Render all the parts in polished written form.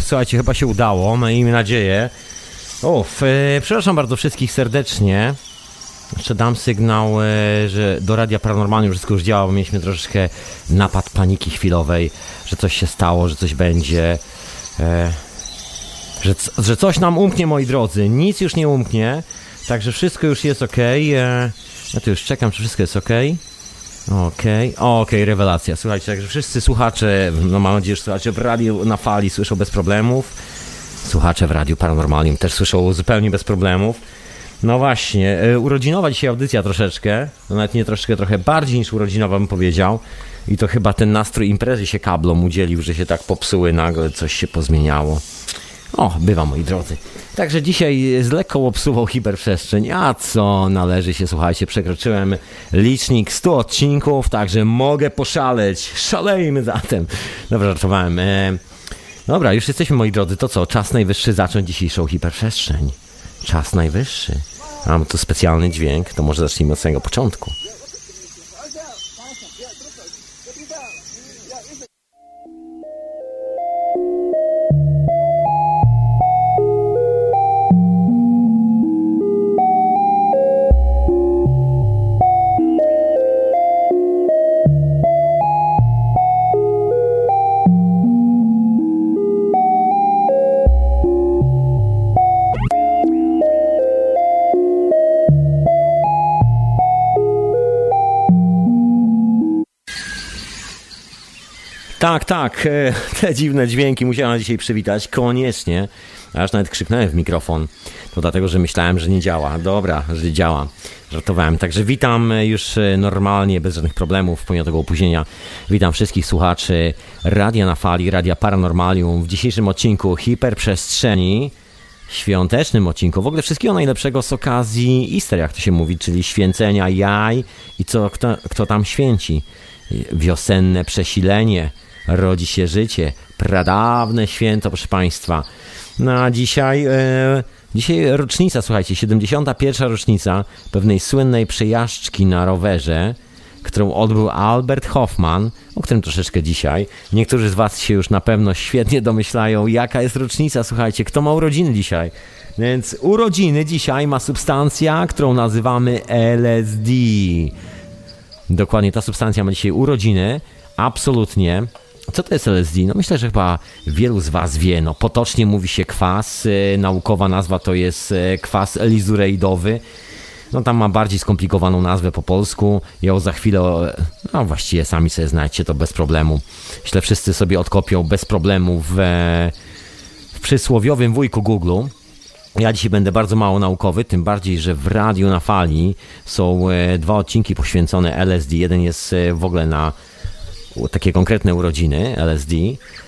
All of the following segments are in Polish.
Słuchajcie, chyba się udało, miejmy nadzieję. Przepraszam bardzo wszystkich serdecznie. Jeszcze dam sygnał, że do Radia Paranormalium wszystko już działa, bo mieliśmy troszeczkę napad paniki chwilowej, że coś się stało, że coś będzie, że coś nam umknie, moi drodzy. Nic już nie umknie, także wszystko już jest ok. Ja tu już czekam, czy wszystko jest ok. Okej, rewelacja. Słuchajcie, także wszyscy słuchacze, no mam nadzieję, że słuchacze w Radiu na Fali słyszą bez problemów. Słuchacze w Radiu Paranormalium też słyszą zupełnie bez problemów. No właśnie, urodzinowa dzisiaj audycja troszeczkę, no nawet nie troszeczkę, trochę bardziej niż urodzinowa bym powiedział. I to chyba ten nastrój imprezy się kablom udzielił, że się tak popsuły nagle, coś się pozmieniało. Bywa, moi drodzy. Także dzisiaj z lekką obsuwą hiperprzestrzeń, a co należy się, słuchajcie, przekroczyłem licznik 100 odcinków, także mogę poszaleć. Szalejmy zatem. Dobra, żartowałem. Dobra, już jesteśmy, moi drodzy. To co, czas najwyższy zacząć dzisiejszą hiperprzestrzeń. Czas najwyższy. Mam tu specjalny dźwięk, to może zacznijmy od samego początku. Tak, te dziwne dźwięki musiałem dzisiaj przywitać, koniecznie. Aż nawet krzyknąłem w mikrofon, to dlatego, że myślałem, że nie działa. Dobra, że działa, żartowałem. Także witam już normalnie, bez żadnych problemów, pomimo tego opóźnienia. Witam wszystkich słuchaczy Radia na Fali, Radia Paranormalium w dzisiejszym odcinku Hiperprzestrzeni. Świątecznym odcinku. W ogóle wszystkiego najlepszego z okazji Easter, jak to się mówi, czyli święcenia jaj i kto tam święci. Wiosenne przesilenie. Rodzi się życie, pradawne święto, proszę Państwa. No a dzisiaj rocznica, słuchajcie, 71. rocznica pewnej słynnej przejażdżki na rowerze, którą odbył Albert Hofmann, o którym troszeczkę dzisiaj. Niektórzy z Was się już na pewno świetnie domyślają, jaka jest rocznica, słuchajcie, kto ma urodziny dzisiaj. Więc urodziny dzisiaj ma substancja, którą nazywamy LSD. Dokładnie, ta substancja ma dzisiaj urodziny, absolutnie. Co to jest LSD? No myślę, że chyba wielu z Was wie. No, potocznie mówi się kwas. Naukowa nazwa to jest kwas elizureidowy. No tam ma bardziej skomplikowaną nazwę po polsku. Ja za chwilę, no właściwie sami sobie znajdziecie to bez problemu. Myślę, wszyscy sobie odkopią bez problemu w przysłowiowym wujku Google. Ja dzisiaj będę bardzo mało naukowy, tym bardziej, że w Radiu na Fali są dwa odcinki poświęcone LSD. Jeden jest w ogóle na takie konkretne urodziny LSD,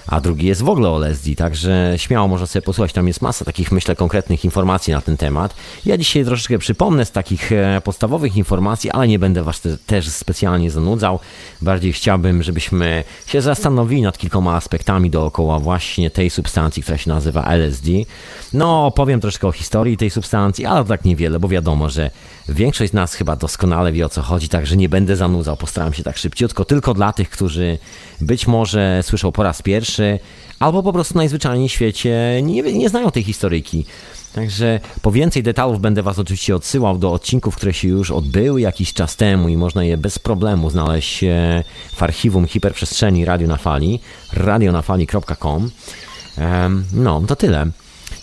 a drugi jest w ogóle o LSD, także śmiało można sobie posłuchać, tam jest masa takich, myślę, konkretnych informacji na ten temat. Ja dzisiaj troszeczkę przypomnę z takich podstawowych informacji, ale nie będę Was też specjalnie zanudzał. Bardziej chciałbym, żebyśmy się zastanowili nad kilkoma aspektami dookoła właśnie tej substancji, która się nazywa LSD. No, powiem troszkę o historii tej substancji, ale tak niewiele, bo wiadomo, że większość z nas chyba doskonale wie, o co chodzi, także nie będę zanudzał, postaram się tak szybciutko, tylko dla tych, którzy być może słyszą po raz pierwszy, albo po prostu najzwyczajniej w świecie nie znają tej historyjki. Także po więcej detalów będę Was oczywiście odsyłał do odcinków, które się już odbyły jakiś czas temu i można je bez problemu znaleźć w archiwum Hiperprzestrzeni Radio na Fali, radionafali.com. No, to tyle.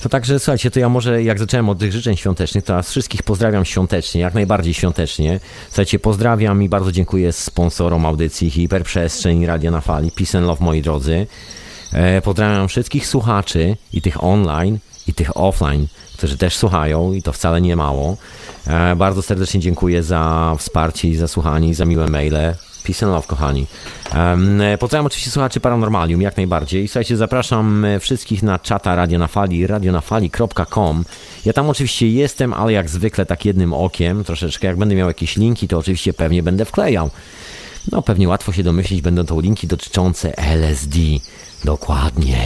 To także, słuchajcie, to ja może, jak zacząłem od tych życzeń świątecznych, to teraz wszystkich pozdrawiam świątecznie, jak najbardziej świątecznie. Słuchajcie, pozdrawiam i bardzo dziękuję sponsorom audycji Hiperprzestrzeń, Radia na Fali, Peace and Love, moi drodzy. Pozdrawiam wszystkich słuchaczy, i tych online, i tych offline, którzy też słuchają i to wcale nie mało. Bardzo serdecznie dziękuję za wsparcie i za słuchanie, i za miłe maile. Peace and love, kochani. Pozdrawiam oczywiście słuchaczy Paranormalium, jak najbardziej. Słuchajcie, zapraszam wszystkich na czata Radio na Fali, radionafali.com. Ja tam oczywiście jestem, ale jak zwykle tak jednym okiem troszeczkę. Jak będę miał jakieś linki, to oczywiście pewnie będę wklejał. No pewnie łatwo się domyślić, będą to linki dotyczące LSD. Dokładnie.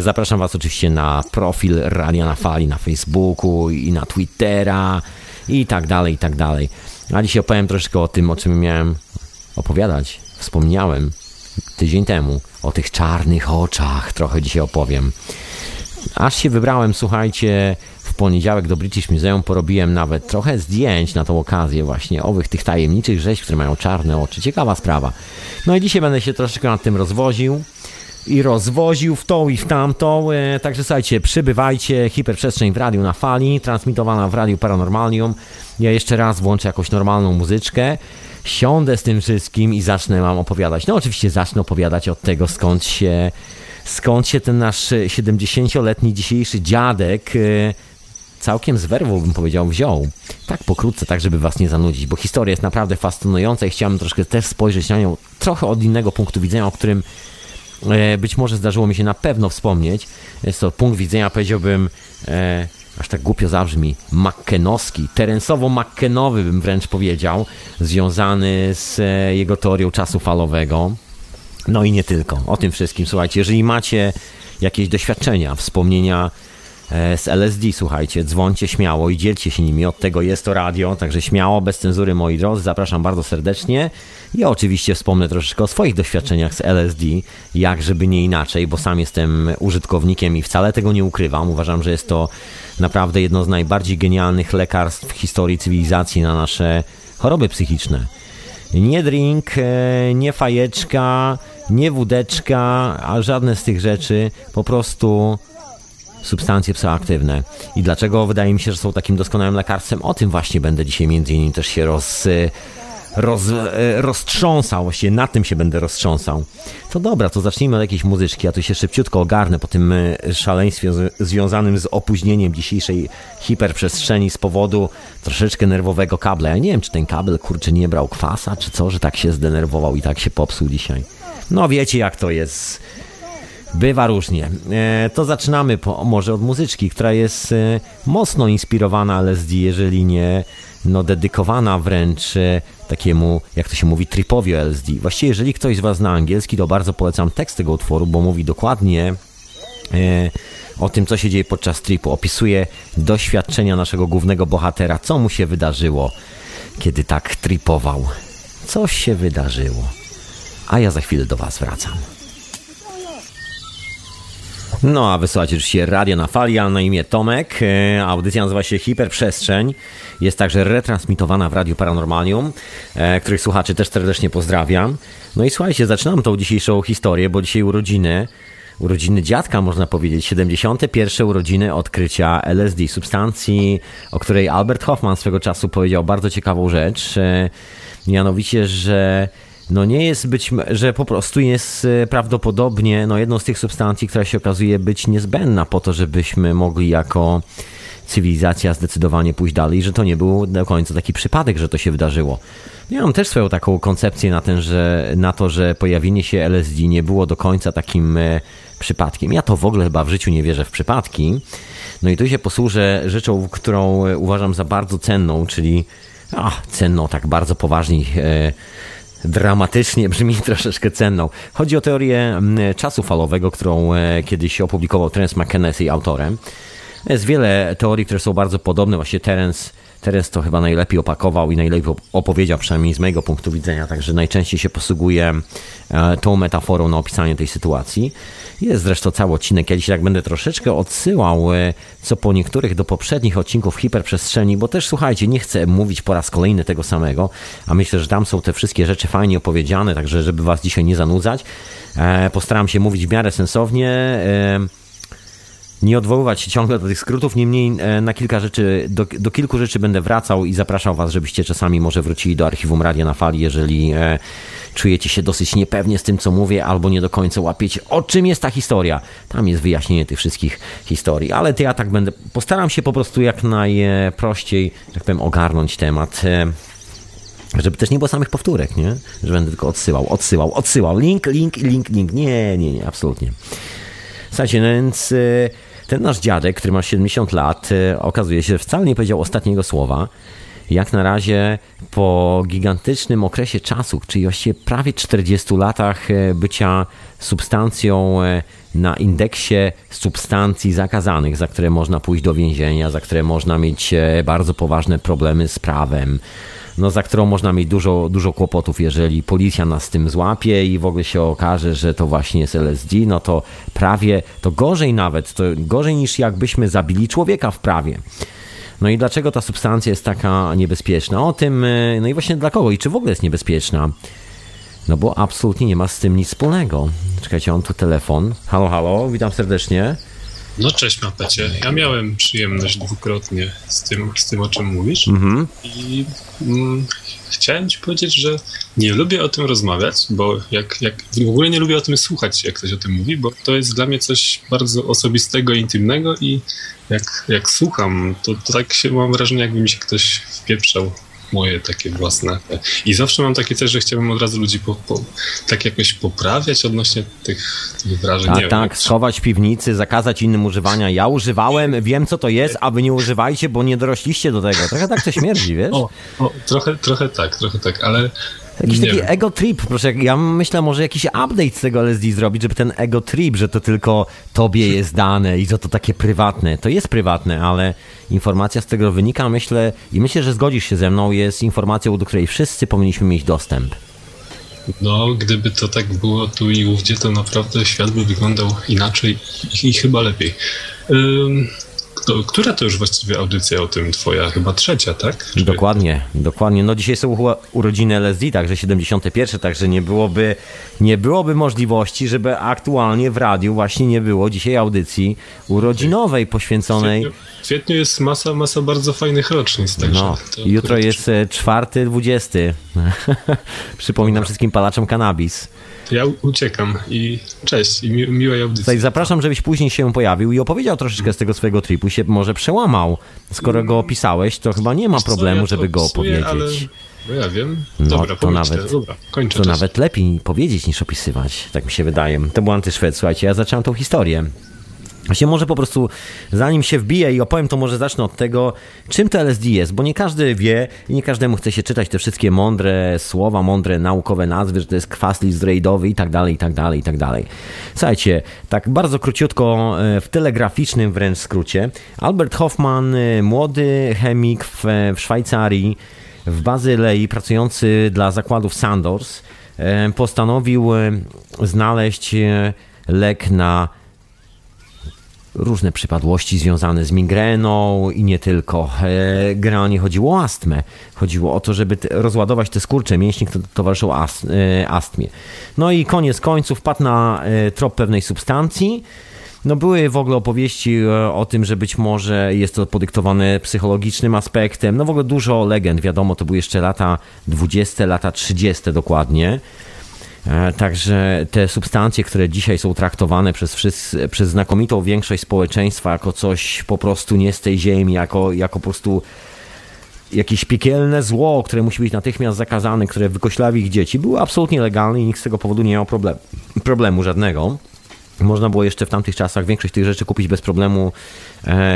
Zapraszam Was oczywiście na profil Radia na Fali na Facebooku i na Twittera i tak dalej, i tak dalej. A dzisiaj opowiem troszeczkę o tym, o czym miałem opowiadać. Wspomniałem tydzień temu. O tych czarnych oczach trochę dzisiaj opowiem. Aż się wybrałem, słuchajcie, w poniedziałek do British Museum, porobiłem nawet trochę zdjęć na tą okazję właśnie owych tych tajemniczych rzeźb, które mają czarne oczy. Ciekawa sprawa. No i dzisiaj będę się troszeczkę nad tym rozwoził. I rozwoził w tą i w tamtą. Także słuchajcie, przybywajcie. Hiperprzestrzeń w Radiu na Fali, transmitowana w Radiu Paranormalium. Ja jeszcze raz włączę jakąś normalną muzyczkę, siądę z tym wszystkim i zacznę wam opowiadać. No oczywiście zacznę opowiadać od tego, skąd się ten nasz 70-letni dzisiejszy dziadek całkiem z werwą, bym powiedział, wziął. Tak pokrótce, tak żeby was nie zanudzić, bo historia jest naprawdę fascynująca i chciałem troszkę też spojrzeć na nią trochę od innego punktu widzenia, o którym być może zdarzyło mi się na pewno wspomnieć. Jest to punkt widzenia, powiedziałbym, aż tak głupio zabrzmi, McKennowski, terensowo-McKennowy bym wręcz powiedział, związany z jego teorią czasu falowego. No i nie tylko. O tym wszystkim, słuchajcie, jeżeli macie jakieś doświadczenia, wspomnienia z LSD, słuchajcie, dzwońcie śmiało i dzielcie się nimi. Od tego jest to radio, także śmiało, bez cenzury, moi drodzy. Zapraszam bardzo serdecznie. Ja oczywiście wspomnę troszeczkę o swoich doświadczeniach z LSD, jak żeby nie inaczej, bo sam jestem użytkownikiem i wcale tego nie ukrywam. Uważam, że jest to naprawdę jedno z najbardziej genialnych lekarstw w historii cywilizacji na nasze choroby psychiczne. Nie drink, nie fajeczka, nie wódeczka, a żadne z tych rzeczy, po prostu substancje psychoaktywne. I dlaczego wydaje mi się, że są takim doskonałym lekarstwem? O tym właśnie będę dzisiaj między innymi też się roztrząsał, właściwie na tym się będę roztrząsał. To dobra, to zacznijmy od jakiejś muzyczki, ja tu się szybciutko ogarnę po tym szaleństwie związanym z opóźnieniem dzisiejszej hiperprzestrzeni z powodu troszeczkę nerwowego kabla. Ja nie wiem, czy ten kabel, kurczę, nie brał kwasa, czy co, że tak się zdenerwował i tak się popsuł dzisiaj. No wiecie, jak to jest. Bywa różnie. To zaczynamy może od muzyczki, która jest mocno inspirowana LSD, jeżeli nie no dedykowana wręcz takiemu, jak to się mówi, tripowi LSD. Właściwie jeżeli ktoś z was zna angielski, to bardzo polecam tekst tego utworu, bo mówi dokładnie o tym, co się dzieje podczas tripu. Opisuje doświadczenia naszego głównego bohatera, co mu się wydarzyło, kiedy tak tripował. Co się wydarzyło? A ja za chwilę do was wracam. No a wysłuchajcie oczywiście Radio na Fali, a na imię Tomek, audycja nazywa się Hiperprzestrzeń, jest także retransmitowana w Radiu Paranormalium, których słuchaczy też serdecznie pozdrawiam. No i słuchajcie, zaczynam tą dzisiejszą historię, bo dzisiaj urodziny dziadka, można powiedzieć, 71. urodziny odkrycia LSD, substancji, o której Albert Hofmann swego czasu powiedział bardzo ciekawą rzecz, mianowicie, że no nie jest być, że po prostu jest prawdopodobnie no jedną z tych substancji, która się okazuje być niezbędna po to, żebyśmy mogli jako cywilizacja zdecydowanie pójść dalej, że to nie był do końca taki przypadek, że to się wydarzyło. Ja mam też swoją taką koncepcję na to, że pojawienie się LSD nie było do końca takim przypadkiem. Ja to w ogóle chyba w życiu nie wierzę w przypadki. No i tu się posłużę rzeczą, którą uważam za bardzo cenną, czyli cenną tak bardzo poważnie, dramatycznie brzmi, troszeczkę cenną. Chodzi o teorię czasu falowego, którą kiedyś opublikował Terence McKenna, jest jej autorem. Jest wiele teorii, które są bardzo podobne. Właśnie Terence to chyba najlepiej opakował i najlepiej opowiedział, przynajmniej z mojego punktu widzenia, także najczęściej się posługuje tą metaforą na opisanie tej sytuacji. Jest zresztą cały odcinek, ja dzisiaj tak będę troszeczkę odsyłał, co po niektórych, do poprzednich odcinków Hiperprzestrzeni, bo też słuchajcie, nie chcę mówić po raz kolejny tego samego, a myślę, że tam są te wszystkie rzeczy fajnie opowiedziane, także żeby was dzisiaj nie zanudzać, postaram się mówić w miarę sensownie, nie odwoływać się ciągle do tych skrótów, niemniej na kilka rzeczy, do kilku rzeczy będę wracał i zapraszał was, żebyście czasami może wrócili do archiwum Radia na Fali, jeżeli czujecie się dosyć niepewnie z tym, co mówię, albo nie do końca łapiecie, o czym jest ta historia. Tam jest wyjaśnienie tych wszystkich historii, ale to ja tak będę, postaram się po prostu jak najprościej, jak powiem, ogarnąć temat, żeby też nie było samych powtórek, nie? Że będę tylko odsyłał. Link. Nie, absolutnie. Słuchajcie, no więc ten nasz dziadek, który ma 70 lat, okazuje się, że wcale nie powiedział ostatniego słowa. Jak na razie po gigantycznym okresie czasu, czyli właściwie prawie 40 latach bycia substancją na indeksie substancji zakazanych, za które można pójść do więzienia, za które można mieć bardzo poważne problemy z prawem, no, za którą można mieć dużo kłopotów, jeżeli policja nas z tym złapie i w ogóle się okaże, że to właśnie jest LSD, no to prawie, to gorzej nawet, to gorzej niż jakbyśmy zabili człowieka w prawie. No i dlaczego ta substancja jest taka niebezpieczna? O tym, no i właśnie dla kogo i czy w ogóle jest niebezpieczna? No bo absolutnie nie ma z tym nic wspólnego. Czekajcie, on tu telefon. Halo, halo, witam serdecznie. No cześć Mapecie. Ja miałem przyjemność dwukrotnie z tym o czym mówisz. Mhm. I chciałem ci powiedzieć, że nie lubię o tym rozmawiać, bo jak w ogóle nie lubię o tym słuchać, jak ktoś o tym mówi, bo to jest dla mnie coś bardzo osobistego, intymnego i jak słucham, to tak się mam wrażenie, jakby mi się ktoś wpieprzał moje takie własne. I zawsze mam takie też, że chciałbym od razu ludzi tak jakoś poprawiać odnośnie tych wrażeń. A tak, schować piwnicy, zakazać innym używania. Ja używałem, wiem co to jest, a wy nie używajcie, bo nie dorośliście do tego. Trochę tak to śmierdzi, wiesz? Trochę tak, ale... Jakiś taki ego trip, proszę, ja myślę, może jakiś update z tego LSD zrobić, żeby ten ego trip, że to tylko tobie jest dane i że to takie prywatne. To jest prywatne, ale informacja z tego wynika, myślę, że zgodzisz się ze mną, jest informacją, do której wszyscy powinniśmy mieć dostęp. No, gdyby to tak było tu i ówdzie, to naprawdę świat by wyglądał inaczej i chyba lepiej. Która to już właściwie audycja o tym twoja? Chyba trzecia, tak? Czy... Dokładnie. No dzisiaj są urodziny LSD, także 71, także nie byłoby możliwości, żeby aktualnie w radiu właśnie nie było dzisiaj audycji urodzinowej poświęconej... W kwietniu jest masa bardzo fajnych rocznic. Także no, jutro jest 4/20. Przypominam wszystkim palaczom kanabis. Ja uciekam i cześć i miłej audycji. Tutaj zapraszam, żebyś później się pojawił i opowiedział troszeczkę z tego swojego tripu, się może przełamał. Skoro go opisałeś, to chyba nie ma problemu, żeby go opowiedzieć. Ale... No ja wiem. Dobra, no, kończę. To nawet lepiej powiedzieć niż opisywać, tak mi się wydaje. To był Antyszwed, słuchajcie, ja zacząłem tą historię. Właśnie może po prostu, zanim się wbiję i opowiem, to może zacznę od tego, czym to LSD jest, bo nie każdy wie i nie każdemu chce się czytać te wszystkie mądre słowa, mądre naukowe nazwy, że to jest kwas lizoidowy i tak dalej, i tak dalej, i tak dalej. Słuchajcie, tak bardzo króciutko, w telegraficznym wręcz skrócie, Albert Hofmann, młody chemik w Szwajcarii, w Bazylei, pracujący dla zakładów Sandoz, postanowił znaleźć lek na różne przypadłości związane z migreną i nie tylko. Generalnie chodziło o astmę. Chodziło o to, żeby rozładować te skurcze mięśni, które towarzyszą astmie. No i koniec końców wpadł na trop pewnej substancji. No były w ogóle opowieści o tym, że być może jest to podyktowane psychologicznym aspektem. No w ogóle dużo legend, wiadomo, to były jeszcze lata 20, lata 30 dokładnie. Także te substancje, które dzisiaj są traktowane przez znakomitą większość społeczeństwa jako coś po prostu nie z tej ziemi, jako po prostu jakieś piekielne zło, które musi być natychmiast zakazane, które wykoślawi ich dzieci, były absolutnie legalne i nikt z tego powodu nie miał problemu żadnego. Można było jeszcze w tamtych czasach większość tych rzeczy kupić bez problemu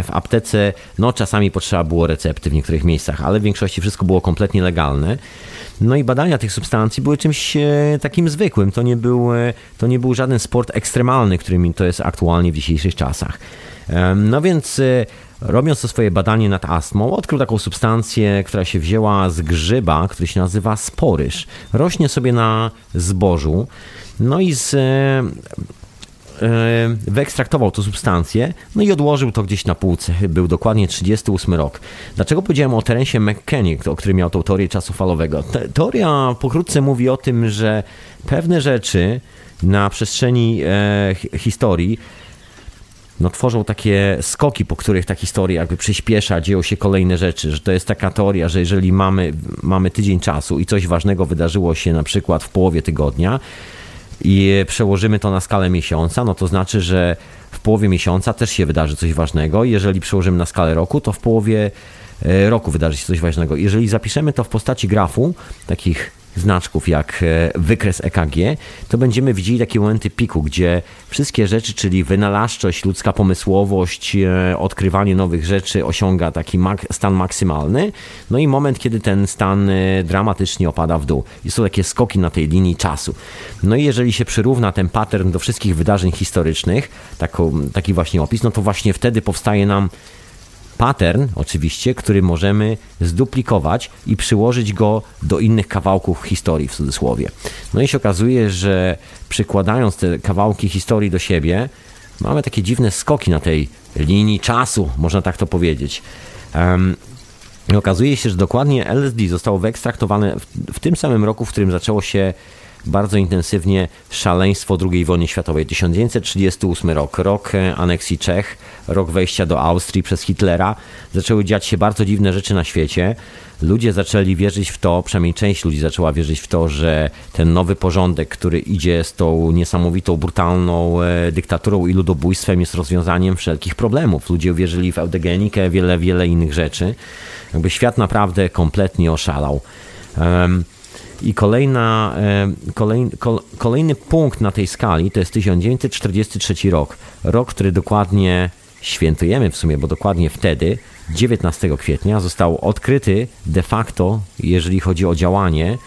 w aptece. No czasami potrzeba było recepty w niektórych miejscach, ale w większości wszystko było kompletnie legalne. No i badania tych substancji były czymś takim zwykłym. To nie był żaden sport ekstremalny, którym to jest aktualnie w dzisiejszych czasach. No więc robiąc to swoje badanie nad astmą, odkrył taką substancję, która się wzięła z grzyba, który się nazywa sporyż. Rośnie sobie na zbożu. No i wyekstraktował tę substancję, no i odłożył to gdzieś na półce. Był dokładnie 38 rok. Dlaczego powiedziałem o Terencie McKennie, o którym miał tą teorię czasu falowego? Teoria pokrótce mówi o tym, że pewne rzeczy na przestrzeni historii no, tworzą takie skoki, po których ta historia jakby przyspiesza, dzieją się kolejne rzeczy, że to jest taka teoria, że jeżeli mamy tydzień czasu i coś ważnego wydarzyło się na przykład w połowie tygodnia, i przełożymy to na skalę miesiąca, no to znaczy, że w połowie miesiąca też się wydarzy coś ważnego. Jeżeli przełożymy na skalę roku, to w połowie roku wydarzy się coś ważnego. Jeżeli zapiszemy to w postaci grafu, takich znaczków jak wykres EKG, to będziemy widzieli takie momenty piku, gdzie wszystkie rzeczy, czyli wynalazczość, ludzka pomysłowość, odkrywanie nowych rzeczy osiąga taki stan maksymalny, no i moment, kiedy ten stan dramatycznie opada w dół. I są takie skoki na tej linii czasu. No i jeżeli się przyrówna ten pattern do wszystkich wydarzeń historycznych, taki właśnie opis, no to właśnie wtedy powstaje nam pattern oczywiście, który możemy zduplikować i przyłożyć go do innych kawałków historii w cudzysłowie. No i się okazuje, że przykładając te kawałki historii do siebie, mamy takie dziwne skoki na tej linii czasu, można tak to powiedzieć. I okazuje się, że dokładnie LSD zostało wyekstraktowane w tym samym roku, w którym zaczęło się bardzo intensywnie szaleństwo II wojny światowej. 1938 rok, rok aneksji Czech, rok wejścia do Austrii przez Hitlera. Zaczęły dziać się bardzo dziwne rzeczy na świecie. Ludzie zaczęli wierzyć w to, przynajmniej część ludzi zaczęła wierzyć w to, że ten nowy porządek, który idzie z tą niesamowitą, brutalną dyktaturą i ludobójstwem, jest rozwiązaniem wszelkich problemów. Ludzie wierzyli w eugenikę, wiele, wiele innych rzeczy. Jakby świat naprawdę kompletnie oszalał. I kolejny punkt na tej skali to jest 1943 rok. Rok, który dokładnie świętujemy w sumie, bo dokładnie wtedy, 19 kwietnia, został odkryty de facto, jeżeli chodzi o działanie,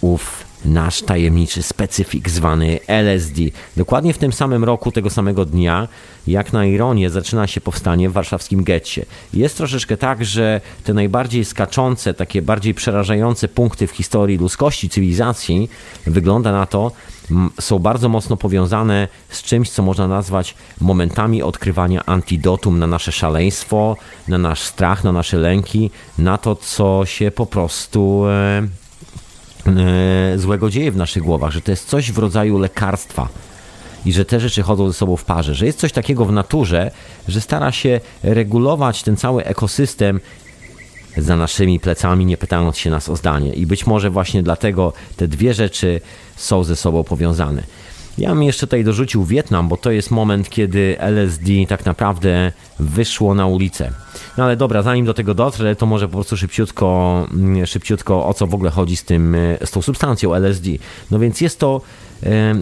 ów nasz tajemniczy specyfik zwany LSD. Dokładnie w tym samym roku, tego samego dnia, jak na ironię, zaczyna się powstanie w warszawskim getcie. Jest troszeczkę tak, że te najbardziej skaczące, takie bardziej przerażające punkty w historii ludzkości, cywilizacji, wygląda na to, są bardzo mocno powiązane z czymś, co można nazwać momentami odkrywania antidotum na nasze szaleństwo, na nasz strach, na nasze lęki, na to, co się po prostu złego dzieje w naszych głowach, że to jest coś w rodzaju lekarstwa i że te rzeczy chodzą ze sobą w parze, że jest coś takiego w naturze, że stara się regulować ten cały ekosystem za naszymi plecami, nie pytając się nas o zdanie. I być może właśnie dlatego te dwie rzeczy są ze sobą powiązane. Ja bym jeszcze tutaj dorzucił Wietnam, bo to jest moment, kiedy LSD tak naprawdę wyszło na ulicę. No ale dobra, zanim do tego dotrę, to może po prostu szybciutko o co w ogóle chodzi z tą substancją LSD. No więc jest to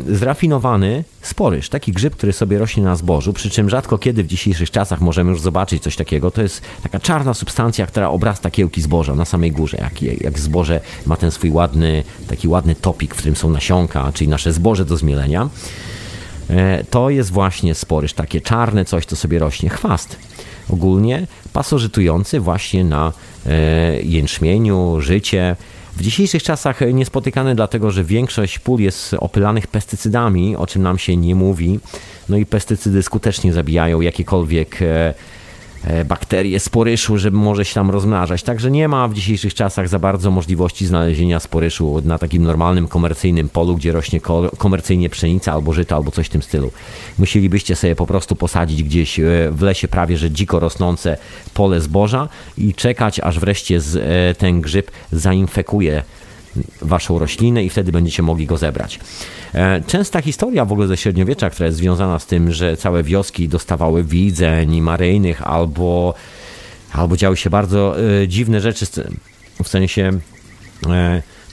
zrafinowany sporyż, taki grzyb, który sobie rośnie na zbożu, przy czym rzadko kiedy w dzisiejszych czasach możemy już zobaczyć coś takiego. To jest taka czarna substancja, która obrasta kiełki zboża na samej górze, jak zboże ma ten swój ładny, taki ładny topik, w którym są nasionka, czyli nasze zboże do zmielenia. To jest właśnie sporyż, takie czarne coś, co sobie rośnie, chwast. Ogólnie pasożytujący właśnie na jęczmieniu, życie. W dzisiejszych czasach niespotykane, dlatego że większość pól jest opylanych pestycydami, o czym nam się nie mówi. No i pestycydy skutecznie zabijają jakiekolwiek bakterie sporyszu, żeby może się tam rozmnażać. Także nie ma w dzisiejszych czasach za bardzo możliwości znalezienia sporyszu na takim normalnym, komercyjnym polu, gdzie rośnie komercyjnie pszenica albo żyta, albo coś w tym stylu. Musielibyście sobie po prostu posadzić gdzieś w lesie prawie, że dziko rosnące pole zboża i czekać, aż wreszcie ten grzyb zainfekuje waszą roślinę i wtedy będziecie mogli go zebrać. Częsta historia w ogóle ze średniowiecza, która jest związana z tym, że całe wioski dostawały widzeń maryjnych albo działy się bardzo dziwne rzeczy, w sensie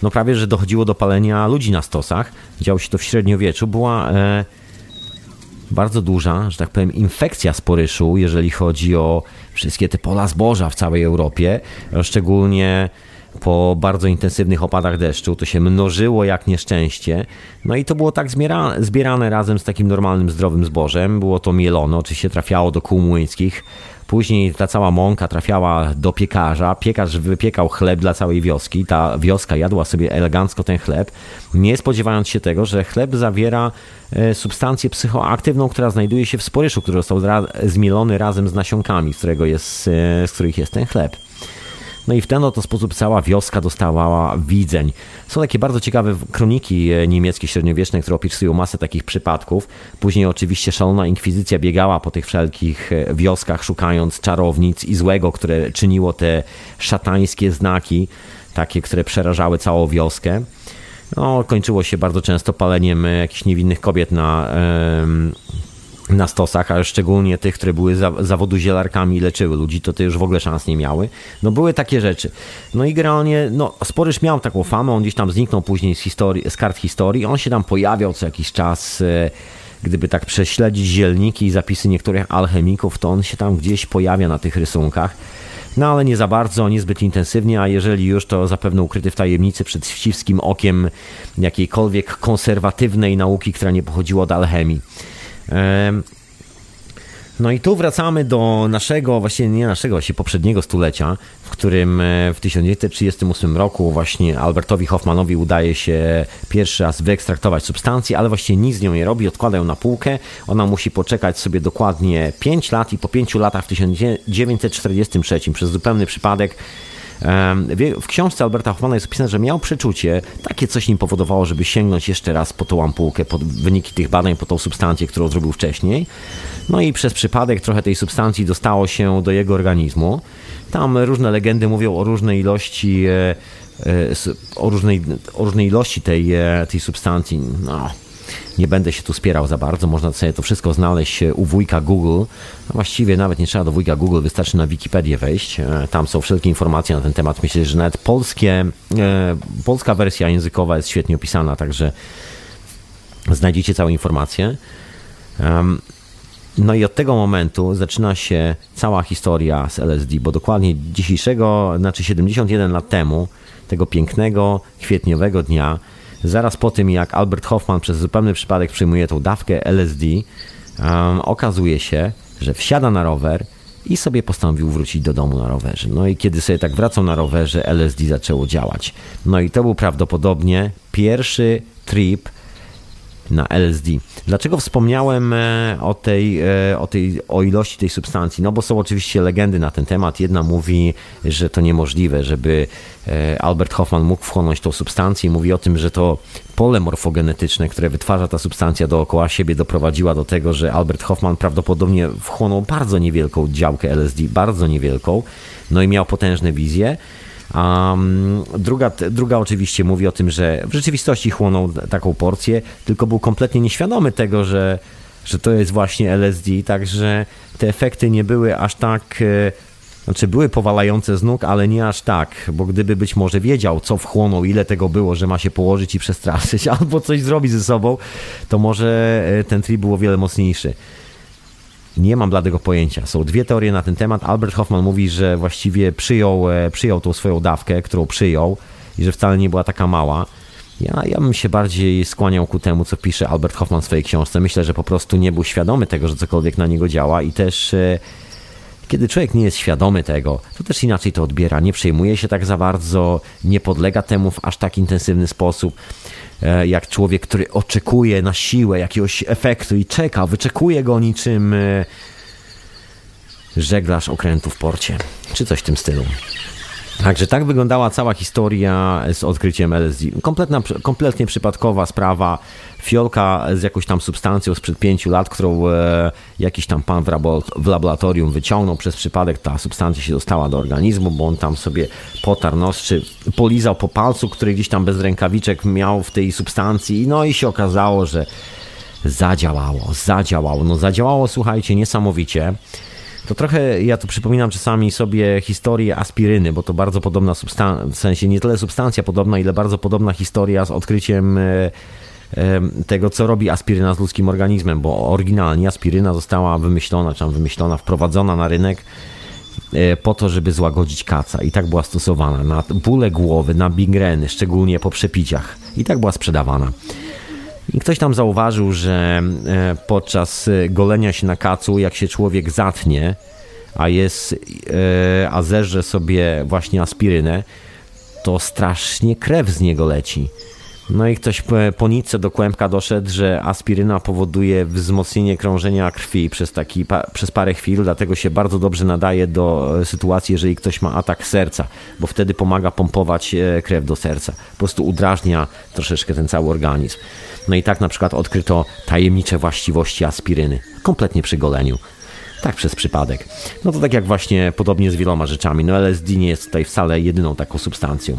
no prawie, że dochodziło do palenia ludzi na stosach. Działo się to w średniowieczu. Była bardzo duża, że tak powiem, infekcja sporyszu, jeżeli chodzi o wszystkie te pola zboża w całej Europie, szczególnie po bardzo intensywnych opadach deszczu. To się mnożyło jak nieszczęście. No i to było tak zbierane razem z takim normalnym, zdrowym zbożem. Było to mielone, oczywiście trafiało do kół młyńskich. Później ta cała mąka trafiała do piekarza. Piekarz wypiekał chleb dla całej wioski. Ta wioska jadła sobie elegancko ten chleb, nie spodziewając się tego, że chleb zawiera substancję psychoaktywną, która znajduje się w sporyszu, który został zmielony razem z nasionkami, z których jest ten chleb. No i w ten oto sposób cała wioska dostawała widzeń. Są takie bardzo ciekawe kroniki niemieckie średniowieczne, które opisują masę takich przypadków. Później oczywiście szalona inkwizycja biegała po tych wszelkich wioskach, szukając czarownic i złego, które czyniło te szatańskie znaki, takie, które przerażały całą wioskę. No, kończyło się bardzo często paleniem jakichś niewinnych kobiet na stosach, a szczególnie tych, które były zawodu zielarkami i leczyły ludzi, to te już w ogóle szans nie miały. No były takie rzeczy. No i generalnie, sporyż miał taką famę, on gdzieś tam zniknął później z kart historii, on się tam pojawiał co jakiś czas, gdyby tak prześledzić zielniki i zapisy niektórych alchemików, to on się tam gdzieś pojawia na tych rysunkach. No ale nie za bardzo, niezbyt intensywnie, a jeżeli już, to zapewne ukryty w tajemnicy przed ściskim okiem jakiejkolwiek konserwatywnej nauki, która nie pochodziła od alchemii. No i tu wracamy do naszego, właściwie nie naszego, właściwie poprzedniego stulecia, w którym w 1938 roku właśnie Albertowi Hofmannowi udaje się pierwszy raz wyekstraktować substancję, ale właściwie nic z nią nie robi, odkłada ją na półkę. Ona musi poczekać sobie dokładnie 5 lat i po 5 latach w 1943 przez zupełny przypadek w książce Alberta Hofmanna jest opisane, że miał przeczucie, takie coś nim powodowało, żeby sięgnąć jeszcze raz po tą ampułkę, po wyniki tych badań, po tą substancję, którą zrobił wcześniej. No i przez przypadek trochę tej substancji dostało się do jego organizmu. Tam różne legendy mówią o różnej ilości, tej substancji. No, nie będę się tu spierał za bardzo, można sobie to wszystko znaleźć u wujka Google. Właściwie nawet nie trzeba do wujka Google, wystarczy na Wikipedię wejść. Tam są wszelkie informacje na ten temat. Myślę, że nawet polska wersja językowa jest świetnie opisana, także znajdziecie całą informację. No i od tego momentu zaczyna się cała historia z LSD, bo dokładnie 71 lat temu, tego pięknego, kwietniowego dnia, zaraz po tym, jak Albert Hofmann przez zupełny przypadek przyjmuje tą dawkę LSD, okazuje się, że wsiada na rower i sobie postanowił wrócić do domu na rowerze. No i kiedy sobie tak wracał na rowerze, LSD zaczęło działać. No i to był prawdopodobnie pierwszy trip na LSD. Dlaczego wspomniałem o ilości tej substancji? No bo są oczywiście legendy na ten temat. Jedna mówi, że to niemożliwe, żeby Albert Hofmann mógł wchłonąć tą substancję. Mówi o tym, że to pole morfogenetyczne, które wytwarza ta substancja dookoła siebie, doprowadziła do tego, że Albert Hofmann prawdopodobnie wchłonął bardzo niewielką działkę LSD, bardzo niewielką, no i miał potężne wizje. Druga oczywiście mówi o tym, że w rzeczywistości chłonął taką porcję, tylko był kompletnie nieświadomy tego, że to jest właśnie LSD, także te efekty nie były aż tak, znaczy były powalające z nóg, ale nie aż tak, bo gdyby być może wiedział, co wchłonął, ile tego było, że ma się położyć i przestraszyć albo coś zrobić ze sobą, to może ten trip był o wiele mocniejszy. Nie mam bladego pojęcia. Są dwie teorie na ten temat. Albert Hofmann mówi, że właściwie przyjął tą swoją dawkę, którą przyjął i że wcale nie była taka mała. Ja bym się bardziej skłaniał ku temu, co pisze Albert Hofmann w swojej książce. Myślę, że po prostu nie był świadomy tego, że cokolwiek na niego działa i też kiedy człowiek nie jest świadomy tego, to też inaczej to odbiera. Nie przejmuje się tak za bardzo, nie podlega temu w aż tak intensywny sposób, jak człowiek, który oczekuje na siłę jakiegoś efektu i czeka, wyczekuje go niczym żeglarz okrętu w porcie, czy coś w tym stylu. Także tak wyglądała cała historia z odkryciem LSD. Kompletnie przypadkowa sprawa. Fiolka z jakąś tam substancją sprzed 5 lat, którą jakiś tam pan w laboratorium wyciągnął. Przez przypadek ta substancja się dostała do organizmu, bo on tam sobie potarł nos, czy polizał po palcu, który gdzieś tam bez rękawiczek miał w tej substancji. No i się okazało, że zadziałało. No zadziałało, słuchajcie, niesamowicie. To trochę, ja tu przypominam czasami sobie historię aspiryny, bo to bardzo podobna substancja, w sensie nie tyle substancja podobna, ile bardzo podobna historia z odkryciem tego, co robi aspiryna z ludzkim organizmem, bo oryginalnie aspiryna została wprowadzona na rynek po to, żeby złagodzić kaca. I tak była stosowana na bóle głowy, na migreny, szczególnie po przepiciach. I tak była sprzedawana. I ktoś tam zauważył, że podczas golenia się na kacu, jak się człowiek zatnie, a zerze sobie właśnie aspirynę, to strasznie krew z niego leci. No i ktoś po nitce do kłębka doszedł, że aspiryna powoduje wzmocnienie krążenia krwi przez parę chwil, dlatego się bardzo dobrze nadaje do sytuacji, jeżeli ktoś ma atak serca, bo wtedy pomaga pompować krew do serca. Po prostu udrażnia troszeczkę ten cały organizm. No i tak na przykład odkryto tajemnicze właściwości aspiryny, kompletnie przy goleniu. Tak przez przypadek. No to tak jak właśnie podobnie z wieloma rzeczami. No LSD nie jest tutaj wcale jedyną taką substancją.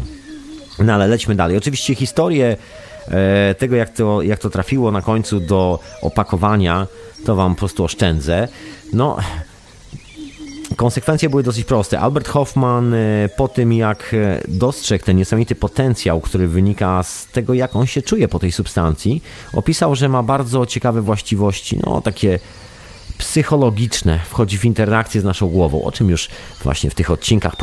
No ale lećmy dalej. Oczywiście historię tego, jak to trafiło na końcu do opakowania, to wam po prostu oszczędzę. No, konsekwencje były dosyć proste. Albert Hofmann po tym, jak dostrzegł ten niesamowity potencjał, który wynika z tego, jak on się czuje po tej substancji, opisał, że ma bardzo ciekawe właściwości, no takie psychologiczne, wchodzi w interakcję z naszą głową, o czym już właśnie w tych odcinkach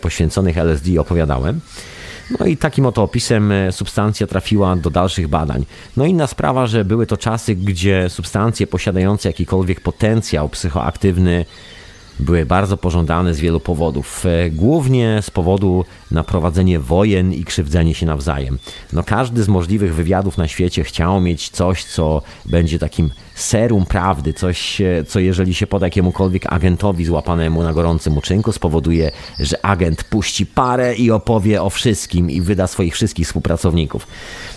poświęconych LSD opowiadałem. No i takim oto opisem substancja trafiła do dalszych badań. No inna sprawa, że były to czasy, gdzie substancje posiadające jakikolwiek potencjał psychoaktywny były bardzo pożądane z wielu powodów. Głównie z powodu na prowadzenie wojen i krzywdzenie się nawzajem. No każdy z możliwych wywiadów na świecie chciał mieć coś, co będzie takim serum prawdy. Coś, co jeżeli się poda jakiemukolwiek agentowi złapanemu na gorącym uczynku, spowoduje, że agent puści parę i opowie o wszystkim i wyda swoich wszystkich współpracowników.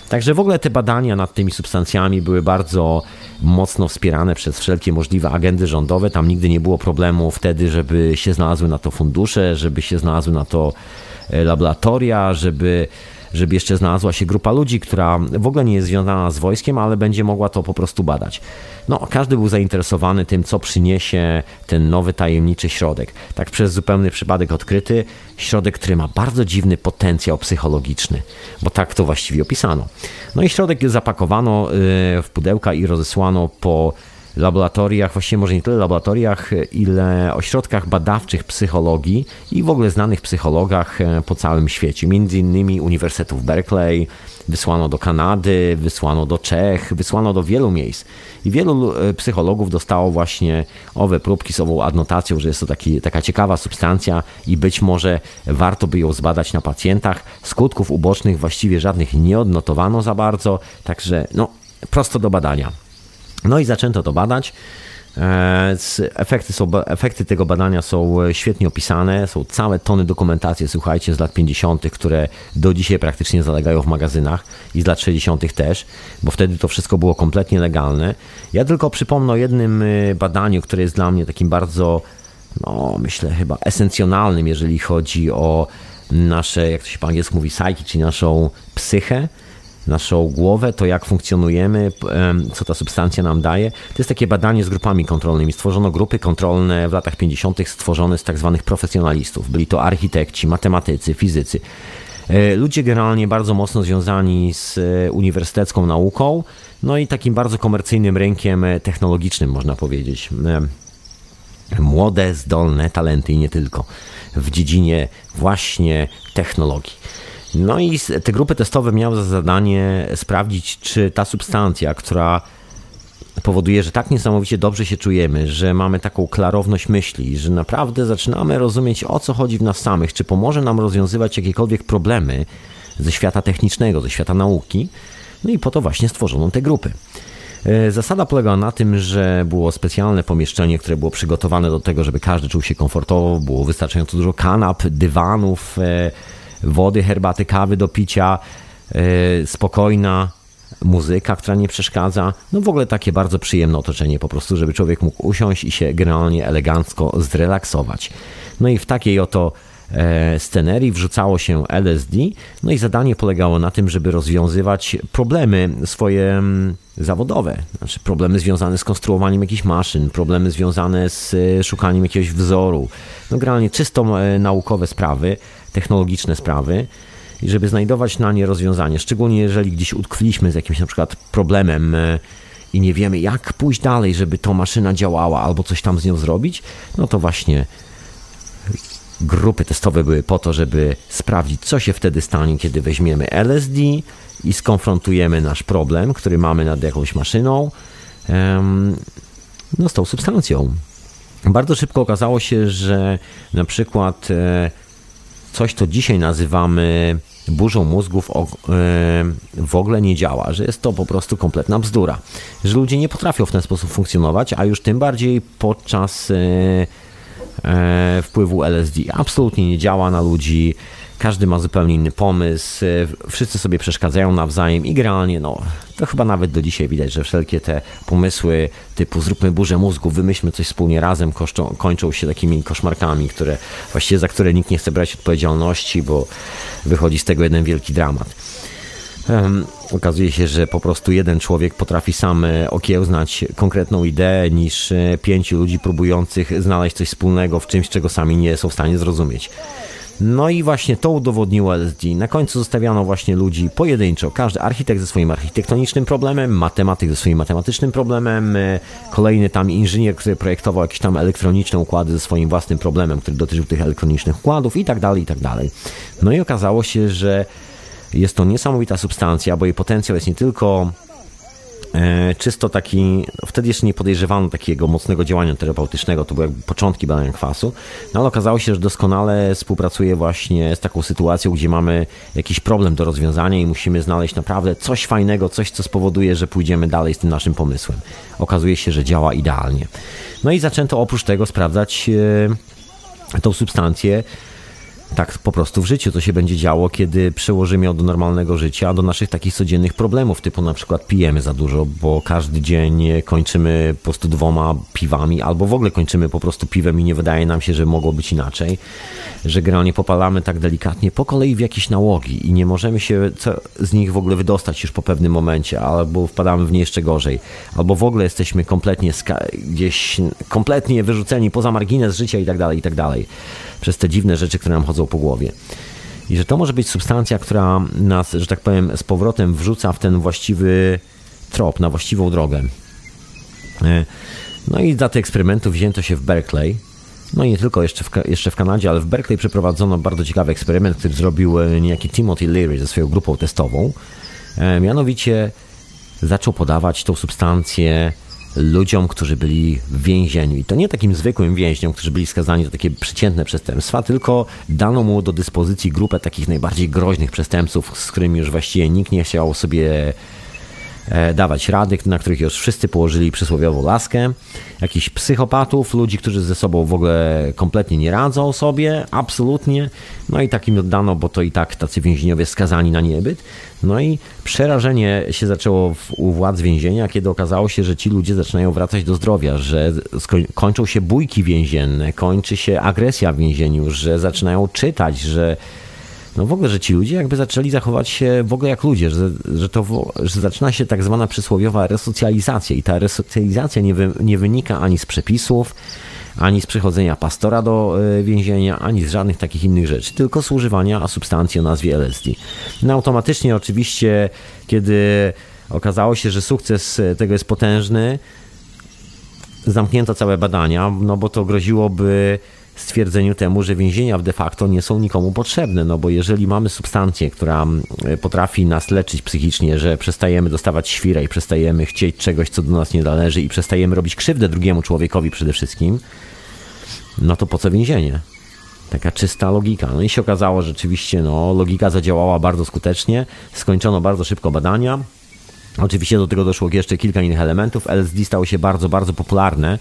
Także w ogóle te badania nad tymi substancjami były bardzo mocno wspierane przez wszelkie możliwe agendy rządowe. Tam nigdy nie było problemu wtedy, żeby się znalazły na to fundusze, żeby się znalazły na to laboratoria, żeby jeszcze znalazła się grupa ludzi, która w ogóle nie jest związana z wojskiem, ale będzie mogła to po prostu badać. No, każdy był zainteresowany tym, co przyniesie ten nowy, tajemniczy środek. Tak przez zupełny przypadek odkryty środek, który ma bardzo dziwny potencjał psychologiczny, bo tak to właściwie opisano. No i środek zapakowano w pudełka i rozesłano po laboratoriach, właściwie może nie tyle laboratoriach, ile ośrodkach badawczych psychologii i w ogóle znanych psychologach po całym świecie. Między innymi Uniwersytetu w Berkeley, wysłano do Kanady, wysłano do Czech, wysłano do wielu miejsc. I wielu psychologów dostało właśnie owe próbki z ową adnotacją, że jest to taka ciekawa substancja i być może warto by ją zbadać na pacjentach. Skutków ubocznych właściwie żadnych nie odnotowano za bardzo, także no prosto do badania. No i zaczęto to badać. Efekty tego badania są świetnie opisane. Są całe tony dokumentacji, słuchajcie, z lat 50., które do dzisiaj praktycznie zalegają w magazynach i z lat 60. też, bo wtedy to wszystko było kompletnie legalne. Ja tylko przypomnę o jednym badaniu, które jest dla mnie takim bardzo, no myślę chyba esencjonalnym, jeżeli chodzi o nasze, jak to się po angielsku mówi, psyche, czyli naszą psychę, naszą głowę, to jak funkcjonujemy, co ta substancja nam daje. To jest takie badanie z grupami kontrolnymi. Stworzono grupy kontrolne w latach 50. stworzone z tak zwanych profesjonalistów. Byli to architekci, matematycy, fizycy. Ludzie generalnie bardzo mocno związani z uniwersytecką nauką, no i takim bardzo komercyjnym rynkiem technologicznym, można powiedzieć. Młode, zdolne talenty i nie tylko w dziedzinie właśnie technologii. No i te grupy testowe miały za zadanie sprawdzić, czy ta substancja, która powoduje, że tak niesamowicie dobrze się czujemy, że mamy taką klarowność myśli, że naprawdę zaczynamy rozumieć, o co chodzi w nas samych, czy pomoże nam rozwiązywać jakiekolwiek problemy ze świata technicznego, ze świata nauki. No i po to właśnie stworzono te grupy. Zasada polegała na tym, że było specjalne pomieszczenie, które było przygotowane do tego, żeby każdy czuł się komfortowo, było wystarczająco dużo kanap, dywanów, wody, herbaty, kawy do picia, spokojna muzyka, która nie przeszkadza. No w ogóle takie bardzo przyjemne otoczenie po prostu, żeby człowiek mógł usiąść i się generalnie elegancko zrelaksować. No i w takiej oto scenerii wrzucało się LSD. No i zadanie polegało na tym, żeby rozwiązywać problemy swoje zawodowe. Znaczy problemy związane z konstruowaniem jakichś maszyn, problemy związane z szukaniem jakiegoś wzoru. No generalnie czysto naukowe sprawy, technologiczne sprawy i żeby znajdować na nie rozwiązanie. Szczególnie jeżeli gdzieś utkwiliśmy z jakimś na przykład problemem i nie wiemy, jak pójść dalej, żeby to maszyna działała albo coś tam z nią zrobić, no to właśnie grupy testowe były po to, żeby sprawdzić, co się wtedy stanie, kiedy weźmiemy LSD i skonfrontujemy nasz problem, który mamy nad jakąś maszyną, no z tą substancją. Bardzo szybko okazało się, że na przykład coś, co dzisiaj nazywamy burzą mózgów, w ogóle nie działa, że jest to po prostu kompletna bzdura, że ludzie nie potrafią w ten sposób funkcjonować, a już tym bardziej podczas wpływu LSD. Absolutnie nie działa na ludzi, każdy ma zupełnie inny pomysł, wszyscy sobie przeszkadzają nawzajem i generalnie, no, to chyba nawet do dzisiaj widać, że wszelkie te pomysły typu zróbmy burzę mózgu, wymyślmy coś wspólnie razem, kończą się takimi koszmarkami, które właściwie za które nikt nie chce brać odpowiedzialności, bo wychodzi z tego jeden wielki dramat. Okazuje się, że po prostu jeden człowiek potrafi sam okiełznać konkretną ideę niż 5 ludzi próbujących znaleźć coś wspólnego w czymś, czego sami nie są w stanie zrozumieć. No i właśnie to udowodniło LSD. Na końcu zostawiano właśnie ludzi pojedynczo. Każdy architekt ze swoim architektonicznym problemem, matematyk ze swoim matematycznym problemem, kolejny tam inżynier, który projektował jakieś tam elektroniczne układy ze swoim własnym problemem, który dotyczył tych elektronicznych układów i tak dalej, i tak dalej. No i okazało się, że jest to niesamowita substancja, bo jej potencjał jest nie tylko czysto taki, wtedy jeszcze nie podejrzewano takiego mocnego działania terapeutycznego, to były jakby początki badania kwasu, no ale okazało się, że doskonale współpracuje właśnie z taką sytuacją, gdzie mamy jakiś problem do rozwiązania i musimy znaleźć naprawdę coś fajnego, coś, co spowoduje, że pójdziemy dalej z tym naszym pomysłem. Okazuje się, że działa idealnie. No i zaczęto oprócz tego sprawdzać tą substancję tak po prostu w życiu, co się będzie działo, kiedy przełożymy ją do normalnego życia, do naszych takich codziennych problemów, typu na przykład pijemy za dużo, bo każdy dzień kończymy po prostu 2 piwami, albo w ogóle kończymy po prostu piwem i nie wydaje nam się, że mogło być inaczej, że generalnie popalamy tak delikatnie po kolei w jakieś nałogi i nie możemy się z nich w ogóle wydostać już po pewnym momencie, albo wpadamy w nie jeszcze gorzej, albo w ogóle jesteśmy kompletnie gdzieś kompletnie wyrzuceni poza margines życia i tak dalej, przez te dziwne rzeczy, które nam chodzą po głowie. I że to może być substancja, która nas, że tak powiem, z powrotem wrzuca w ten właściwy trop, na właściwą drogę. No i za te eksperymenty wzięto się w Berkeley. No i nie tylko jeszcze w Kanadzie, ale w Berkeley przeprowadzono bardzo ciekawy eksperyment, który zrobił niejaki Timothy Leary ze swoją grupą testową. Mianowicie zaczął podawać tą substancję ludziom, którzy byli w więzieniu. I to nie takim zwykłym więźniom, którzy byli skazani za takie przeciętne przestępstwa, tylko dano mu do dyspozycji grupę takich najbardziej groźnych przestępców, z którymi już właściwie nikt nie chciał sobie dawać rady, na których już wszyscy położyli przysłowiową laskę. Jakichś psychopatów, ludzi, którzy ze sobą w ogóle kompletnie nie radzą sobie, absolutnie. No i takim oddano, bo to i tak tacy więźniowie skazani na niebyt. No i przerażenie się zaczęło u władz więzienia, kiedy okazało się, że ci ludzie zaczynają wracać do zdrowia, że kończą się bójki więzienne, kończy się agresja w więzieniu, że zaczynają czytać, że no w ogóle, że ci ludzie jakby zaczęli zachować się w ogóle jak ludzie, że zaczyna się tak zwana przysłowiowa resocjalizacja i ta resocjalizacja nie wynika ani z przepisów, ani z przychodzenia pastora do więzienia, ani z żadnych takich innych rzeczy, tylko z używania substancji o nazwie LSD. No automatycznie oczywiście, kiedy okazało się, że sukces tego jest potężny, zamknięto całe badania, no bo to groziłoby stwierdzeniu temu, że więzienia de facto nie są nikomu potrzebne, no bo jeżeli mamy substancję, która potrafi nas leczyć psychicznie, że przestajemy dostawać świra i przestajemy chcieć czegoś, co do nas nie należy i przestajemy robić krzywdę drugiemu człowiekowi przede wszystkim, no to po co więzienie? Taka czysta logika. No i się okazało, że rzeczywiście no, logika zadziałała bardzo skutecznie, skończono bardzo szybko badania. Oczywiście do tego doszło jeszcze kilka innych elementów. LSD stało się bardzo, bardzo popularne.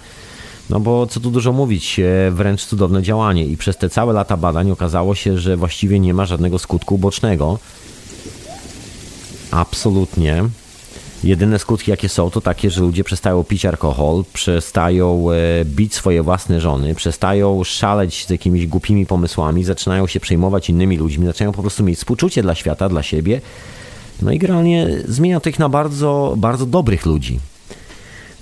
No bo co tu dużo mówić, wręcz cudowne działanie i przez te całe lata badań okazało się, że właściwie nie ma żadnego skutku ubocznego. Absolutnie. Jedyne skutki jakie są to takie, że ludzie przestają pić alkohol, przestają bić swoje własne żony, przestają szaleć z jakimiś głupimi pomysłami, zaczynają się przejmować innymi ludźmi, zaczynają po prostu mieć współczucie dla świata, dla siebie. No i generalnie zmienia to ich na bardzo, bardzo dobrych ludzi.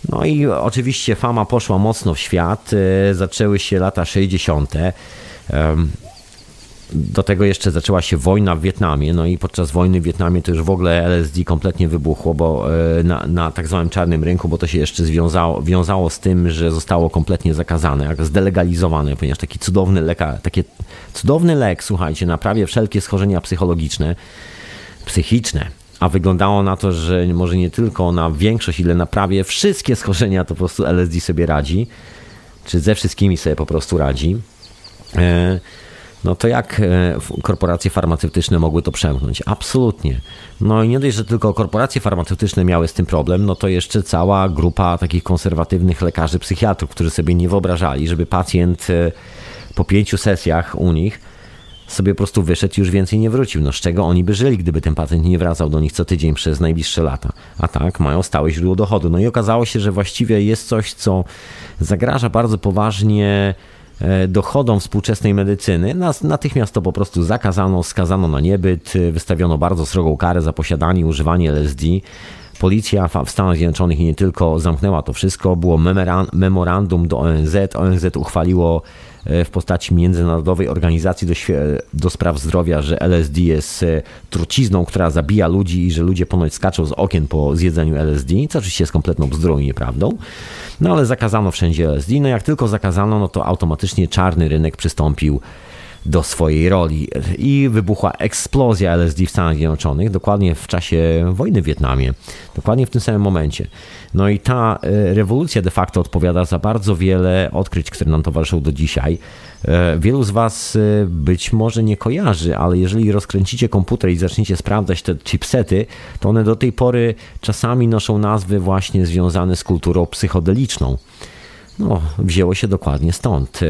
No i oczywiście fama poszła mocno w świat, zaczęły się lata 60. Do tego jeszcze zaczęła się wojna w Wietnamie, no i podczas wojny w Wietnamie to już w ogóle LSD kompletnie wybuchło, bo na tak zwanym czarnym rynku, bo to się jeszcze wiązało z tym, że zostało kompletnie zakazane, zdelegalizowane, ponieważ taki cudowny lek, słuchajcie, na prawie wszelkie schorzenia psychiczne. A wyglądało na to, że może nie tylko na większość, ile na prawie wszystkie schorzenia to po prostu LSD sobie radzi, czy ze wszystkimi sobie po prostu radzi, no to jak korporacje farmaceutyczne mogły to przemknąć? Absolutnie. No i nie dość, że tylko korporacje farmaceutyczne miały z tym problem, no to jeszcze cała grupa takich konserwatywnych lekarzy, psychiatrów, którzy sobie nie wyobrażali, żeby pacjent po 5 sesjach u nich sobie po prostu wyszedł i już więcej nie wrócił. No z czego oni by żyli, gdyby ten pacjent nie wracał do nich co tydzień przez najbliższe lata? A tak, mają stałe źródło dochodu. No i okazało się, że właściwie jest coś, co zagraża bardzo poważnie dochodom współczesnej medycyny. Natychmiast to po prostu zakazano, skazano na niebyt, wystawiono bardzo srogą karę za posiadanie i używanie LSD. Policja w Stanach Zjednoczonych nie tylko zamknęła to wszystko, było memorandum do ONZ. ONZ uchwaliło w postaci Międzynarodowej Organizacji do Spraw Zdrowia, że LSD jest trucizną, która zabija ludzi i że ludzie ponoć skaczą z okien po zjedzeniu LSD, co oczywiście jest kompletną bzdurą i nieprawdą. No ale zakazano wszędzie LSD. No jak tylko zakazano, no to automatycznie czarny rynek przystąpił do swojej roli i wybuchła eksplozja LSD w Stanach Zjednoczonych, dokładnie w czasie wojny w Wietnamie, dokładnie w tym samym momencie. No i ta rewolucja de facto odpowiada za bardzo wiele odkryć, które nam towarzyszą do dzisiaj. Wielu z Was być może nie kojarzy, ale jeżeli rozkręcicie komputer i zaczniecie sprawdzać te chipsety, to one do tej pory czasami noszą nazwy właśnie związane z kulturą psychodeliczną. No, wzięło się dokładnie stąd.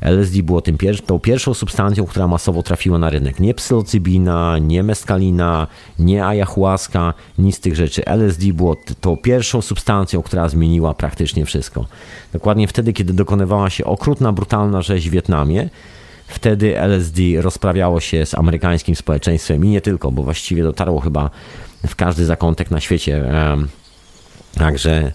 LSD było tą pierwszą substancją, która masowo trafiła na rynek. Nie psylocybina, nie meskalina, nie ayahuasca, nic z tych rzeczy. LSD było tą pierwszą substancją, która zmieniła praktycznie wszystko. Dokładnie wtedy, kiedy dokonywała się okrutna, brutalna rzeź w Wietnamie, wtedy LSD rozprawiało się z amerykańskim społeczeństwem i nie tylko, bo właściwie dotarło chyba w każdy zakątek na świecie. Także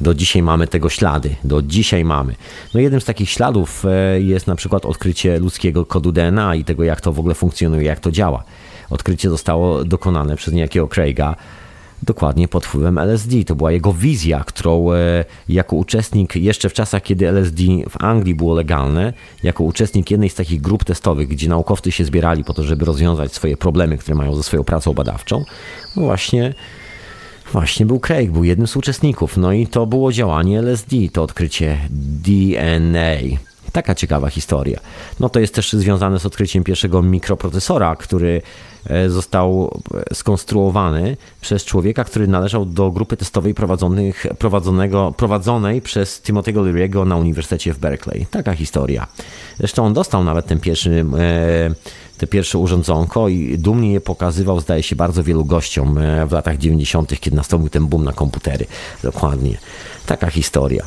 do dzisiaj mamy tego ślady, do dzisiaj mamy. No jednym z takich śladów jest na przykład odkrycie ludzkiego kodu DNA i tego, jak to w ogóle funkcjonuje, jak to działa. Odkrycie zostało dokonane przez niejakiego Craiga dokładnie pod wpływem LSD. To była jego wizja, którą jako uczestnik, jeszcze w czasach, kiedy LSD w Anglii było legalne, jako uczestnik jednej z takich grup testowych, gdzie naukowcy się zbierali po to, żeby rozwiązać swoje problemy, które mają ze swoją pracą badawczą, no Właśnie był Craig, był jednym z uczestników. No i to było działanie LSD, to odkrycie DNA. Taka ciekawa historia. No to jest też związane z odkryciem pierwszego mikroprocesora, który został skonstruowany przez człowieka, który należał do grupy testowej prowadzonej przez Timothy'ego Leary'ego na Uniwersytecie w Berkeley. Taka historia. Zresztą on dostał nawet te pierwsze urządzonko i dumnie je pokazywał, zdaje się, bardzo wielu gościom w latach 90., kiedy nastąpił ten boom na komputery. Dokładnie. Taka historia.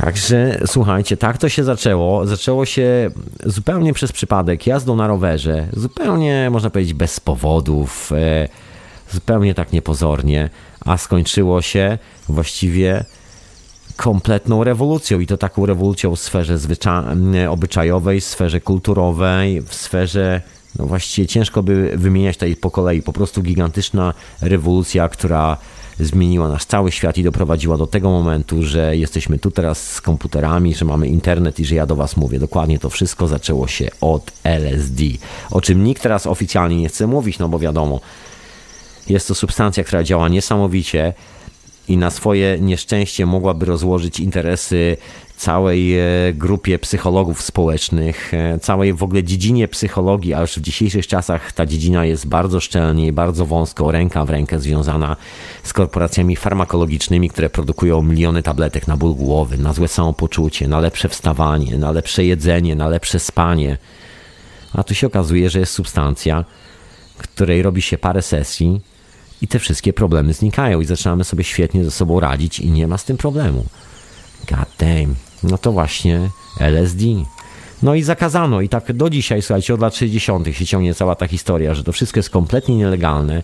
Także słuchajcie, tak to się zaczęło. Zaczęło się zupełnie przez przypadek, jazdą na rowerze, zupełnie można powiedzieć bez powodów, zupełnie tak niepozornie, a skończyło się właściwie kompletną rewolucją i to taką rewolucją w sferze obyczajowej, w sferze kulturowej, w sferze, no właściwie ciężko by wymieniać tutaj po kolei, po prostu gigantyczna rewolucja, która zmieniła nasz cały świat i doprowadziła do tego momentu, że jesteśmy tu teraz z komputerami, że mamy internet i że ja do Was mówię. Dokładnie to wszystko zaczęło się od LSD, o czym nikt teraz oficjalnie nie chce mówić, no bo wiadomo, jest to substancja, która działa niesamowicie i na swoje nieszczęście mogłaby rozłożyć interesy całej grupie psychologów społecznych, całej w ogóle dziedzinie psychologii, a już w dzisiejszych czasach ta dziedzina jest bardzo szczelnie i bardzo wąsko, ręka w rękę związana z korporacjami farmakologicznymi, które produkują miliony tabletek na ból głowy, na złe samopoczucie, na lepsze wstawanie, na lepsze jedzenie, na lepsze spanie. A tu się okazuje, że jest substancja, której robi się parę sesji i te wszystkie problemy znikają i zaczynamy sobie świetnie ze sobą radzić i nie ma z tym problemu. God damn. No to właśnie LSD. No i zakazano i tak do dzisiaj, słuchajcie, od lat 60. się ciągnie cała ta historia, że to wszystko jest kompletnie nielegalne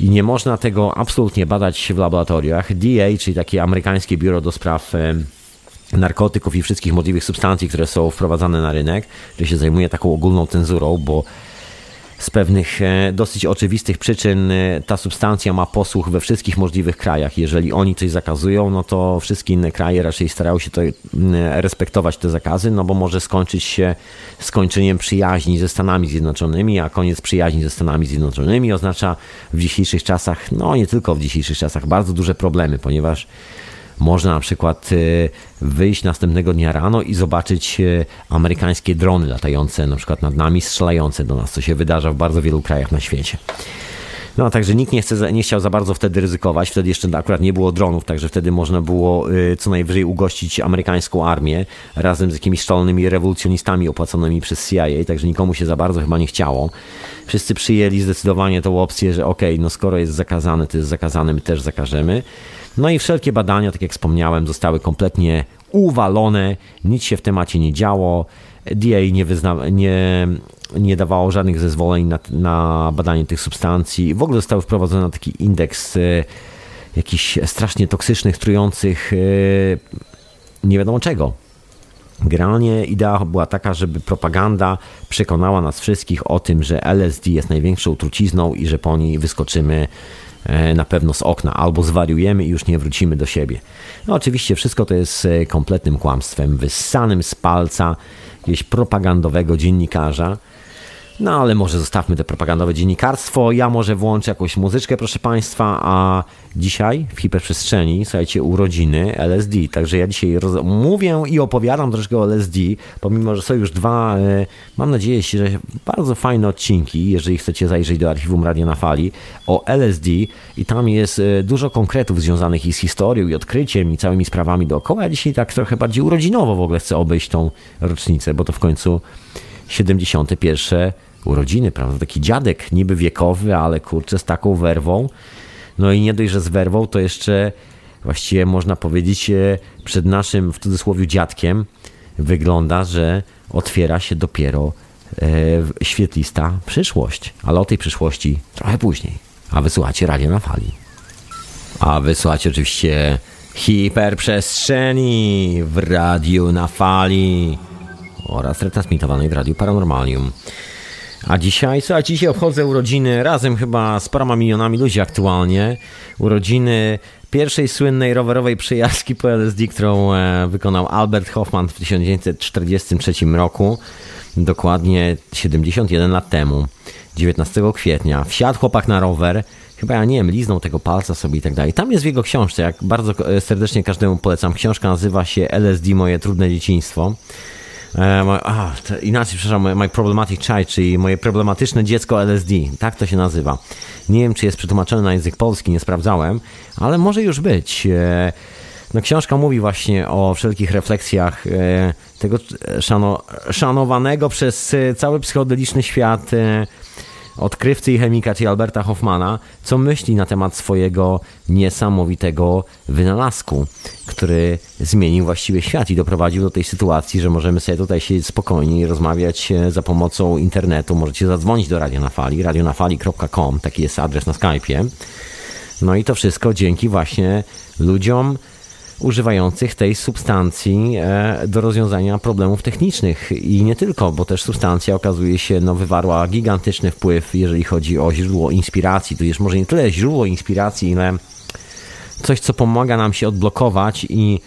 i nie można tego absolutnie badać w laboratoriach. DEA, czyli takie amerykańskie biuro do spraw narkotyków i wszystkich możliwych substancji, które są wprowadzane na rynek, które się zajmuje taką ogólną cenzurą, bo z pewnych dosyć oczywistych przyczyn ta substancja ma posłuch we wszystkich możliwych krajach. Jeżeli oni coś zakazują, no to wszystkie inne kraje raczej starają się to respektować te zakazy, no bo może skończyć się skończeniem przyjaźni ze Stanami Zjednoczonymi, a koniec przyjaźni ze Stanami Zjednoczonymi oznacza w dzisiejszych czasach, no nie tylko w dzisiejszych czasach, bardzo duże problemy, ponieważ można na przykład wyjść następnego dnia rano i zobaczyć amerykańskie drony latające na przykład nad nami, strzelające do nas, co się wydarza w bardzo wielu krajach na świecie. No a także nikt nie chciał za bardzo wtedy ryzykować, wtedy jeszcze akurat nie było dronów, także wtedy można było co najwyżej ugościć amerykańską armię razem z jakimiś szalonymi rewolucjonistami opłaconymi przez CIA, także nikomu się za bardzo chyba nie chciało. Wszyscy przyjęli zdecydowanie tą opcję, że okej, no skoro jest zakazane, to jest zakazane, my też zakażemy. No i wszelkie badania, tak jak wspomniałem, zostały kompletnie uwalone, nic się w temacie nie działo, DEA nie dawało żadnych zezwoleń na badanie tych substancji. W ogóle został wprowadzony taki indeks jakichś strasznie toksycznych, trujących nie wiadomo czego. Generalnie idea była taka, żeby propaganda przekonała nas wszystkich o tym, że LSD jest największą trucizną i że po niej wyskoczymy na pewno z okna, albo zwariujemy i już nie wrócimy do siebie. No oczywiście wszystko to jest kompletnym kłamstwem, wyssanym z palca jakiegoś propagandowego dziennikarza. No ale może zostawmy te propagandowe dziennikarstwo, ja może włączę jakąś muzyczkę, proszę Państwa, a dzisiaj w hiperprzestrzeni, słuchajcie, urodziny LSD, także ja dzisiaj mówię i opowiadam troszkę o LSD, pomimo, że są już dwa, mam nadzieję, że bardzo fajne odcinki, jeżeli chcecie zajrzeć do archiwum Radia na Fali, o LSD i tam jest dużo konkretów związanych i z historią, i odkryciem, i całymi sprawami dookoła, ja dzisiaj tak trochę bardziej urodzinowo w ogóle chcę obejść tą rocznicę, bo to w końcu 71. urodziny, prawda? Taki dziadek niby wiekowy, ale kurczę z taką werwą. No i nie dość, że z werwą, to jeszcze właściwie można powiedzieć przed naszym w cudzysłowie dziadkiem wygląda, że otwiera się dopiero świetlista przyszłość. Ale o tej przyszłości trochę później. A wysłuchacie Radia na Fali. A wysłuchacie oczywiście hiperprzestrzeni w Radiu na Fali oraz retransmitowanej w Radiu Paranormalium. A dzisiaj, słuchajcie, dzisiaj obchodzę urodziny razem chyba z paroma milionami ludzi aktualnie. Urodziny pierwszej słynnej rowerowej przejażdżki po LSD, którą wykonał Albert Hofmann w 1943 roku. Dokładnie 71 lat temu, 19 kwietnia. Wsiadł chłopak na rower. Chyba, ja nie wiem, liznął tego palca sobie i tak dalej. Tam jest w jego książce, jak bardzo serdecznie każdemu polecam. Książka nazywa się LSD, moje trudne dzieciństwo. My Problematic Child, czyli moje problematyczne dziecko LSD, tak to się nazywa. Nie wiem, czy jest przetłumaczone na język polski, nie sprawdzałem, ale może już być. No, książka mówi właśnie o wszelkich refleksjach tego szanowanego przez cały psychodeliczny świat odkrywcy i chemika, czyli Alberta Hofmana, co myśli na temat swojego niesamowitego wynalazku, który zmienił właściwie świat i doprowadził do tej sytuacji, że możemy sobie tutaj siedzieć spokojnie i rozmawiać za pomocą internetu. Możecie zadzwonić do Radia na Fali, radionafali.com, taki jest adres na Skype'ie. No i to wszystko dzięki właśnie ludziom używających tej substancji do rozwiązania problemów technicznych i nie tylko, bo też substancja okazuje się, no, wywarła gigantyczny wpływ, jeżeli chodzi o źródło inspiracji. Tu jest może nie tyle źródło inspiracji, ile coś, co pomaga nam się odblokować i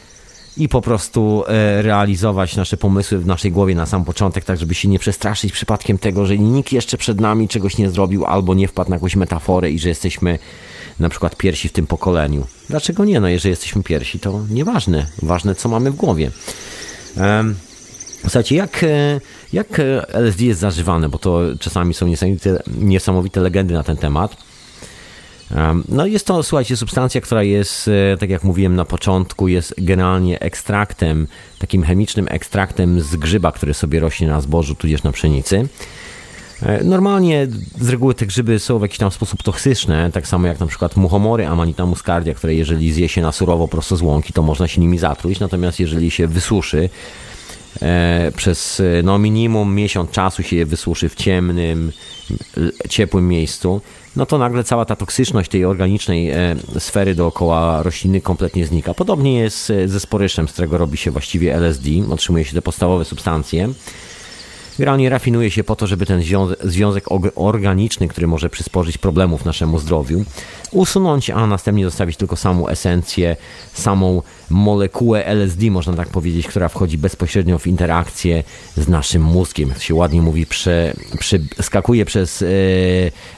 po prostu realizować nasze pomysły w naszej głowie na sam początek, tak żeby się nie przestraszyć przypadkiem tego, że nikt jeszcze przed nami czegoś nie zrobił albo nie wpadł na jakąś metaforę i że jesteśmy na przykład pierwsi w tym pokoleniu. Dlaczego nie? No, jeżeli jesteśmy pierwsi, to nieważne. Ważne, co mamy w głowie. Słuchajcie, jak LSD jest zażywane, bo to czasami są niesamowite legendy na ten temat. No jest to, słuchajcie, substancja, która jest, tak jak mówiłem na początku, jest generalnie ekstraktem, takim chemicznym ekstraktem z grzyba, który sobie rośnie na zbożu, tudzież na pszenicy. Normalnie z reguły te grzyby są w jakiś tam sposób toksyczne, tak samo jak na przykład muchomory Amanita muscaria, które jeżeli zje się na surowo prosto z łąki, to można się nimi zatruć, natomiast jeżeli się wysuszy przez no minimum miesiąc czasu się je wysuszy w ciemnym, ciepłym miejscu, no to nagle cała ta toksyczność tej organicznej sfery dookoła rośliny kompletnie znika. Podobnie jest ze sporyszem, z którego robi się właściwie LSD, otrzymuje się te podstawowe substancje. Generalnie rafinuje się po to, żeby ten związek organiczny, który może przysporzyć problemów naszemu zdrowiu, usunąć, a następnie zostawić tylko samą esencję, samą molekułę LSD, można tak powiedzieć, która wchodzi bezpośrednio w interakcję z naszym mózgiem. Jak się ładnie mówi, skakuje przez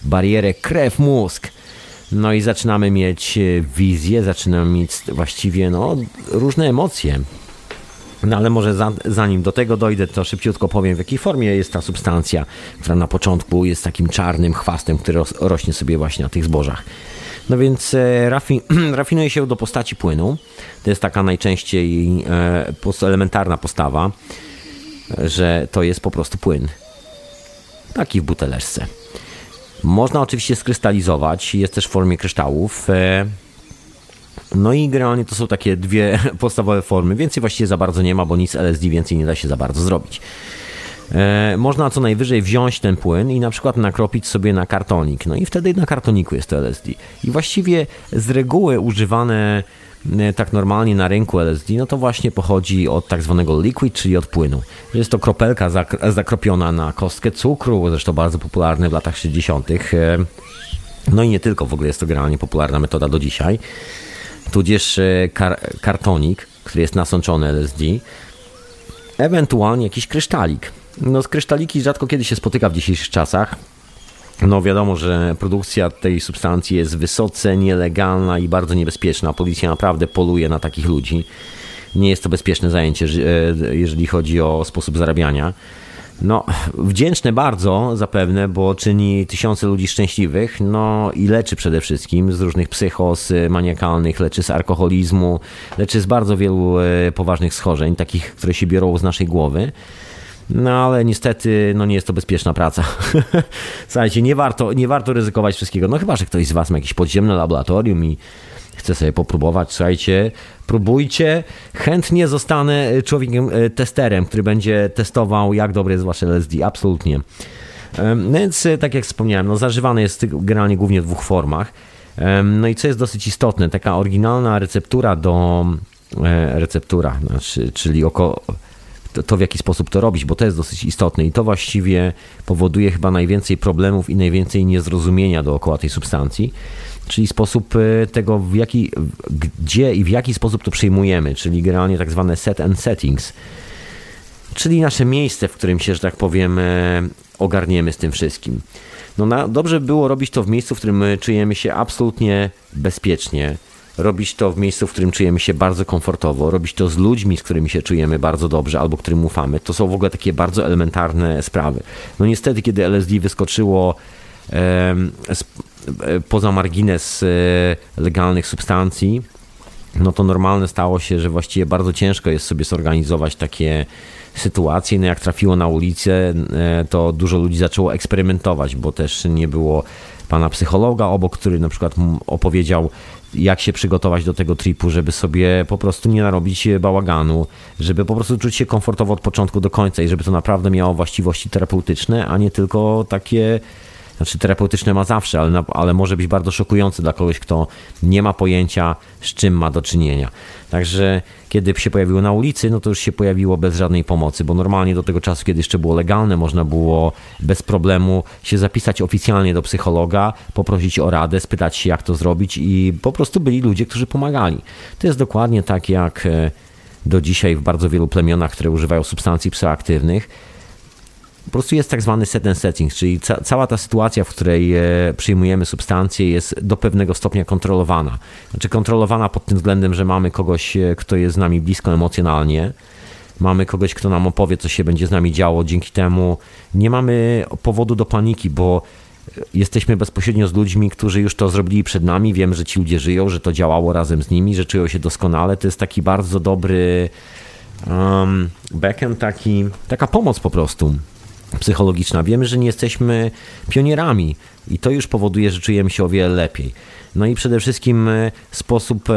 barierę krew-mózg. No i zaczynamy mieć wizję, zaczynamy mieć właściwie no, różne emocje. No ale może zanim do tego dojdę, to szybciutko powiem, w jakiej formie jest ta substancja, która na początku jest takim czarnym chwastem, który rośnie sobie właśnie na tych zbożach. No więc rafinuje się do postaci płynu. To jest taka najczęściej elementarna postawa, że to jest po prostu płyn. Taki w buteleczce. Można oczywiście skrystalizować, jest też w formie kryształów. No i generalnie to są takie dwie podstawowe formy. Więcej właściwie za bardzo nie ma, bo nic LSD więcej nie da się za bardzo zrobić. Można co najwyżej wziąć ten płyn i na przykład nakropić sobie na kartonik. No i wtedy na kartoniku jest to LSD. I właściwie z reguły używane tak normalnie na rynku LSD, no to właśnie pochodzi od tak zwanego liquid, czyli od płynu. Jest to kropelka zakropiona na kostkę cukru, zresztą bardzo popularne w latach 60. No i nie tylko, w ogóle jest to generalnie popularna metoda do dzisiaj. Tudzież kartonik, który jest nasączony LSD, ewentualnie jakiś kryształik. No z kryształiki rzadko kiedy się spotyka w dzisiejszych czasach. No wiadomo, że produkcja tej substancji jest wysoce nielegalna i bardzo niebezpieczna. Policja naprawdę poluje na takich ludzi. Nie jest to bezpieczne zajęcie, jeżeli chodzi o sposób zarabiania. No, wdzięczne bardzo zapewne, bo czyni tysiące ludzi szczęśliwych, no i leczy przede wszystkim z różnych psychos maniakalnych, leczy z alkoholizmu, leczy z bardzo wielu poważnych schorzeń, takich, które się biorą z naszej głowy. No ale niestety, no nie jest to bezpieczna praca. Słuchajcie, nie warto ryzykować wszystkiego. No chyba, że ktoś z was ma jakieś podziemne laboratorium i chce sobie popróbować. Słuchajcie, próbujcie. Chętnie zostanę człowiekiem, testerem, który będzie testował, jak dobre jest wasze LSD. Absolutnie. Więc, tak jak wspomniałem, no zażywane jest generalnie głównie w dwóch formach. No i co jest dosyć istotne, taka oryginalna receptura do... Receptura, znaczy, czyli około... To w jaki sposób to robić, bo to jest dosyć istotne i to właściwie powoduje chyba najwięcej problemów i najwięcej niezrozumienia dookoła tej substancji, czyli sposób tego, gdzie i w jaki sposób to przyjmujemy, czyli generalnie tak zwane set and settings, czyli nasze miejsce, w którym się, że tak powiem, ogarniemy z tym wszystkim. No dobrze by było robić to w miejscu, w którym czujemy się absolutnie bezpiecznie, robić to w miejscu, w którym czujemy się bardzo komfortowo, robić to z ludźmi, z którymi się czujemy bardzo dobrze albo którym ufamy. To są w ogóle takie bardzo elementarne sprawy. No niestety, kiedy LSD wyskoczyło poza margines legalnych substancji, no to normalne stało się, że właściwie bardzo ciężko jest sobie zorganizować takie sytuacje. No jak trafiło na ulicę, to dużo ludzi zaczęło eksperymentować, bo też nie było pana psychologa obok, który na przykład opowiedział, jak się przygotować do tego tripu, żeby sobie po prostu nie narobić bałaganu, żeby po prostu czuć się komfortowo od początku do końca i żeby to naprawdę miało właściwości terapeutyczne, a nie tylko takie, znaczy terapeutyczne ma zawsze, ale może być bardzo szokujące dla kogoś, kto nie ma pojęcia, z czym ma do czynienia. Także kiedy się pojawiło na ulicy, no to już się pojawiło bez żadnej pomocy, bo normalnie do tego czasu, kiedy jeszcze było legalne, można było bez problemu się zapisać oficjalnie do psychologa, poprosić o radę, spytać się, jak to zrobić i po prostu byli ludzie, którzy pomagali. To jest dokładnie tak jak do dzisiaj w bardzo wielu plemionach, które używają substancji psychoaktywnych. Po prostu jest tak zwany set and settings, czyli cała ta sytuacja, w której przyjmujemy substancje, jest do pewnego stopnia kontrolowana. Znaczy kontrolowana pod tym względem, że mamy kogoś, kto jest z nami blisko emocjonalnie, mamy kogoś, kto nam opowie, co się będzie z nami działo, dzięki temu nie mamy powodu do paniki, bo jesteśmy bezpośrednio z ludźmi, którzy już to zrobili przed nami, wiemy, że ci ludzie żyją, że to działało razem z nimi, że czują się doskonale, to jest taki bardzo dobry backend, taka pomoc po prostu psychologiczna. Wiemy, że nie jesteśmy pionierami i to już powoduje, że czujemy się o wiele lepiej. No i przede wszystkim sposób,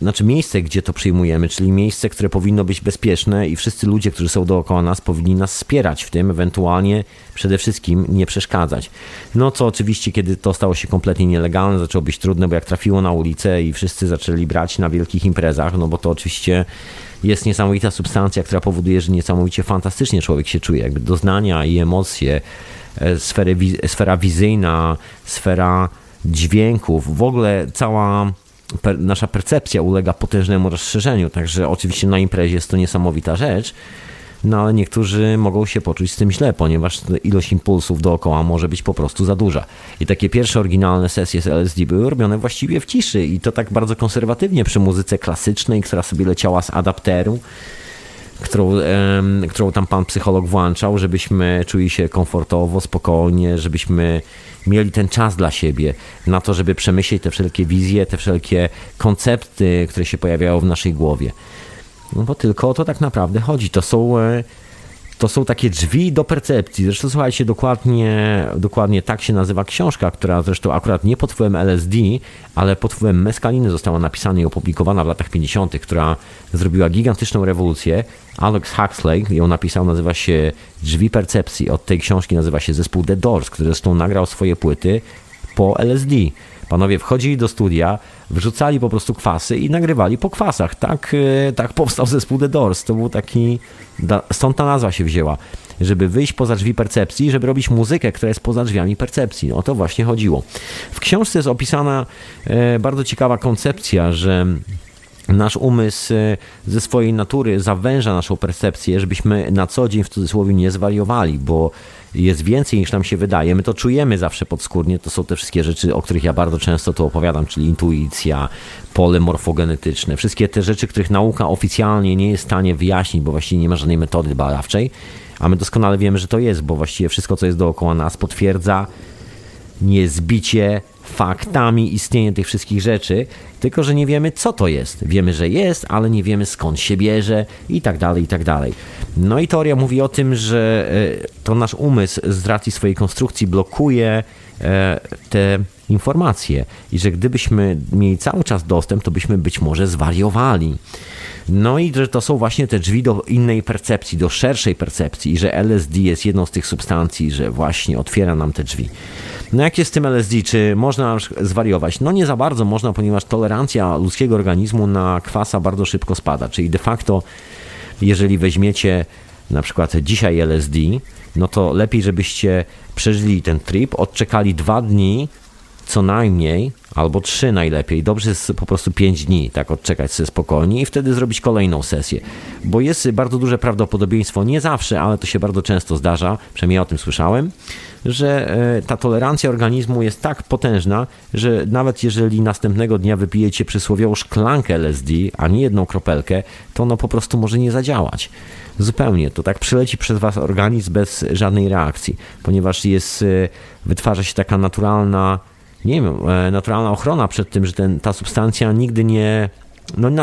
znaczy miejsce, gdzie to przyjmujemy, czyli miejsce, które powinno być bezpieczne i wszyscy ludzie, którzy są dookoła nas, powinni nas wspierać w tym, ewentualnie przede wszystkim nie przeszkadzać. No co oczywiście, kiedy to stało się kompletnie nielegalne, zaczęło być trudne, bo jak trafiło na ulicę i wszyscy zaczęli brać na wielkich imprezach, no bo to oczywiście jest niesamowita substancja, która powoduje, że niesamowicie fantastycznie człowiek się czuje, jakby doznania i emocje, sfera wizyjna, sfera dźwięków, w ogóle cała nasza percepcja ulega potężnemu rozszerzeniu, także oczywiście na imprezie jest to niesamowita rzecz, no ale niektórzy mogą się poczuć z tym źle, ponieważ ilość impulsów dookoła może być po prostu za duża. I takie pierwsze oryginalne sesje z LSD były robione właściwie w ciszy i to tak bardzo konserwatywnie przy muzyce klasycznej, która sobie leciała z adapteru, którą tam pan psycholog włączał, żebyśmy czuli się komfortowo, spokojnie, żebyśmy mieli ten czas dla siebie na to, żeby przemyśleć te wszelkie wizje, te wszelkie koncepty, które się pojawiają w naszej głowie. No bo tylko o to tak naprawdę chodzi. To są to są takie drzwi do percepcji. Zresztą słuchajcie, dokładnie tak się nazywa książka, która zresztą akurat nie pod wpływem LSD, ale pod wpływem meskaliny została napisana i opublikowana w latach 50., która zrobiła gigantyczną rewolucję. Aldous Huxley ją napisał, nazywa się Drzwi percepcji. Od tej książki nazywa się zespół The Doors, który zresztą nagrał swoje płyty po LSD. Panowie wchodzili do studia, wrzucali po prostu kwasy i nagrywali po kwasach. Tak powstał zespół The Doors. To był taki... Stąd ta nazwa się wzięła. Żeby wyjść poza drzwi percepcji, żeby robić muzykę, która jest poza drzwiami percepcji. No, o to właśnie chodziło. W książce jest opisana bardzo ciekawa koncepcja, że nasz umysł ze swojej natury zawęża naszą percepcję, żebyśmy na co dzień w cudzysłowie nie zwariowali, bo jest więcej niż nam się wydaje. My to czujemy zawsze podskórnie. To są te wszystkie rzeczy, o których ja bardzo często tu opowiadam, czyli intuicja, pole morfogenetyczne. Wszystkie te rzeczy, których nauka oficjalnie nie jest w stanie wyjaśnić, bo właściwie nie ma żadnej metody badawczej, a my doskonale wiemy, że to jest, bo właściwie wszystko, co jest dookoła nas, potwierdza niezbicie faktami istnienie tych wszystkich rzeczy, tylko że nie wiemy, co to jest. Wiemy, że jest, ale nie wiemy, skąd się bierze i tak dalej, i tak dalej. No i teoria mówi o tym, że to nasz umysł z racji swojej konstrukcji blokuje te informacje i że gdybyśmy mieli cały czas dostęp, to byśmy być może zwariowali. No i że to są właśnie te drzwi do innej percepcji, do szerszej percepcji i że LSD jest jedną z tych substancji, że właśnie otwiera nam te drzwi. No jak jest z tym LSD? Czy można zwariować? No nie za bardzo można, ponieważ tolerancja ludzkiego organizmu na kwasa bardzo szybko spada. Czyli de facto, jeżeli weźmiecie na przykład dzisiaj LSD, no to lepiej, żebyście przeżyli ten trip, odczekali 2 dni co najmniej, albo 3 najlepiej. Dobrze jest po prostu 5 dni tak odczekać sobie spokojnie i wtedy zrobić kolejną sesję. Bo jest bardzo duże prawdopodobieństwo, nie zawsze, ale to się bardzo często zdarza, przynajmniej ja o tym słyszałem, że ta tolerancja organizmu jest tak potężna, że nawet jeżeli następnego dnia wypijecie przysłowiową szklankę LSD, a nie jedną kropelkę, to ono po prostu może nie zadziałać. Zupełnie. To tak przyleci przez was organizm bez żadnej reakcji, ponieważ jest, wytwarza się taka naturalna ochrona przed tym, że ta substancja nigdy nie...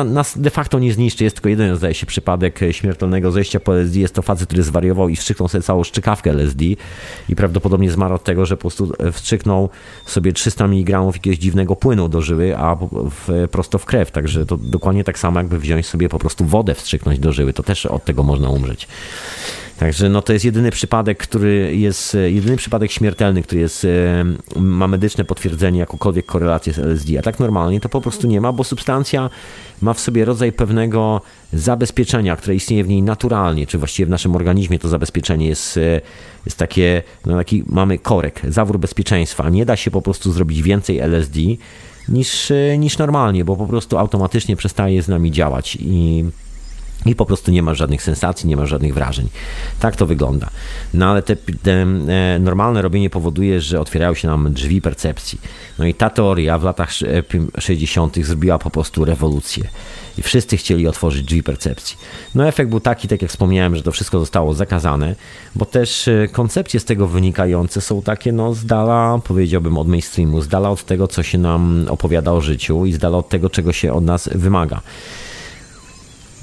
nas de facto nie zniszczy. Jest tylko jeden, zdaje się, przypadek śmiertelnego zejścia po LSD. Jest to facet, który zwariował i wstrzyknął sobie całą szczykawkę LSD i prawdopodobnie zmarł od tego, że po prostu wstrzyknął sobie 300 mg jakiegoś dziwnego płynu do żyły, a prosto w krew. Także to dokładnie tak samo, jakby wziąć sobie po prostu wodę, wstrzyknąć do żyły. To też od tego można umrzeć. Także no to jest jedyny przypadek śmiertelny, który jest, ma medyczne potwierdzenie, jakąkolwiek korelację z LSD, a tak normalnie to po prostu nie ma, bo substancja ma w sobie rodzaj pewnego zabezpieczenia, które istnieje w niej naturalnie, czy właściwie w naszym organizmie to zabezpieczenie jest takie, no taki mamy korek, zawór bezpieczeństwa, nie da się po prostu zrobić więcej LSD niż normalnie, bo po prostu automatycznie przestaje z nami działać i po prostu nie ma żadnych sensacji, nie ma żadnych wrażeń. Tak to wygląda. No ale te normalne robienie powoduje, że otwierają się nam drzwi percepcji. No i ta teoria w latach 60. zrobiła po prostu rewolucję. I wszyscy chcieli otworzyć drzwi percepcji. No efekt był taki, tak jak wspomniałem, że to wszystko zostało zakazane, bo też koncepcje z tego wynikające są takie, no z dala, powiedziałbym, od mainstreamu, z dala od tego, co się nam opowiada o życiu i z dala od tego, czego się od nas wymaga.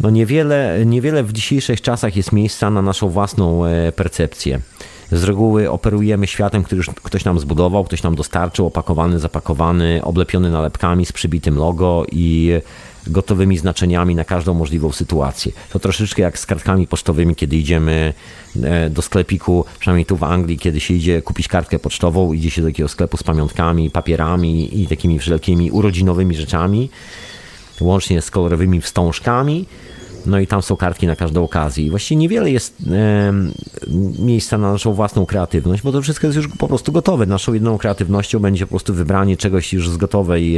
No niewiele w dzisiejszych czasach jest miejsca na naszą własną percepcję. Z reguły operujemy światem, który już ktoś nam zbudował, ktoś nam dostarczył, opakowany, zapakowany, oblepiony nalepkami z przybitym logo i gotowymi znaczeniami na każdą możliwą sytuację. To troszeczkę jak z kartkami pocztowymi, kiedy idziemy do sklepiku, przynajmniej tu w Anglii, kiedy się idzie kupić kartkę pocztową, idzie się do takiego sklepu z pamiątkami, papierami i takimi wszelkimi urodzinowymi rzeczami, łącznie z kolorowymi wstążkami, no i tam są kartki na każdą okazję. I właściwie niewiele jest miejsca na naszą własną kreatywność, bo to wszystko jest już po prostu gotowe. Naszą jedyną kreatywnością będzie po prostu wybranie czegoś już z gotowej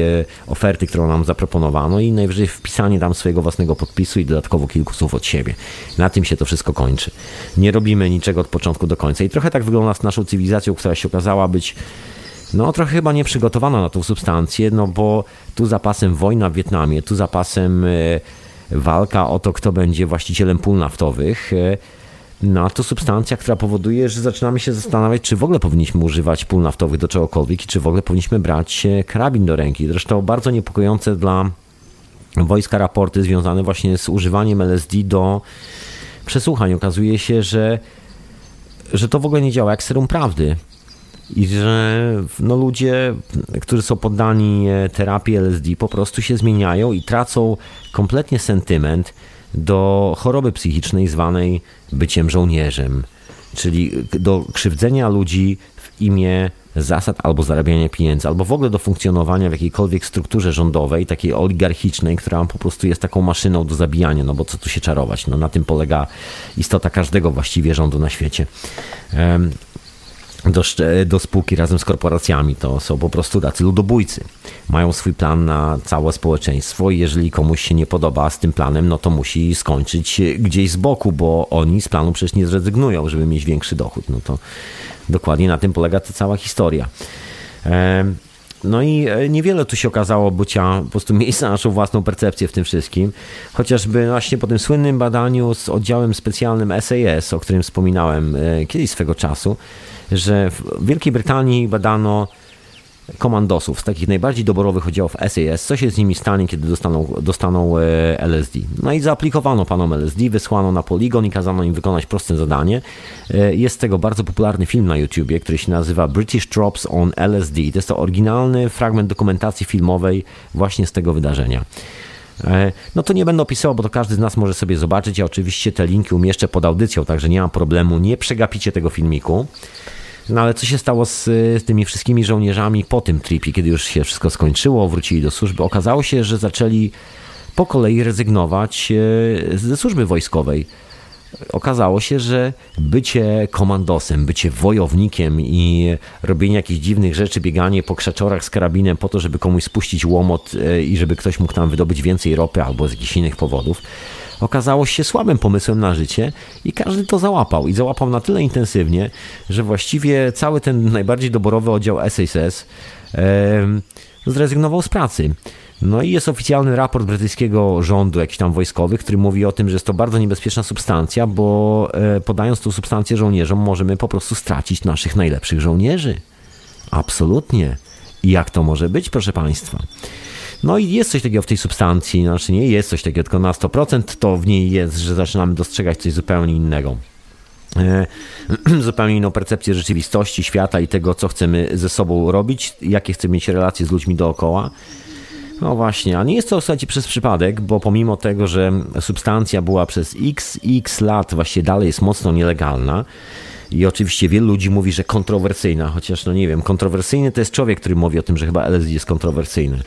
oferty, którą nam zaproponowano i najwyżej wpisanie tam swojego własnego podpisu i dodatkowo kilku słów od siebie. Na tym się to wszystko kończy. Nie robimy niczego od początku do końca. I trochę tak wygląda z naszą cywilizacją, która się okazała być trochę chyba nieprzygotowana na tą substancję, no bo tu zapasem wojna w Wietnamie, tu zapasem walka o to, kto będzie właścicielem pól naftowych. No a to substancja, która powoduje, że zaczynamy się zastanawiać, czy w ogóle powinniśmy używać pól naftowych do czegokolwiek i czy w ogóle powinniśmy brać karabin do ręki. Zresztą bardzo niepokojące dla wojska raporty związane właśnie z używaniem LSD do przesłuchań okazuje się, że to w ogóle nie działa jak serum prawdy. I że no, ludzie, którzy są poddani terapii LSD, po prostu się zmieniają i tracą kompletnie sentyment do choroby psychicznej zwanej byciem żołnierzem, czyli do krzywdzenia ludzi w imię zasad albo zarabiania pieniędzy, albo w ogóle do funkcjonowania w jakiejkolwiek strukturze rządowej, takiej oligarchicznej, która po prostu jest taką maszyną do zabijania, no bo co tu się czarować, no na tym polega istota każdego właściwie rządu na świecie. Do spółki razem z korporacjami to są po prostu tacy ludobójcy. Mają swój plan na całe społeczeństwo i jeżeli komuś się nie podoba z tym planem, no to musi skończyć gdzieś z boku, bo oni z planu przecież nie zrezygnują, żeby mieć większy dochód. No to dokładnie na tym polega ta cała historia. No i niewiele tu się okazało bycia po prostu miejsca na naszą własną percepcję w tym wszystkim. Chociażby właśnie po tym słynnym badaniu z oddziałem specjalnym SAS, o którym wspominałem kiedyś swego czasu, że w Wielkiej Brytanii badano komandosów z takich najbardziej doborowych oddziałów SAS, co się z nimi stanie, kiedy dostaną LSD. No i zaaplikowano panom LSD, wysłano na poligon i kazano im wykonać proste zadanie. Jest z tego bardzo popularny film na YouTubie, który się nazywa British Tropes on LSD. To jest to oryginalny fragment dokumentacji filmowej właśnie z tego wydarzenia. No to nie będę opisywał, bo to każdy z nas może sobie zobaczyć. Ja oczywiście te linki umieszczę pod audycją, także nie ma problemu, nie przegapicie tego filmiku. No ale co się stało z tymi wszystkimi żołnierzami po tym tripie, kiedy już się wszystko skończyło, wrócili do służby? Okazało się, że zaczęli po kolei rezygnować ze służby wojskowej. Okazało się, że bycie komandosem, bycie wojownikiem i robienie jakichś dziwnych rzeczy, bieganie po krzaczorach z karabinem po to, żeby komuś spuścić łomot i żeby ktoś mógł tam wydobyć więcej ropy albo z jakichś innych powodów, okazało się słabym pomysłem na życie i każdy to załapał. I załapał na tyle intensywnie, że właściwie cały ten najbardziej doborowy oddział SAS zrezygnował z pracy. No i jest oficjalny raport brytyjskiego rządu, jakiś tam wojskowy, który mówi o tym, że jest to bardzo niebezpieczna substancja, bo podając tą substancję żołnierzom możemy po prostu stracić naszych najlepszych żołnierzy. Absolutnie. I jak to może być, proszę Państwa? No i jest coś takiego w tej substancji, znaczy nie jest coś takiego, tylko na 100% to w niej jest, że zaczynamy dostrzegać coś zupełnie innego. Zupełnie inną percepcję rzeczywistości, świata i tego, co chcemy ze sobą robić, jakie chcemy mieć relacje z ludźmi dookoła. No właśnie, a nie jest to, słuchajcie, przez przypadek, bo pomimo tego, że substancja była przez x lat, właściwie dalej jest mocno nielegalna i oczywiście wielu ludzi mówi, że kontrowersyjna, chociaż no nie wiem, kontrowersyjny to jest człowiek, który mówi o tym, że chyba LSD jest kontrowersyjny.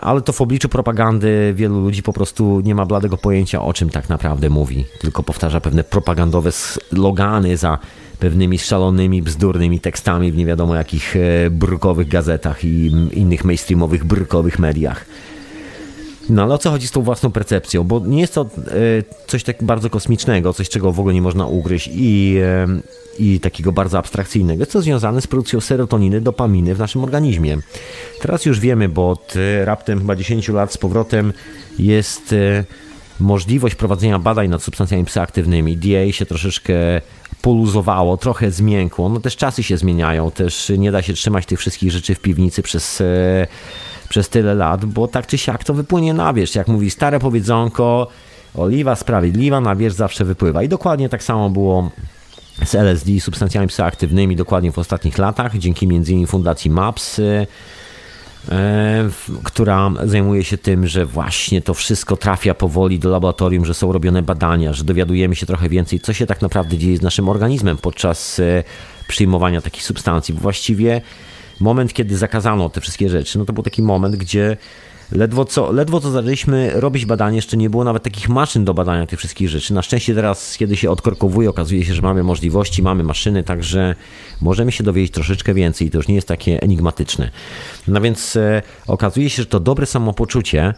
Ale to w obliczu propagandy wielu ludzi po prostu nie ma bladego pojęcia, o czym tak naprawdę mówi, tylko powtarza pewne propagandowe slogany za pewnymi szalonymi, bzdurnymi tekstami w nie wiadomo jakich brukowych gazetach i innych mainstreamowych, brukowych mediach. No ale o co chodzi z tą własną percepcją? Bo nie jest to coś tak bardzo kosmicznego, coś czego w ogóle nie można ugryźć i takiego bardzo abstrakcyjnego. Jest to związane z produkcją serotoniny, dopaminy w naszym organizmie. Teraz już wiemy, bo od raptem chyba 10 lat z powrotem jest możliwość prowadzenia badań nad substancjami psychoaktywnymi. DEA się troszeczkę poluzowało, trochę zmiękło. No też czasy się zmieniają, też nie da się trzymać tych wszystkich rzeczy w piwnicy przez tyle lat, bo tak czy siak to wypłynie na wierzch. Jak mówi stare powiedzonko, oliwa sprawiedliwa na wierzch zawsze wypływa. I dokładnie tak samo było z LSD i substancjami psychoaktywnymi dokładnie w ostatnich latach, dzięki m.in. Fundacji MAPS, która zajmuje się tym, że właśnie to wszystko trafia powoli do laboratorium, że są robione badania, że dowiadujemy się trochę więcej, co się tak naprawdę dzieje z naszym organizmem podczas przyjmowania takich substancji. Właściwie moment, kiedy zakazano te wszystkie rzeczy, no to był taki moment, gdzie ledwo co zaczęliśmy robić badanie, jeszcze nie było nawet takich maszyn do badania tych wszystkich rzeczy. Na szczęście teraz, kiedy się odkorkowuje, okazuje się, że mamy możliwości, mamy maszyny, także możemy się dowiedzieć troszeczkę więcej i to już nie jest takie enigmatyczne. No więc okazuje się, że to dobre samopoczucie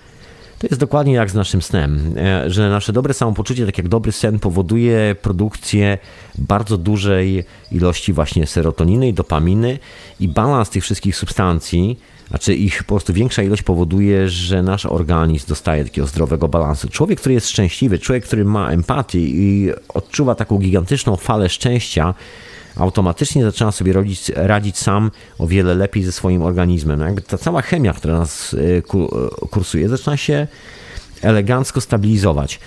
to jest dokładnie jak z naszym snem, że nasze dobre samopoczucie, tak jak dobry sen, powoduje produkcję bardzo dużej ilości właśnie serotoniny i dopaminy i balans tych wszystkich substancji, znaczy ich po prostu większa ilość powoduje, że nasz organizm dostaje takiego zdrowego balansu. Człowiek, który jest szczęśliwy, człowiek, który ma empatię i odczuwa taką gigantyczną falę szczęścia, automatycznie zaczyna sobie radzić sam o wiele lepiej ze swoim organizmem. Jakby ta cała chemia, która nas kursuje, zaczyna się elegancko stabilizować.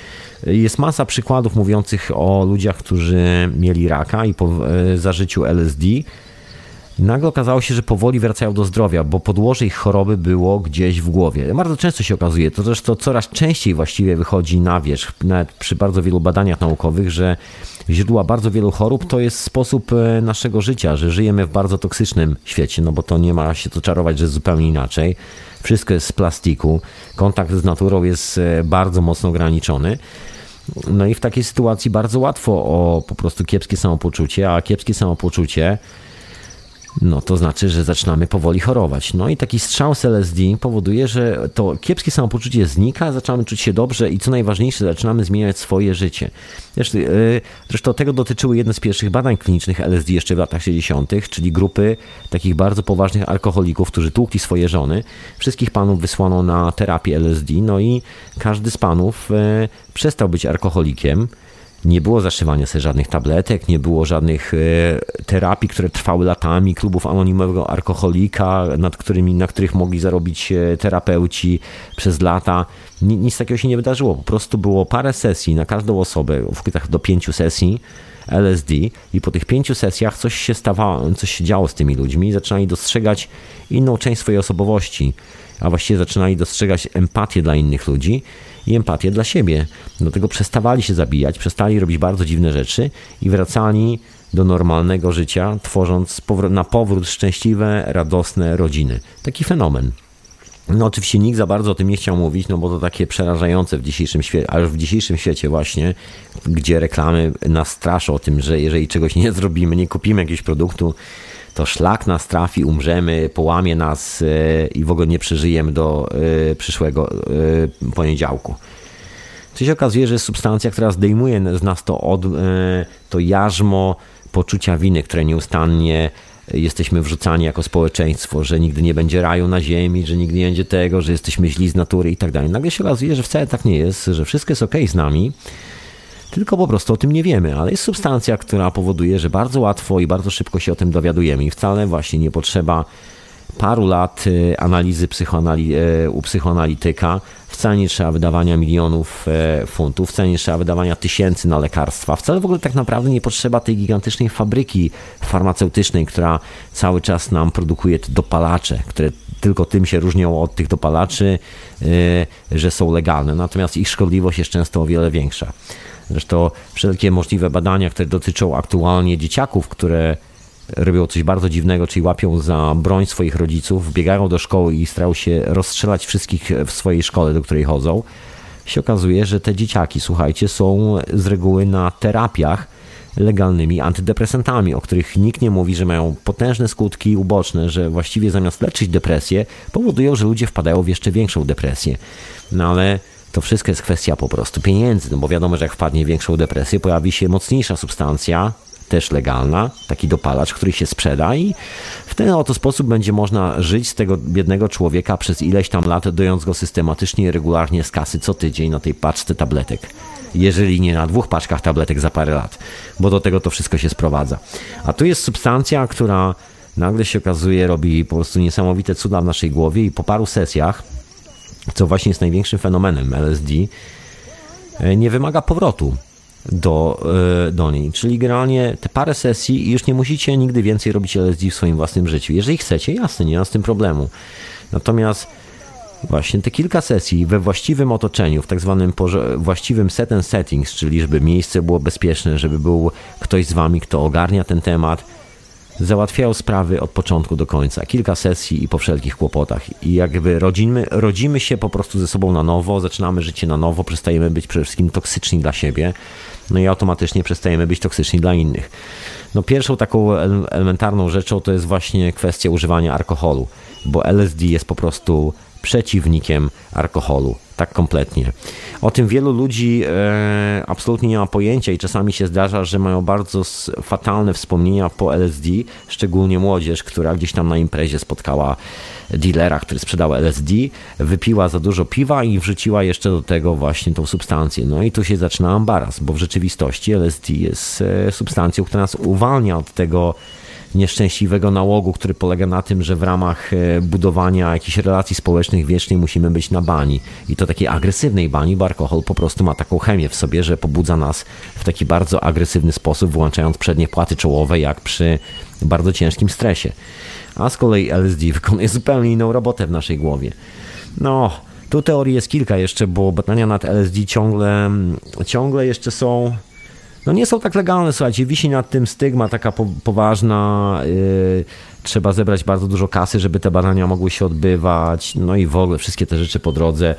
Jest masa przykładów mówiących o ludziach, którzy mieli raka i po zażyciu LSD nagle okazało się, że powoli wracają do zdrowia, bo podłoże ich choroby było gdzieś w głowie. Bardzo często się okazuje, to zresztą coraz częściej właściwie wychodzi na wierzch, nawet przy bardzo wielu badaniach naukowych, że źródła bardzo wielu chorób to jest sposób naszego życia, że żyjemy w bardzo toksycznym świecie, no bo to nie ma się co czarować, że jest zupełnie inaczej. Wszystko jest z plastiku, kontakt z naturą jest bardzo mocno ograniczony. No i w takiej sytuacji bardzo łatwo o po prostu kiepskie samopoczucie, a kiepskie samopoczucie no to znaczy, że zaczynamy powoli chorować. No i taki strzał z LSD powoduje, że to kiepskie samopoczucie znika, zaczynamy czuć się dobrze i co najważniejsze, zaczynamy zmieniać swoje życie. Zresztą tego dotyczyły jedne z pierwszych badań klinicznych LSD jeszcze w latach 60., czyli grupy takich bardzo poważnych alkoholików, którzy tłukli swoje żony. Wszystkich panów wysłano na terapię LSD, no i każdy z panów przestał być alkoholikiem. Nie było zaszywania sobie żadnych tabletek, nie było żadnych terapii, które trwały latami, klubów anonimowego alkoholika, na których mogli zarobić terapeuci przez lata. Nic takiego się nie wydarzyło. Po prostu było parę sesji na każdą osobę, w okresach do 5 sesji LSD i po tych 5 sesjach coś się działo z tymi ludźmi. Zaczynali dostrzegać inną część swojej osobowości, a właściwie zaczynali dostrzegać empatię dla innych ludzi i empatię dla siebie. Dlatego przestawali się zabijać, przestali robić bardzo dziwne rzeczy i wracali do normalnego życia, tworząc na powrót szczęśliwe, radosne rodziny. Taki fenomen. No oczywiście nikt za bardzo o tym nie chciał mówić, no bo to takie przerażające w dzisiejszym świecie, a już w dzisiejszym świecie właśnie, gdzie reklamy nas straszą o tym, że jeżeli czegoś nie zrobimy, nie kupimy jakiegoś produktu, to szlak nas trafi, umrzemy, połamie nas i w ogóle nie przeżyjemy do przyszłego poniedziałku. Co się okazuje, że jest substancja, która zdejmuje z nas to jarzmo poczucia winy, które nieustannie jesteśmy wrzucani jako społeczeństwo, że nigdy nie będzie raju na ziemi, że nigdy nie będzie tego, że jesteśmy źli z natury i tak dalej. Nagle się okazuje, że wcale tak nie jest, że wszystko jest okej z nami, tylko po prostu o tym nie wiemy, ale jest substancja, która powoduje, że bardzo łatwo i bardzo szybko się o tym dowiadujemy i wcale właśnie nie potrzeba paru lat analizy u psychoanalityka, wcale nie trzeba wydawania milionów funtów, wcale nie trzeba wydawania tysięcy na lekarstwa, wcale w ogóle tak naprawdę nie potrzeba tej gigantycznej fabryki farmaceutycznej, która cały czas nam produkuje te dopalacze, które tylko tym się różnią od tych dopalaczy, że są legalne, natomiast ich szkodliwość jest często o wiele większa. Zresztą wszelkie możliwe badania, które dotyczą aktualnie dzieciaków, które robią coś bardzo dziwnego, czyli łapią za broń swoich rodziców, biegają do szkoły i starają się rozstrzelać wszystkich w swojej szkole, do której chodzą, się okazuje, że te dzieciaki, słuchajcie, są z reguły na terapiach legalnymi antydepresantami, o których nikt nie mówi, że mają potężne skutki uboczne, że właściwie zamiast leczyć depresję, powodują, że ludzie wpadają w jeszcze większą depresję. No ale to wszystko jest kwestia po prostu pieniędzy, no bo wiadomo, że jak wpadnie w większą depresję, pojawi się mocniejsza substancja, też legalna, taki dopalacz, który się sprzeda i w ten oto sposób będzie można żyć z tego biednego człowieka przez ileś tam lat, dojąc go systematycznie i regularnie z kasy co tydzień na tej paczce tabletek. Jeżeli nie na 2 paczkach tabletek za parę lat, bo do tego to wszystko się sprowadza. A tu jest substancja, która nagle się okazuje, robi po prostu niesamowite cuda w naszej głowie i po paru sesjach, co właśnie jest największym fenomenem LSD, nie wymaga powrotu do niej. Czyli generalnie te parę sesji i już nie musicie nigdy więcej robić LSD w swoim własnym życiu. Jeżeli chcecie, jasne, nie ma z tym problemu. Natomiast właśnie te kilka sesji we właściwym otoczeniu, w tak zwanym właściwym set and settings, czyli żeby miejsce było bezpieczne, żeby był ktoś z wami, kto ogarnia ten temat, załatwiają sprawy od początku do końca. Kilka sesji i po wszelkich kłopotach. I jakby rodzimy się po prostu ze sobą na nowo, zaczynamy życie na nowo, przestajemy być przede wszystkim toksyczni dla siebie, no i automatycznie przestajemy być toksyczni dla innych. No pierwszą taką elementarną rzeczą to jest właśnie kwestia używania alkoholu, bo LSD jest po prostu przeciwnikiem alkoholu. Tak kompletnie. O tym wielu ludzi absolutnie nie ma pojęcia i czasami się zdarza, że mają bardzo fatalne wspomnienia po LSD, szczególnie młodzież, która gdzieś tam na imprezie spotkała dealera, który sprzedał LSD, wypiła za dużo piwa i wrzuciła jeszcze do tego właśnie tą substancję. No i tu się zaczyna ambaras, bo w rzeczywistości LSD jest substancją, która nas uwalnia od tego nieszczęśliwego nałogu, który polega na tym, że w ramach budowania jakichś relacji społecznych wiecznie musimy być na bani. I to takiej agresywnej bani, bo alkohol po prostu ma taką chemię w sobie, że pobudza nas w taki bardzo agresywny sposób, włączając przednie płaty czołowe, jak przy bardzo ciężkim stresie. A z kolei LSD wykonuje zupełnie inną robotę w naszej głowie. No, tu teorii jest kilka jeszcze, bo badania nad LSD ciągle jeszcze są... No nie są tak legalne, słuchajcie, wisi nad tym stygma taka poważna, trzeba zebrać bardzo dużo kasy, żeby te badania mogły się odbywać, no i w ogóle wszystkie te rzeczy po drodze,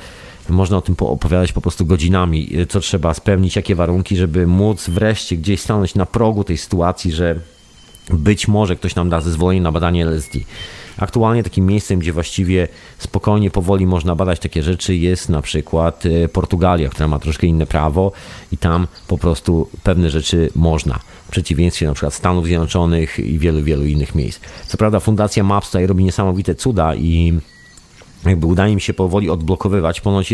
można o tym opowiadać po prostu godzinami, co trzeba spełnić, jakie warunki, żeby móc wreszcie gdzieś stanąć na progu tej sytuacji, że być może ktoś nam da zezwolenie na badanie LSD. Aktualnie takim miejscem, gdzie właściwie spokojnie, powoli można badać takie rzeczy, jest na przykład Portugalia, która ma troszkę inne prawo i tam po prostu pewne rzeczy można. W przeciwieństwie na przykład Stanów Zjednoczonych i wielu, wielu innych miejsc. Co prawda Fundacja MAPS tutaj robi niesamowite cuda i jakby udaje mi się powoli odblokowywać. Ponoć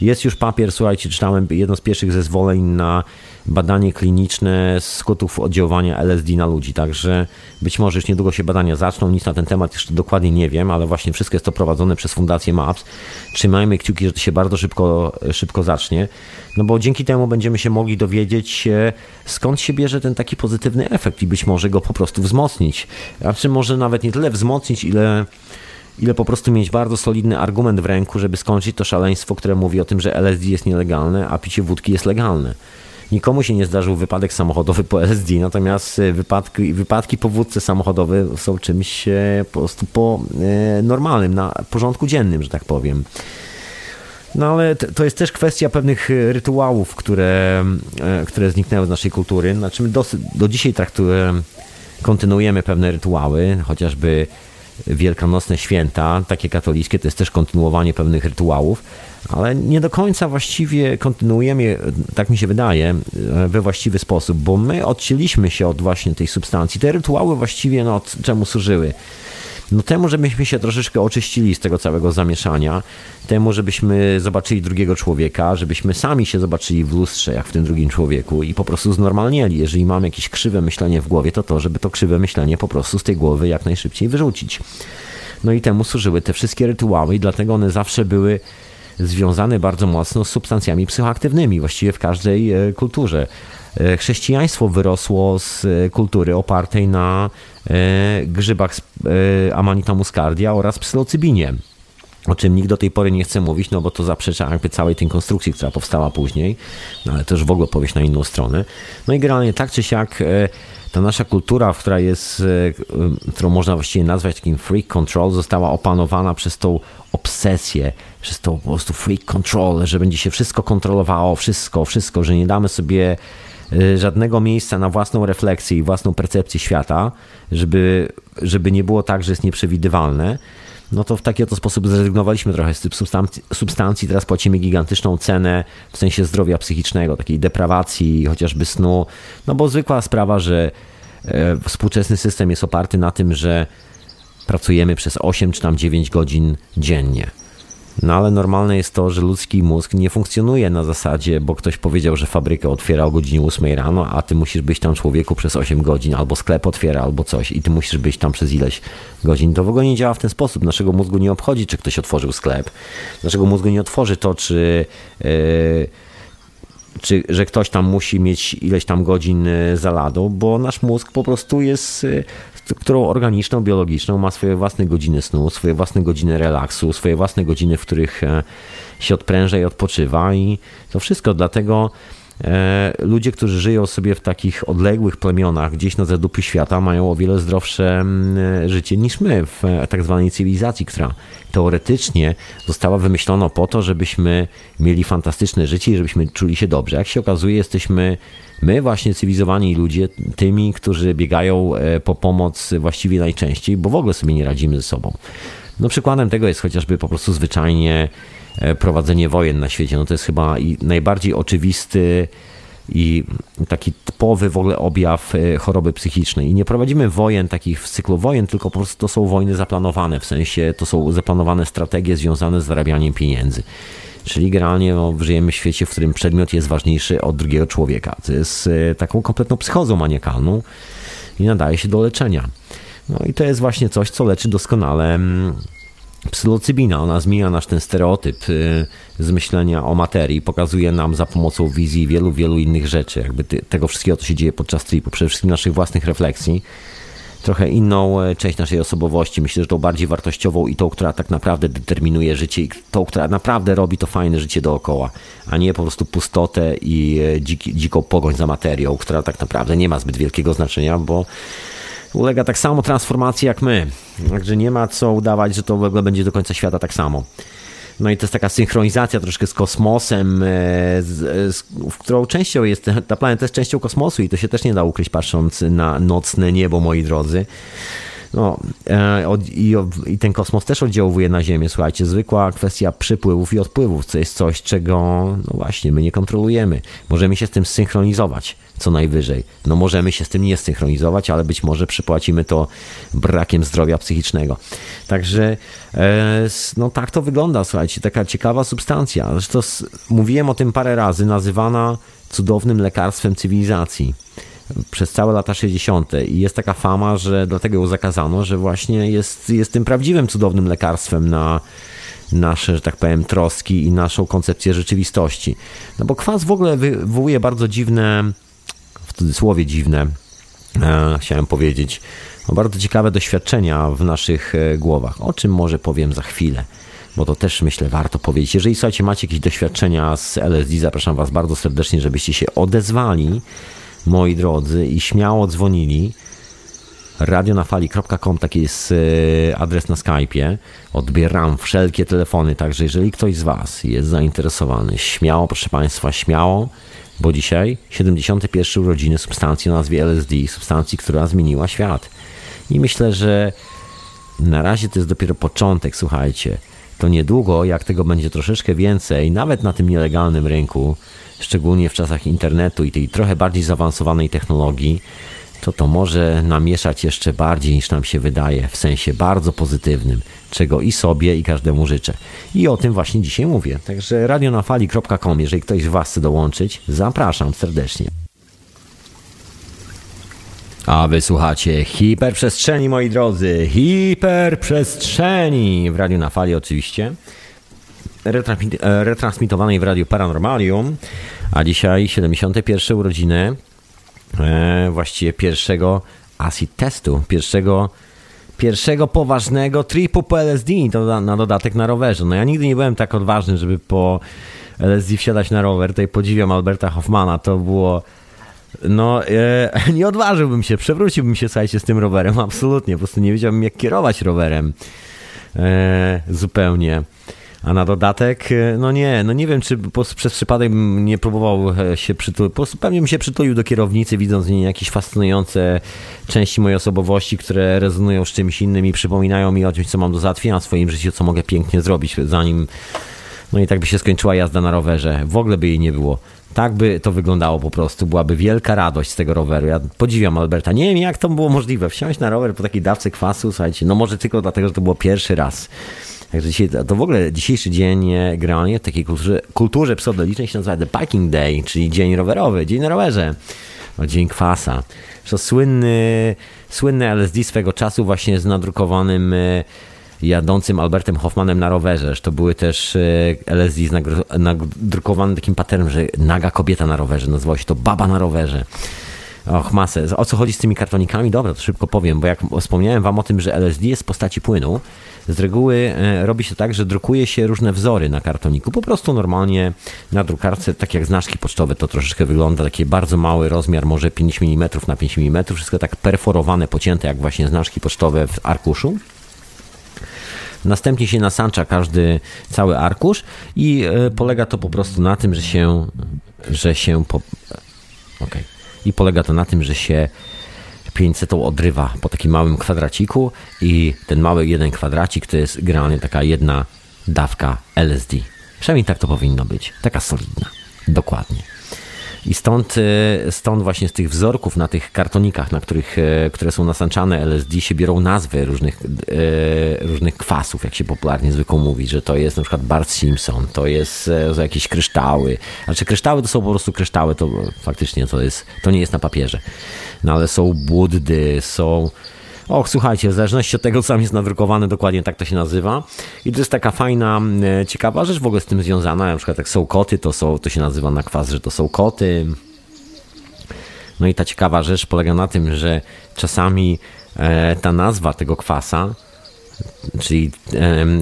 jest już papier, słuchajcie, czytałem jedno z pierwszych zezwoleń na badanie kliniczne skutków oddziaływania LSD na ludzi, także być może już niedługo się badania zaczną, nic na ten temat jeszcze dokładnie nie wiem, ale właśnie wszystko jest to prowadzone przez Fundację MAPS. Trzymajmy kciuki, że to się bardzo szybko zacznie, no bo dzięki temu będziemy się mogli dowiedzieć się, skąd się bierze ten taki pozytywny efekt i być może go po prostu wzmocnić. Znaczy może nawet nie tyle wzmocnić, ile po prostu mieć bardzo solidny argument w ręku, żeby skończyć to szaleństwo, które mówi o tym, że LSD jest nielegalne, a picie wódki jest legalne. Nikomu się nie zdarzył wypadek samochodowy po LSD, natomiast wypadki po wódce samochodowej są czymś po prostu normalnym, na porządku dziennym, że tak powiem. No ale to jest też kwestia pewnych rytuałów, które zniknęły z naszej kultury. Znaczy my do dzisiaj kontynuujemy pewne rytuały, chociażby wielkanocne święta, takie katolickie, to jest też kontynuowanie pewnych rytuałów, ale nie do końca właściwie kontynuujemy je, tak mi się wydaje, we właściwy sposób, bo my odcięliśmy się od właśnie tej substancji. Te rytuały właściwie, no czemu służyły? No temu, żebyśmy się troszeczkę oczyścili z tego całego zamieszania, temu, żebyśmy zobaczyli drugiego człowieka, żebyśmy sami się zobaczyli w lustrze, jak w tym drugim człowieku i po prostu znormalnieli. Jeżeli mamy jakieś krzywe myślenie w głowie, to żeby to krzywe myślenie po prostu z tej głowy jak najszybciej wyrzucić. No i temu służyły te wszystkie rytuały i dlatego one zawsze były związane bardzo mocno z substancjami psychoaktywnymi, właściwie w każdej kulturze. Chrześcijaństwo wyrosło z kultury opartej na grzybach Amanita muscaria oraz psylocybinie, o czym nikt do tej pory nie chce mówić, no bo to zaprzecza jakby całej tej konstrukcji, która powstała później, no ale to już w ogóle powieść na inną stronę. No i generalnie tak czy siak ta nasza kultura, którą można właściwie nazwać takim freak control, została opanowana przez tą obsesję, przez tą po prostu freak control, że będzie się wszystko kontrolowało, wszystko, że nie damy sobie żadnego miejsca na własną refleksję i własną percepcję świata, żeby nie było tak, że jest nieprzewidywalne. No to w taki oto sposób zrezygnowaliśmy trochę z tych substancji. Teraz płacimy gigantyczną cenę w sensie zdrowia psychicznego, takiej deprawacji, chociażby snu. No bo zwykła sprawa, że współczesny system jest oparty na tym, że pracujemy przez 8 czy tam 9 godzin dziennie. No ale normalne jest to, że ludzki mózg nie funkcjonuje na zasadzie, bo ktoś powiedział, że fabrykę otwiera o godzinie 8 rano, a ty musisz być tam, człowieku, przez 8 godzin, albo sklep otwiera, albo coś i ty musisz być tam przez ileś godzin. To w ogóle nie działa w ten sposób. Naszego mózgu nie obchodzi, czy ktoś otworzył sklep. Naszego mózgu nie otworzy to, czy że ktoś tam musi mieć ileś tam godzin za ladą, bo nasz mózg po prostu jest strukturą organiczną, biologiczną, ma swoje własne godziny snu, swoje własne godziny relaksu, swoje własne godziny, w których się odpręża i odpoczywa i to wszystko. Dlatego ludzie, którzy żyją sobie w takich odległych plemionach, gdzieś na zadupiu świata, mają o wiele zdrowsze życie niż my w tak zwanej cywilizacji, która teoretycznie została wymyślona po to, żebyśmy mieli fantastyczne życie i żebyśmy czuli się dobrze. Jak się okazuje, jesteśmy my właśnie cywilizowani ludzie tymi, którzy biegają po pomoc właściwie najczęściej, bo w ogóle sobie nie radzimy ze sobą. No przykładem tego jest chociażby po prostu zwyczajnie prowadzenie wojen na świecie. No to jest chyba najbardziej oczywisty i taki typowy w ogóle objaw choroby psychicznej. I nie prowadzimy wojen takich w cyklu wojen, tylko po prostu to są wojny zaplanowane, w sensie to są zaplanowane strategie związane z zarabianiem pieniędzy. Czyli generalnie żyjemy w świecie, w którym przedmiot jest ważniejszy od drugiego człowieka. To jest taką kompletną psychozą maniakalną. i nadaje się do leczenia. No i to jest właśnie coś, co leczy doskonale psylocybina. Ona zmienia nasz ten stereotyp z myślenia o materii, pokazuje nam za pomocą wizji wielu, wielu innych rzeczy, jakby tego wszystkiego, co się dzieje podczas tripu, przede wszystkim naszych własnych refleksji, trochę inną część naszej osobowości, myślę, że tą bardziej wartościową i tą, która tak naprawdę determinuje życie i tą, która naprawdę robi to fajne życie dookoła, a nie po prostu pustotę i dziką pogoń za materią, która tak naprawdę nie ma zbyt wielkiego znaczenia, bo ulega tak samo transformacji jak my. Także nie ma co udawać, że to w ogóle będzie do końca świata tak samo. No i to jest taka synchronizacja troszkę z kosmosem, w którą częścią jest, ta planeta jest częścią kosmosu i to się też nie da ukryć, patrząc na nocne niebo, moi drodzy. No i ten kosmos też oddziałuje na Ziemię, słuchajcie, zwykła kwestia przypływów i odpływów, to jest coś, czego no właśnie my nie kontrolujemy. Możemy się z tym synchronizować co najwyżej. No możemy się z tym nie synchronizować, ale być może przypłacimy to brakiem zdrowia psychicznego. Także no tak to wygląda, słuchajcie, taka ciekawa substancja. Zresztą mówiłem o tym parę razy, nazywana cudownym lekarstwem cywilizacji przez całe lata 60. i jest taka fama, że dlatego ją zakazano, że właśnie jest tym prawdziwym cudownym lekarstwem na nasze, że tak powiem, troski i naszą koncepcję rzeczywistości. No bo kwas w ogóle wywołuje bardzo dziwne, w cudzysłowie dziwne, chciałem powiedzieć, no bardzo ciekawe doświadczenia w naszych głowach, o czym może powiem za chwilę. Bo to też, myślę, warto powiedzieć. Jeżeli, słuchajcie, macie jakieś doświadczenia z LSD, zapraszam Was bardzo serdecznie, żebyście się odezwali, moi drodzy, i śmiało dzwonili. radionafali.com, taki jest adres na Skype'ie. Odbieram wszelkie telefony, także jeżeli ktoś z Was jest zainteresowany, śmiało, proszę Państwa, śmiało, bo dzisiaj 71. urodziny substancji o nazwie LSD, substancji, która zmieniła świat. I myślę, że na razie to jest dopiero początek, słuchajcie. To niedługo, jak tego będzie troszeczkę więcej, nawet na tym nielegalnym rynku, szczególnie w czasach internetu i tej trochę bardziej zaawansowanej technologii, to może namieszać jeszcze bardziej, niż nam się wydaje, w sensie bardzo pozytywnym, czego i sobie, i każdemu życzę. I o tym właśnie dzisiaj mówię. Także radionafali.com, jeżeli ktoś z Was chce dołączyć, zapraszam serdecznie. A wy słuchacie Hiperprzestrzeni, moi drodzy, Hiperprzestrzeni w Radiu na Fali oczywiście, retransmitowanej w Radiu Paranormalium, a dzisiaj 71. urodziny właściwie pierwszego acid testu, pierwszego poważnego tripu po LSD, to na dodatek na rowerze. No ja nigdy nie byłem tak odważny, żeby po LSD wsiadać na rower, tutaj podziwiam Alberta Hofmana, to było... No, nie odważyłbym się, przewróciłbym się, słuchajcie, z tym rowerem, absolutnie, po prostu nie wiedziałbym, jak kierować rowerem zupełnie, a na dodatek, nie wiem, czy przez przypadek nie próbował się przytulić, pewnie bym się przytulił do kierownicy, widząc w niej jakieś fascynujące części mojej osobowości, które rezonują z czymś innym i przypominają mi o czymś, co mam do załatwienia w swoim życiu, co mogę pięknie zrobić, zanim, no i tak by się skończyła jazda na rowerze, w ogóle by jej nie było. Tak by to wyglądało po prostu. Byłaby wielka radość z tego roweru. Ja podziwiam Alberta. Nie wiem, jak to było możliwe. Wsiąść na rower po takiej dawce kwasu, słuchajcie, no może tylko dlatego, że to było pierwszy raz. Także dzisiaj, to w ogóle dzisiejszy dzień generalnie w takiej kulturze pseudolicznej się nazywa The Biking Day, czyli dzień rowerowy, dzień na rowerze. No, dzień kwasa. To słynne LSD swego czasu właśnie z nadrukowanym... jadącym Albertem Hofmannem na rowerze. To były też LSD nadrukowane takim paternem, że naga kobieta na rowerze. Nazywało się to baba na rowerze. Och, masę. O co chodzi z tymi kartonikami? Dobra, to szybko powiem, bo jak wspomniałem Wam o tym, że LSD jest w postaci płynu, z reguły robi się tak, że drukuje się różne wzory na kartoniku. Po prostu normalnie na drukarce, tak jak znaczki pocztowe, to troszeczkę wygląda. Taki bardzo mały rozmiar, może 5 mm na 5 mm. Wszystko tak perforowane, pocięte, jak właśnie znaczki pocztowe w arkuszu. Następnie się nasancza cały arkusz i polega to po prostu na tym, że się 500 odrywa po takim małym kwadraciku i ten mały jeden kwadracik to jest generalnie taka jedna dawka LSD. Przynajmniej tak to powinno być. Taka solidna. Dokładnie. I stąd właśnie z tych wzorków na tych kartonikach, na których, które są nasanczane LSD, się biorą nazwy różnych kwasów, jak się popularnie zwykło mówić, że to jest na przykład Bart Simpson, to jest jakieś kryształy. Znaczy kryształy to są po prostu kryształy, to faktycznie to nie jest na papierze. No ale są buddy, są... Och, słuchajcie, w zależności od tego, co tam jest nadrukowane, dokładnie tak to się nazywa. I to jest taka fajna, ciekawa rzecz w ogóle z tym związana. Na przykład jak są koty, to się nazywa na kwas, że to są koty. No i ta ciekawa rzecz polega na tym, że czasami ta nazwa tego kwasa, czyli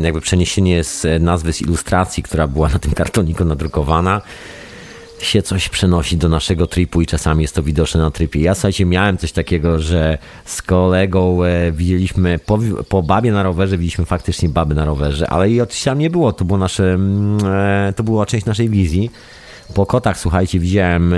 jakby przeniesienie z nazwy, z ilustracji, która była na tym kartoniku nadrukowana, się coś przenosi do naszego tripu i czasami jest to widoczne na tripie. Ja, słuchajcie, miałem coś takiego, że z kolegą widzieliśmy po babie na rowerze, widzieliśmy faktycznie babę na rowerze, ale i oczywiście tam nie było, to była część naszej wizji. Po kotach, słuchajcie, widziałem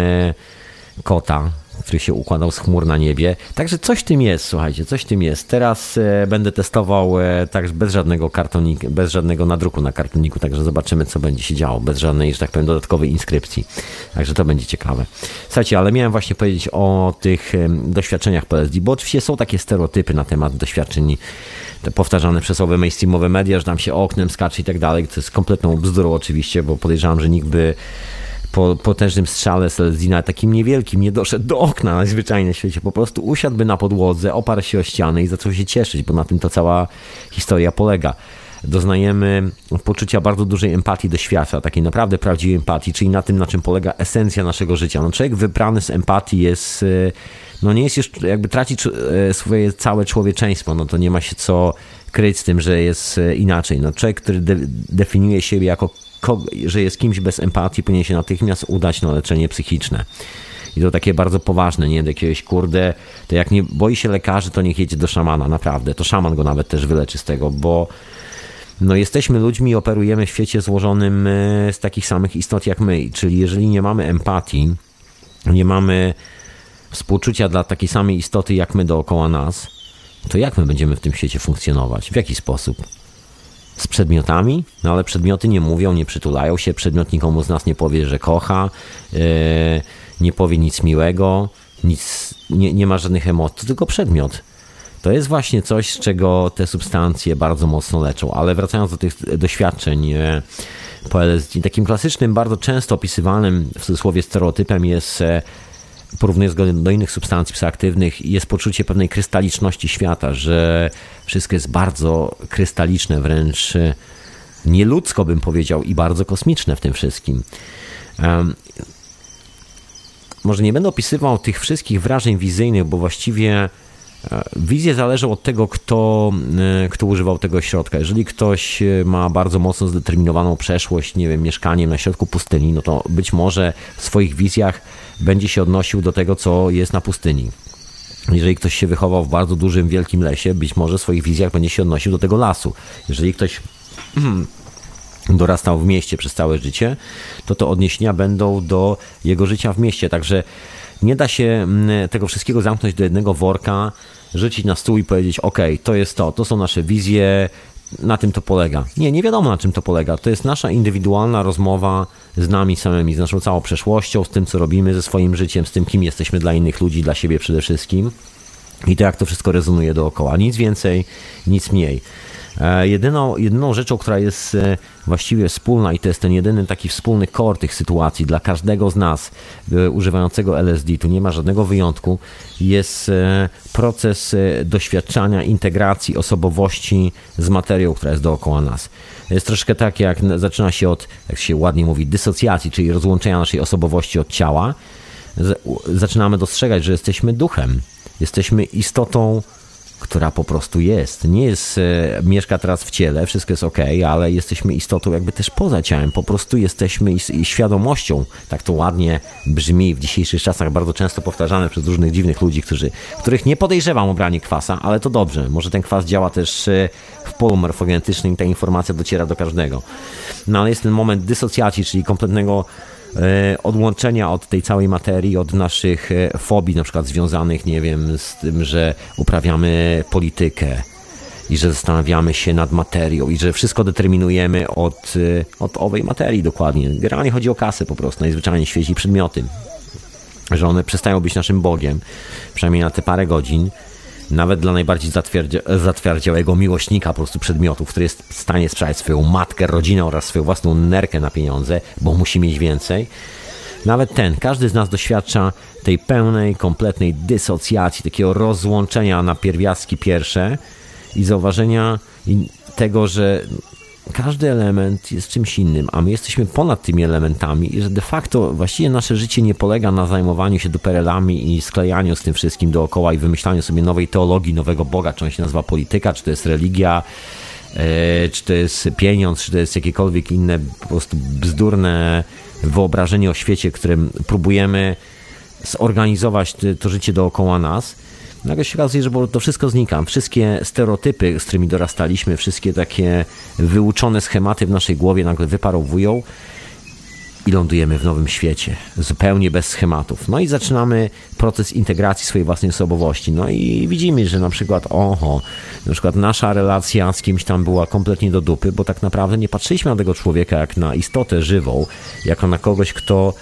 kota, który się układał z chmur na niebie. Także coś w tym jest, słuchajcie, coś w tym jest. Teraz będę testował także bez żadnego kartonika, bez żadnego nadruku na kartoniku, także zobaczymy, co będzie się działo, bez żadnej, że tak powiem, dodatkowej inskrypcji. Także to będzie ciekawe. Słuchajcie, ale miałem właśnie powiedzieć o tych doświadczeniach po LSD, bo oczywiście są takie stereotypy na temat doświadczeń powtarzane przez owe mainstreamowe media, że tam się oknem skacze i tak dalej, co jest kompletną bzdurą oczywiście, bo podejrzewam, że nikt by po potężnym strzale z LSD, takim niewielkim, nie doszedł do okna najzwyczajniej na świecie. Po prostu usiadłby na podłodze, oparł się o ścianę i zaczął się cieszyć, bo na tym ta cała historia polega. Doznajemy poczucia bardzo dużej empatii do świata, takiej naprawdę prawdziwej empatii, czyli na tym, na czym polega esencja naszego życia. No, człowiek wybrany z empatii jest, no nie jest już, jakby traci swoje całe człowieczeństwo, no to nie ma się co kryć z tym, że jest inaczej. No, człowiek, który definiuje siebie jako że jest kimś bez empatii, powinien się natychmiast udać na leczenie psychiczne. I to takie bardzo poważne, nie? Do jakiegoś, kurde, to jak nie boi się lekarzy, to niech jedzie do szamana, naprawdę. To szaman go nawet też wyleczy z tego, bo no jesteśmy ludźmi i operujemy w świecie złożonym z takich samych istot jak my. Czyli jeżeli nie mamy empatii, nie mamy współczucia dla takiej samej istoty jak my dookoła nas, to jak my będziemy w tym świecie funkcjonować? W jaki sposób? Z przedmiotami, no ale przedmioty nie mówią, nie przytulają się, przedmiot nikomu z nas nie powie, że kocha, nie powie nic miłego, nic, nie ma żadnych emocji, tylko przedmiot. To jest właśnie coś, z czego te substancje bardzo mocno leczą, ale wracając do tych doświadczeń po LSD, takim klasycznym, bardzo często opisywanym w cudzysłowie stereotypem jest, porównując go do innych substancji psychoaktywnych, jest poczucie pewnej krystaliczności świata, że wszystko jest bardzo krystaliczne, wręcz nieludzko bym powiedział i bardzo kosmiczne w tym wszystkim. Może nie będę opisywał tych wszystkich wrażeń wizyjnych, bo właściwie wizje zależą od tego, kto używał tego środka. Jeżeli ktoś ma bardzo mocno zdeterminowaną przeszłość, nie wiem, mieszkaniem na środku pustyni, no to być może w swoich wizjach będzie się odnosił do tego, co jest na pustyni. Jeżeli ktoś się wychował w bardzo dużym, wielkim lesie, być może w swoich wizjach będzie się odnosił do tego lasu. Jeżeli ktoś dorastał w mieście przez całe życie, to odniesienia będą do jego życia w mieście. Także nie da się tego wszystkiego zamknąć do jednego worka, rzucić na stół i powiedzieć, okej, to jest to są nasze wizje, na tym to polega. Nie wiadomo, na czym to polega. To jest nasza indywidualna rozmowa z nami samymi, z naszą całą przeszłością, z tym, co robimy, ze swoim życiem, z tym, kim jesteśmy dla innych ludzi, dla siebie przede wszystkim. I to, jak to wszystko rezonuje dookoła. Nic więcej, nic mniej. Jedyną rzeczą, która jest właściwie wspólna i to jest ten jedyny taki wspólny core tych sytuacji dla każdego z nas używającego LSD, tu nie ma żadnego wyjątku, jest proces doświadczania integracji osobowości z materią, która jest dookoła nas. Jest troszkę tak, jak zaczyna się od, jak się ładnie mówi, dysocjacji, czyli rozłączenia naszej osobowości od ciała. Zaczynamy dostrzegać, że jesteśmy duchem, jesteśmy istotą, która po prostu jest. Nie jest, mieszka teraz w ciele, wszystko jest okej, ale jesteśmy istotą jakby też poza ciałem. Po prostu jesteśmy świadomością. Tak to ładnie brzmi w dzisiejszych czasach, bardzo często powtarzane przez różnych dziwnych ludzi, których nie podejrzewam o branie kwasa, ale to dobrze. Może ten kwas działa też w polu morfogenetycznym i ta informacja dociera do każdego. No ale jest ten moment dysocjacji, czyli kompletnego odłączenia od tej całej materii, od naszych fobii, na przykład związanych, nie wiem, z tym, że uprawiamy politykę i że zastanawiamy się nad materią i że wszystko determinujemy od owej materii dokładnie. Generalnie chodzi o kasę po prostu, najzwyczajniej świeci przedmioty. że one przestają być naszym Bogiem, przynajmniej na te parę godzin, nawet dla najbardziej zatwardziałego miłośnika po prostu przedmiotów, który jest w stanie sprzedać swoją matkę, rodzinę oraz swoją własną nerkę na pieniądze, bo musi mieć więcej. Nawet każdy z nas doświadcza tej pełnej, kompletnej dysocjacji, takiego rozłączenia na pierwiastki pierwsze i zauważenia tego, że każdy element jest czymś innym, a my jesteśmy ponad tymi elementami i że de facto właściwie nasze życie nie polega na zajmowaniu się duperelami i sklejaniu z tym wszystkim dookoła i wymyślaniu sobie nowej teologii, nowego Boga, czy on się nazywa polityka, czy to jest religia, czy to jest pieniądz, czy to jest jakiekolwiek inne po prostu bzdurne wyobrażenie o świecie, którym próbujemy zorganizować to życie dookoła nas. Nagle się okazuje, że to wszystko znika. Wszystkie stereotypy, z którymi dorastaliśmy, wszystkie takie wyuczone schematy w naszej głowie nagle wyparowują i lądujemy w nowym świecie, zupełnie bez schematów. No i zaczynamy proces integracji swojej własnej osobowości. No i widzimy, że na przykład nasza relacja z kimś tam była kompletnie do dupy, bo tak naprawdę nie patrzyliśmy na tego człowieka jak na istotę żywą, jako na kogoś, kto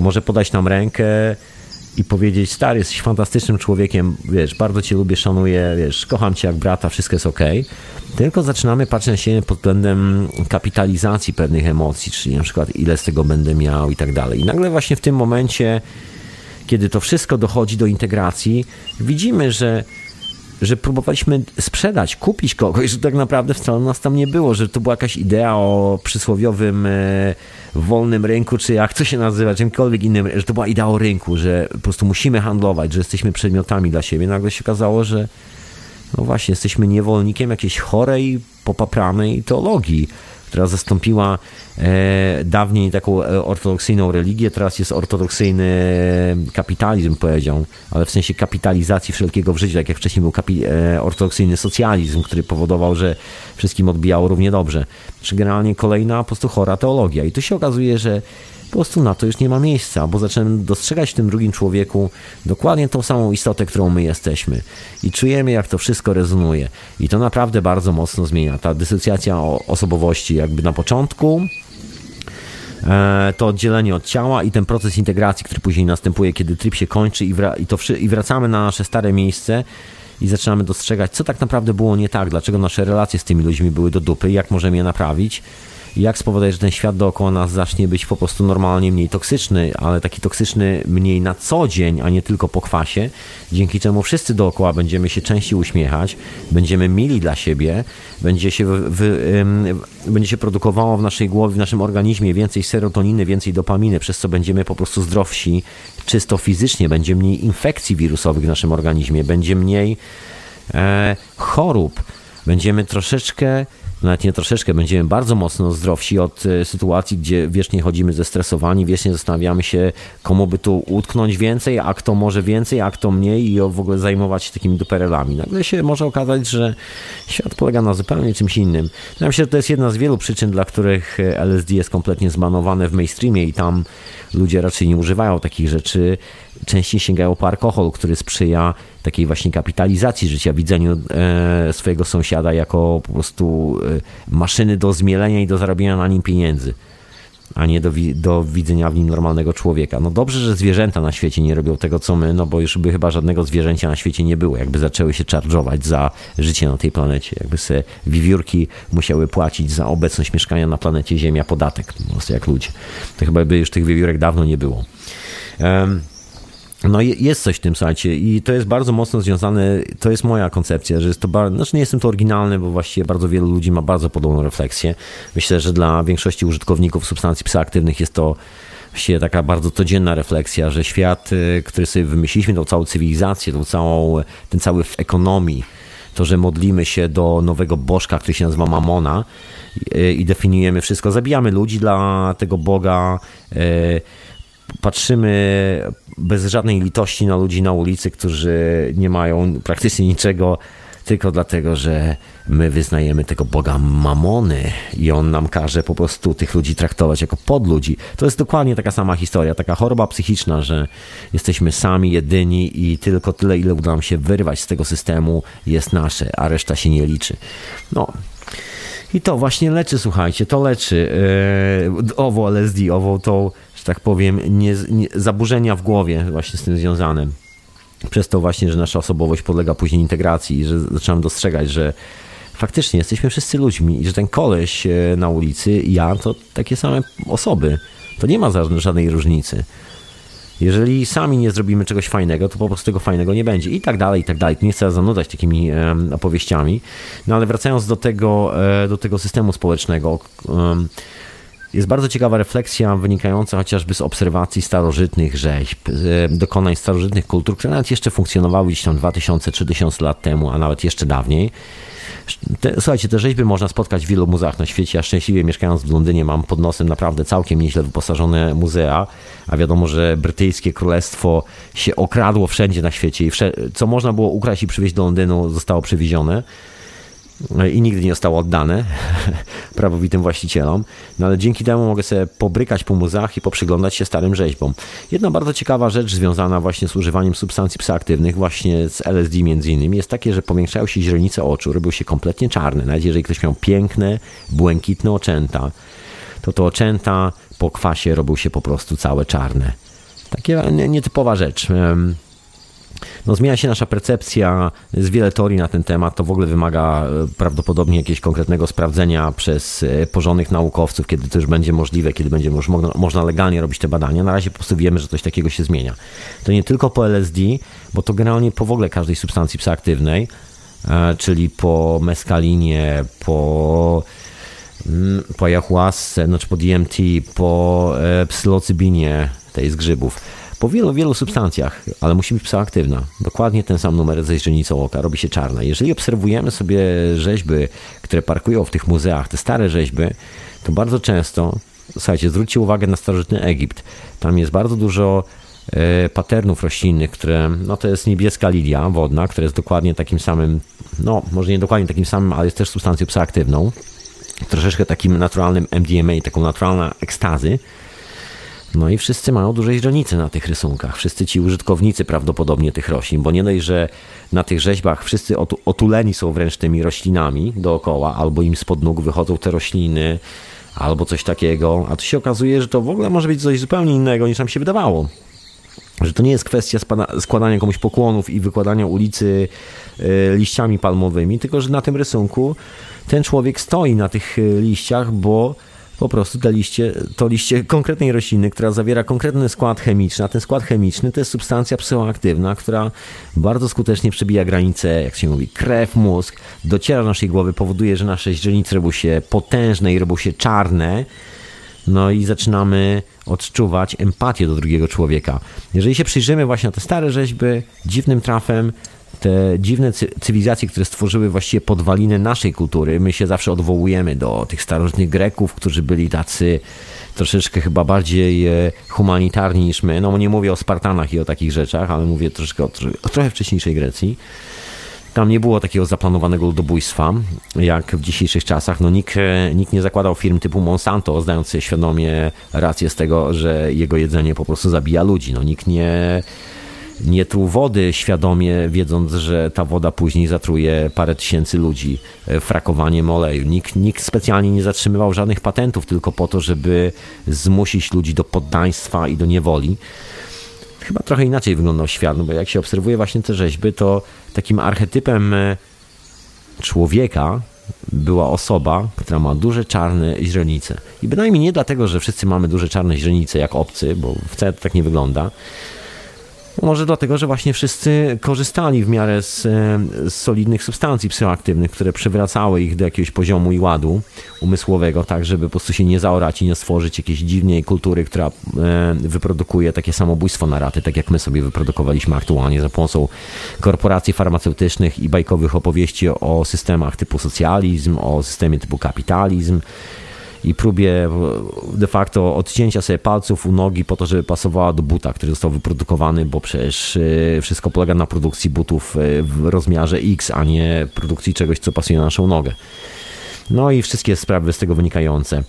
może podać nam rękę i powiedzieć: stary, jesteś fantastycznym człowiekiem, wiesz, bardzo cię lubię, szanuję, wiesz, kocham cię jak brata, wszystko jest okej. Tylko zaczynamy patrzeć na siebie pod względem kapitalizacji pewnych emocji, czyli na przykład ile z tego będę miał i tak dalej. I nagle właśnie w tym momencie, kiedy to wszystko dochodzi do integracji, widzimy, że próbowaliśmy sprzedać, kupić kogoś, że tak naprawdę wcale nas tam nie było, że to była jakaś idea o przysłowiowym wolnym rynku, czy jak to się nazywa, czymkolwiek innym, że to była idea o rynku, że po prostu musimy handlować, że jesteśmy przedmiotami dla siebie. Nagle się okazało, że no właśnie, jesteśmy niewolnikiem jakiejś chorej, popapranej teologii, która zastąpiła dawniej taką ortodoksyjną religię, teraz jest ortodoksyjny kapitalizm, powiedział, ale w sensie kapitalizacji wszelkiego w życiu, tak jak wcześniej był ortodoksyjny socjalizm, który powodował, że wszystkim odbijało równie dobrze. Czy generalnie kolejna po prostu chora teologia. I tu się okazuje, że po prostu na to już nie ma miejsca, bo zaczynamy dostrzegać w tym drugim człowieku dokładnie tą samą istotę, którą my jesteśmy. I czujemy, jak to wszystko rezonuje. I to naprawdę bardzo mocno zmienia. Ta dysocjacja osobowości jakby na początku, to oddzielenie od ciała i ten proces integracji, który później następuje, kiedy tryb się kończy i wracamy na nasze stare miejsce i zaczynamy dostrzegać, co tak naprawdę było nie tak, dlaczego nasze relacje z tymi ludźmi były do dupy, jak możemy je naprawić. Jak spowodować, że ten świat dookoła nas zacznie być po prostu normalnie mniej toksyczny, ale taki toksyczny mniej na co dzień, a nie tylko po kwasie, dzięki czemu wszyscy dookoła będziemy się częściej uśmiechać, będziemy mili dla siebie, będzie się produkowało w naszej głowie, w naszym organizmie więcej serotoniny, więcej dopaminy, przez co będziemy po prostu zdrowsi, czysto fizycznie, będzie mniej infekcji wirusowych w naszym organizmie, będzie mniej chorób, będziemy będziemy bardzo mocno zdrowsi od sytuacji, gdzie wiecznie chodzimy zestresowani, wiecznie zastanawiamy się, komu by tu utknąć więcej, a kto może więcej, a kto mniej i w ogóle zajmować się takimi duperelami. Nagle się może okazać, że świat polega na zupełnie czymś innym. Ja myślę, że to jest jedna z wielu przyczyn, dla których LSD jest kompletnie zbanowane w mainstreamie i tam ludzie raczej nie używają takich rzeczy. Częściej sięgają po alkohol, który sprzyja takiej właśnie kapitalizacji życia, widzeniu swojego sąsiada jako po prostu maszyny do zmielenia i do zarobienia na nim pieniędzy, a nie do widzenia w nim normalnego człowieka. No dobrze, że zwierzęta na świecie nie robią tego, co my, no bo już by chyba żadnego zwierzęcia na świecie nie było, jakby zaczęły się charge'ować za życie na tej planecie, jakby se wiewiórki musiały płacić za obecność mieszkania na planecie Ziemia podatek, po prostu jak ludzie. To chyba by już tych wiewiórek dawno nie było. No jest coś w tym, słuchajcie, i to jest bardzo mocno związane, to jest moja koncepcja, że jest to nie jestem tu oryginalny, bo właściwie bardzo wielu ludzi ma bardzo podobną refleksję. Myślę, że dla większości użytkowników substancji psychoaktywnych jest to właściwie taka bardzo codzienna refleksja, że świat, który sobie wymyśliliśmy, tą całą cywilizację, ten cały w ekonomii, to, że modlimy się do nowego bożka, który się nazywa Mamona i definiujemy wszystko, zabijamy ludzi dla tego Boga, patrzymy bez żadnej litości na ludzi na ulicy, którzy nie mają praktycznie niczego, tylko dlatego, że my wyznajemy tego Boga Mamony i on nam każe po prostu tych ludzi traktować jako podludzi. To jest dokładnie taka sama historia, taka choroba psychiczna, że jesteśmy sami, jedyni i tylko tyle, ile uda nam się wyrwać z tego systemu, jest nasze, a reszta się nie liczy. No. I to właśnie leczy, słuchajcie, to leczy owo LSD, owo tą tak powiem, zaburzenia w głowie właśnie z tym związane. Przez to właśnie, że nasza osobowość podlega później integracji i że zaczynam dostrzegać, że faktycznie jesteśmy wszyscy ludźmi i że ten koleś na ulicy i ja to takie same osoby. To nie ma żadnej różnicy. Jeżeli sami nie zrobimy czegoś fajnego, to po prostu tego fajnego nie będzie. I tak dalej, i tak dalej. Nie chcę zanudzać takimi opowieściami. No ale wracając do tego systemu społecznego, jest bardzo ciekawa refleksja wynikająca chociażby z obserwacji starożytnych rzeźb, dokonań starożytnych kultur, które nawet jeszcze funkcjonowały gdzieś tam 2000-3000 lat temu, a nawet jeszcze dawniej. Słuchajcie, te rzeźby można spotkać w wielu muzeach na świecie. Ja szczęśliwie mieszkając w Londynie mam pod nosem naprawdę całkiem nieźle wyposażone muzea, a wiadomo, że brytyjskie królestwo się okradło wszędzie na świecie i co można było ukraść i przywieźć do Londynu zostało przywiezione. I nigdy nie zostało oddane prawowitym właścicielom, no ale dzięki temu mogę sobie pobrykać po muzeach i poprzyglądać się starym rzeźbom. Jedna bardzo ciekawa rzecz związana właśnie z używaniem substancji psychoaktywnych, właśnie z LSD między innymi, jest takie, że powiększają się źrenice oczu, robią się kompletnie czarne, nawet jeżeli ktoś miał piękne, błękitne oczęta, to oczęta po kwasie robią się po prostu całe czarne. Takie nietypowa rzecz. No, zmienia się nasza percepcja, jest wiele teorii na ten temat, to w ogóle wymaga prawdopodobnie jakiegoś konkretnego sprawdzenia przez porządnych naukowców, kiedy to już będzie możliwe, kiedy będzie już można legalnie robić te badania. Na razie po prostu wiemy, że coś takiego się zmienia. To nie tylko po LSD, bo to generalnie po w ogóle każdej substancji psychoaktywnej, czyli po meskalinie, po ayahuasce, znaczy po DMT, po psylocybinie, tej z grzybów. Po wielu substancjach, ale musi być psychoaktywna. Dokładnie ten sam numer ze źrenicą oka robi się czarna. Jeżeli obserwujemy sobie rzeźby, które parkują w tych muzeach, te stare rzeźby, to bardzo często, słuchajcie, zwróćcie uwagę na starożytny Egipt. Tam jest bardzo dużo patternów roślinnych, które, no to jest niebieska lilia wodna, która jest dokładnie takim samym, no może nie dokładnie takim samym, ale jest też substancją psychoaktywną. Troszeczkę takim naturalnym MDMA, taką naturalną ekstazy. No i wszyscy mają duże źrenice na tych rysunkach. Wszyscy ci użytkownicy prawdopodobnie tych roślin, bo nie dość, że na tych rzeźbach wszyscy otuleni są wręcz tymi roślinami dookoła, albo im spod nóg wychodzą te rośliny, albo coś takiego, a tu się okazuje, że to w ogóle może być coś zupełnie innego niż nam się wydawało. Że to nie jest kwestia składania komuś pokłonów i wykładania ulicy liściami palmowymi, tylko że na tym rysunku ten człowiek stoi na tych liściach, bo po prostu te liście, to liście konkretnej rośliny, która zawiera konkretny skład chemiczny, a ten skład chemiczny to jest substancja psychoaktywna, która bardzo skutecznie przebija granice, jak się mówi, krew, mózg, dociera do naszej głowy, powoduje, że nasze źrenice robią się potężne i robią się czarne, no i zaczynamy odczuwać empatię do drugiego człowieka. Jeżeli się przyjrzymy właśnie na te stare rzeźby, dziwnym trafem, te dziwne cywilizacje, które stworzyły właściwie podwaliny naszej kultury. My się zawsze odwołujemy do tych starożytnych Greków, którzy byli tacy troszeczkę chyba bardziej humanitarni niż my. No nie mówię o Spartanach i o takich rzeczach, ale mówię troszeczkę o trochę wcześniejszej Grecji. Tam nie było takiego zaplanowanego ludobójstwa, jak w dzisiejszych czasach. No nikt nie zakładał firm typu Monsanto, zdając sobie świadomie rację z tego, że jego jedzenie po prostu zabija ludzi. No nikt nie truł wody świadomie, wiedząc, że ta woda później zatruje parę tysięcy ludzi frakowaniem oleju. Nikt specjalnie nie zatrzymywał żadnych patentów tylko po to, żeby zmusić ludzi do poddaństwa i do niewoli. Chyba trochę inaczej wyglądał świat, no bo jak się obserwuje właśnie te rzeźby, to takim archetypem człowieka była osoba, która ma duże czarne źrenice. I bynajmniej nie dlatego, że wszyscy mamy duże czarne źrenice jak obcy, bo wcale to tak nie wygląda. Może dlatego, że właśnie wszyscy korzystali w miarę z solidnych substancji psychoaktywnych, które przywracały ich do jakiegoś poziomu i ładu umysłowego, tak żeby po prostu się nie zaorać i nie stworzyć jakiejś dziwnej kultury, która wyprodukuje takie samobójstwo na raty, tak jak my sobie wyprodukowaliśmy aktualnie za pomocą korporacji farmaceutycznych i bajkowych opowieści o systemach typu socjalizm, o systemie typu kapitalizm. I próbie de facto odcięcia sobie palców u nogi po to, żeby pasowała do buta, który został wyprodukowany, bo przecież wszystko polega na produkcji butów w rozmiarze X, a nie produkcji czegoś, co pasuje na naszą nogę. No i wszystkie sprawy z tego wynikające.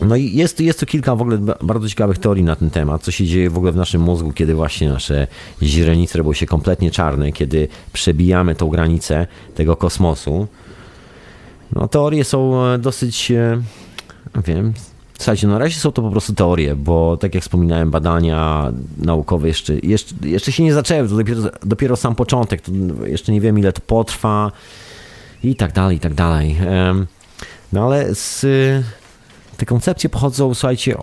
No i jest tu kilka w ogóle bardzo ciekawych teorii na ten temat, co się dzieje w ogóle w naszym mózgu, kiedy właśnie nasze źrenice robią się kompletnie czarne, kiedy przebijamy tą granicę tego kosmosu. No teorie są dosyć... Wiem, Słuchajcie, na razie są to po prostu teorie, bo tak jak wspominałem, badania naukowe jeszcze się nie zaczęły, to dopiero sam początek, to jeszcze nie wiem, ile to potrwa i tak dalej, i tak dalej. No ale te koncepcje pochodzą, słuchajcie,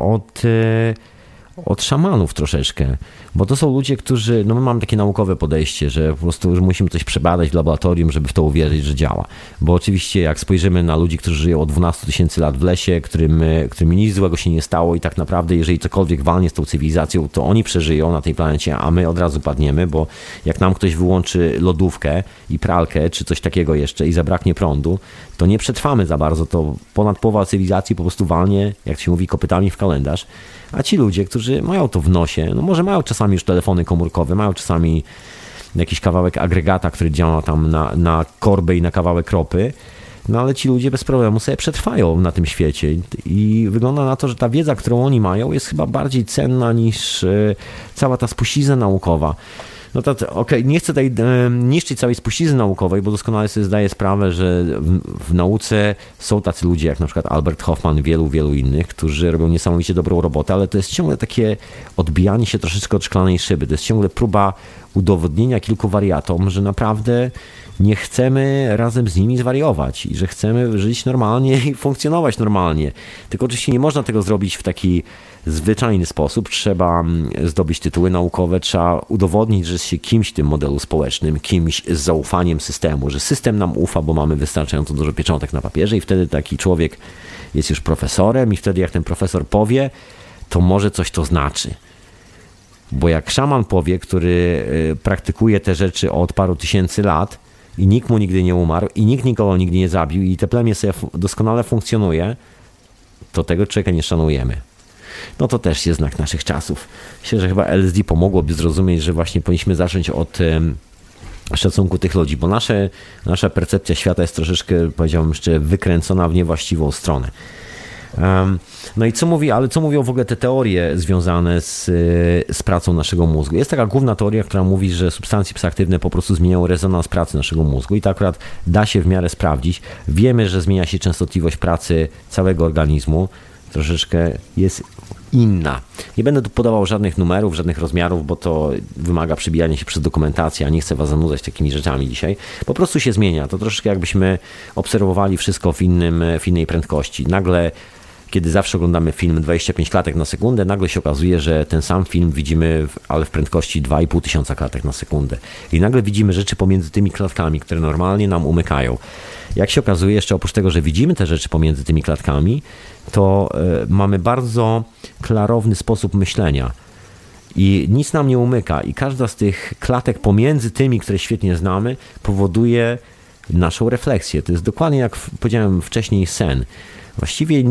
od szamanów troszeczkę, bo to są ludzie, którzy, no my mamy takie naukowe podejście, że po prostu musimy coś przebadać w laboratorium, żeby w to uwierzyć, że działa. Bo oczywiście jak spojrzymy na ludzi, którzy żyją od 12 tysięcy lat w lesie, którym nic złego się nie stało i tak naprawdę jeżeli cokolwiek walnie z tą cywilizacją, to oni przeżyją na tej planecie, a my od razu padniemy, bo jak nam ktoś wyłączy lodówkę i pralkę, czy coś takiego jeszcze i zabraknie prądu, to nie przetrwamy za bardzo, to ponad połowa cywilizacji po prostu walnie, jak się mówi, kopytami w kalendarz, a ci ludzie, którzy mają to w nosie, no może mają czasami już telefony komórkowe, mają czasami jakiś kawałek agregata, który działa tam na korbę i na kawałek ropy, no ale ci ludzie bez problemu sobie przetrwają na tym świecie i wygląda na to, że ta wiedza, którą oni mają, jest chyba bardziej cenna niż cała ta spuścizna naukowa. No to okej, nie chcę tutaj niszczyć całej spuścizny naukowej, bo doskonale sobie zdaję sprawę, że w nauce są tacy ludzie jak na przykład Albert Hofmann, wielu, wielu innych, którzy robią niesamowicie dobrą robotę, ale to jest ciągle takie odbijanie się troszeczkę od szklanej szyby. To jest ciągle próba udowodnienia kilku wariatom, że naprawdę nie chcemy razem z nimi zwariować i że chcemy żyć normalnie i funkcjonować normalnie. Tylko oczywiście nie można tego zrobić w taki zwyczajny sposób. Trzeba zdobyć tytuły naukowe, trzeba udowodnić, że jest się kimś w tym modelu społecznym, kimś z zaufaniem systemu, że system nam ufa, bo mamy wystarczająco dużo pieczątek na papierze i wtedy taki człowiek jest już profesorem i wtedy jak ten profesor powie, to może coś to znaczy. Bo jak szaman powie, który praktykuje te rzeczy od paru tysięcy lat i nikt mu nigdy nie umarł i nikt nikogo nigdy nie zabił i te plemię sobie doskonale funkcjonuje, to tego człowieka nie szanujemy. No to też jest znak naszych czasów. Myślę, że chyba LSD pomogłoby zrozumieć, że właśnie powinniśmy zacząć od szacunku tych ludzi, bo nasza percepcja świata jest troszeczkę, powiedziałbym jeszcze, wykręcona w niewłaściwą stronę. No i co mówią w ogóle te teorie związane z pracą naszego mózgu? Jest taka główna teoria, która mówi, że substancje psychoaktywne po prostu zmieniają rezonans pracy naszego mózgu i to akurat da się w miarę sprawdzić. Wiemy, że zmienia się częstotliwość pracy całego organizmu. Troszeczkę jest inna. Nie będę tu podawał żadnych numerów, żadnych rozmiarów, bo to wymaga przebijania się przez dokumentację, a nie chcę was zanudzać takimi rzeczami dzisiaj. Po prostu się zmienia. To troszeczkę jakbyśmy obserwowali wszystko w innej prędkości. Nagle, kiedy zawsze oglądamy film 25 klatek na sekundę, nagle się okazuje, że ten sam film widzimy, ale w prędkości 2500 klatek na sekundę. I nagle widzimy rzeczy pomiędzy tymi klatkami, które normalnie nam umykają. Jak się okazuje, jeszcze oprócz tego, że widzimy te rzeczy pomiędzy tymi klatkami, to mamy bardzo klarowny sposób myślenia i nic nam nie umyka i każda z tych klatek pomiędzy tymi, które świetnie znamy, powoduje naszą refleksję. To jest dokładnie jak powiedziałem wcześniej sen. Właściwie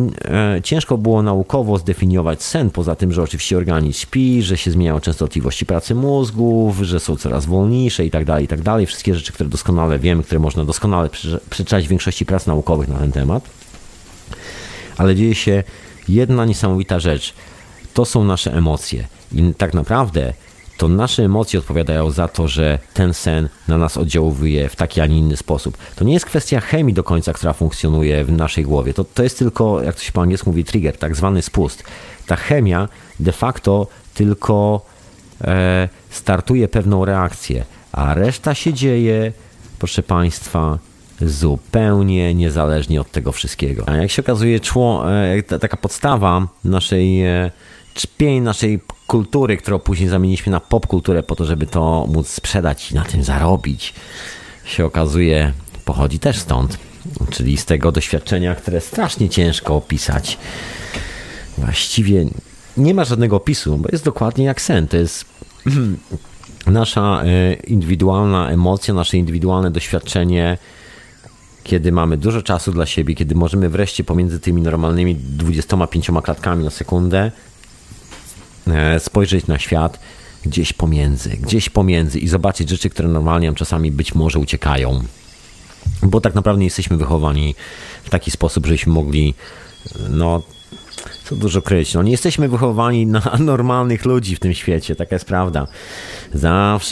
ciężko było naukowo zdefiniować sen, poza tym, że oczywiście organizm śpi, że się zmieniają częstotliwości pracy mózgów, że są coraz wolniejsze i tak dalej, wszystkie rzeczy, które doskonale wiemy, które można doskonale przeczytać w większości prac naukowych na ten temat. Ale dzieje się jedna niesamowita rzecz. To są nasze emocje i tak naprawdę to nasze emocje odpowiadają za to, że ten sen na nas oddziałuje w taki, a nie inny sposób. To nie jest kwestia chemii do końca, która funkcjonuje w naszej głowie. To jest tylko, jak to się po angielsku mówi, trigger, tak zwany spust. Ta chemia de facto tylko startuje pewną reakcję, a reszta się dzieje, proszę Państwa, zupełnie niezależnie od tego wszystkiego. A jak się okazuje, taka podstawa naszej kultury, którą później zamieniliśmy na popkulturę po to, żeby to móc sprzedać i na tym zarobić, się okazuje, pochodzi też stąd. Czyli z tego doświadczenia, które strasznie ciężko opisać. Właściwie nie ma żadnego opisu, bo jest dokładnie jak sen. To jest nasza indywidualna emocja, nasze indywidualne doświadczenie, kiedy mamy dużo czasu dla siebie, kiedy możemy wreszcie pomiędzy tymi normalnymi 25 klatkami na sekundę spojrzeć na świat gdzieś pomiędzy i zobaczyć rzeczy, które normalnie nam czasami być może uciekają. Bo tak naprawdę nie jesteśmy wychowani w taki sposób, żebyśmy mogli Co dużo kryć. No nie jesteśmy wychowani na normalnych ludzi w tym świecie, taka jest prawda.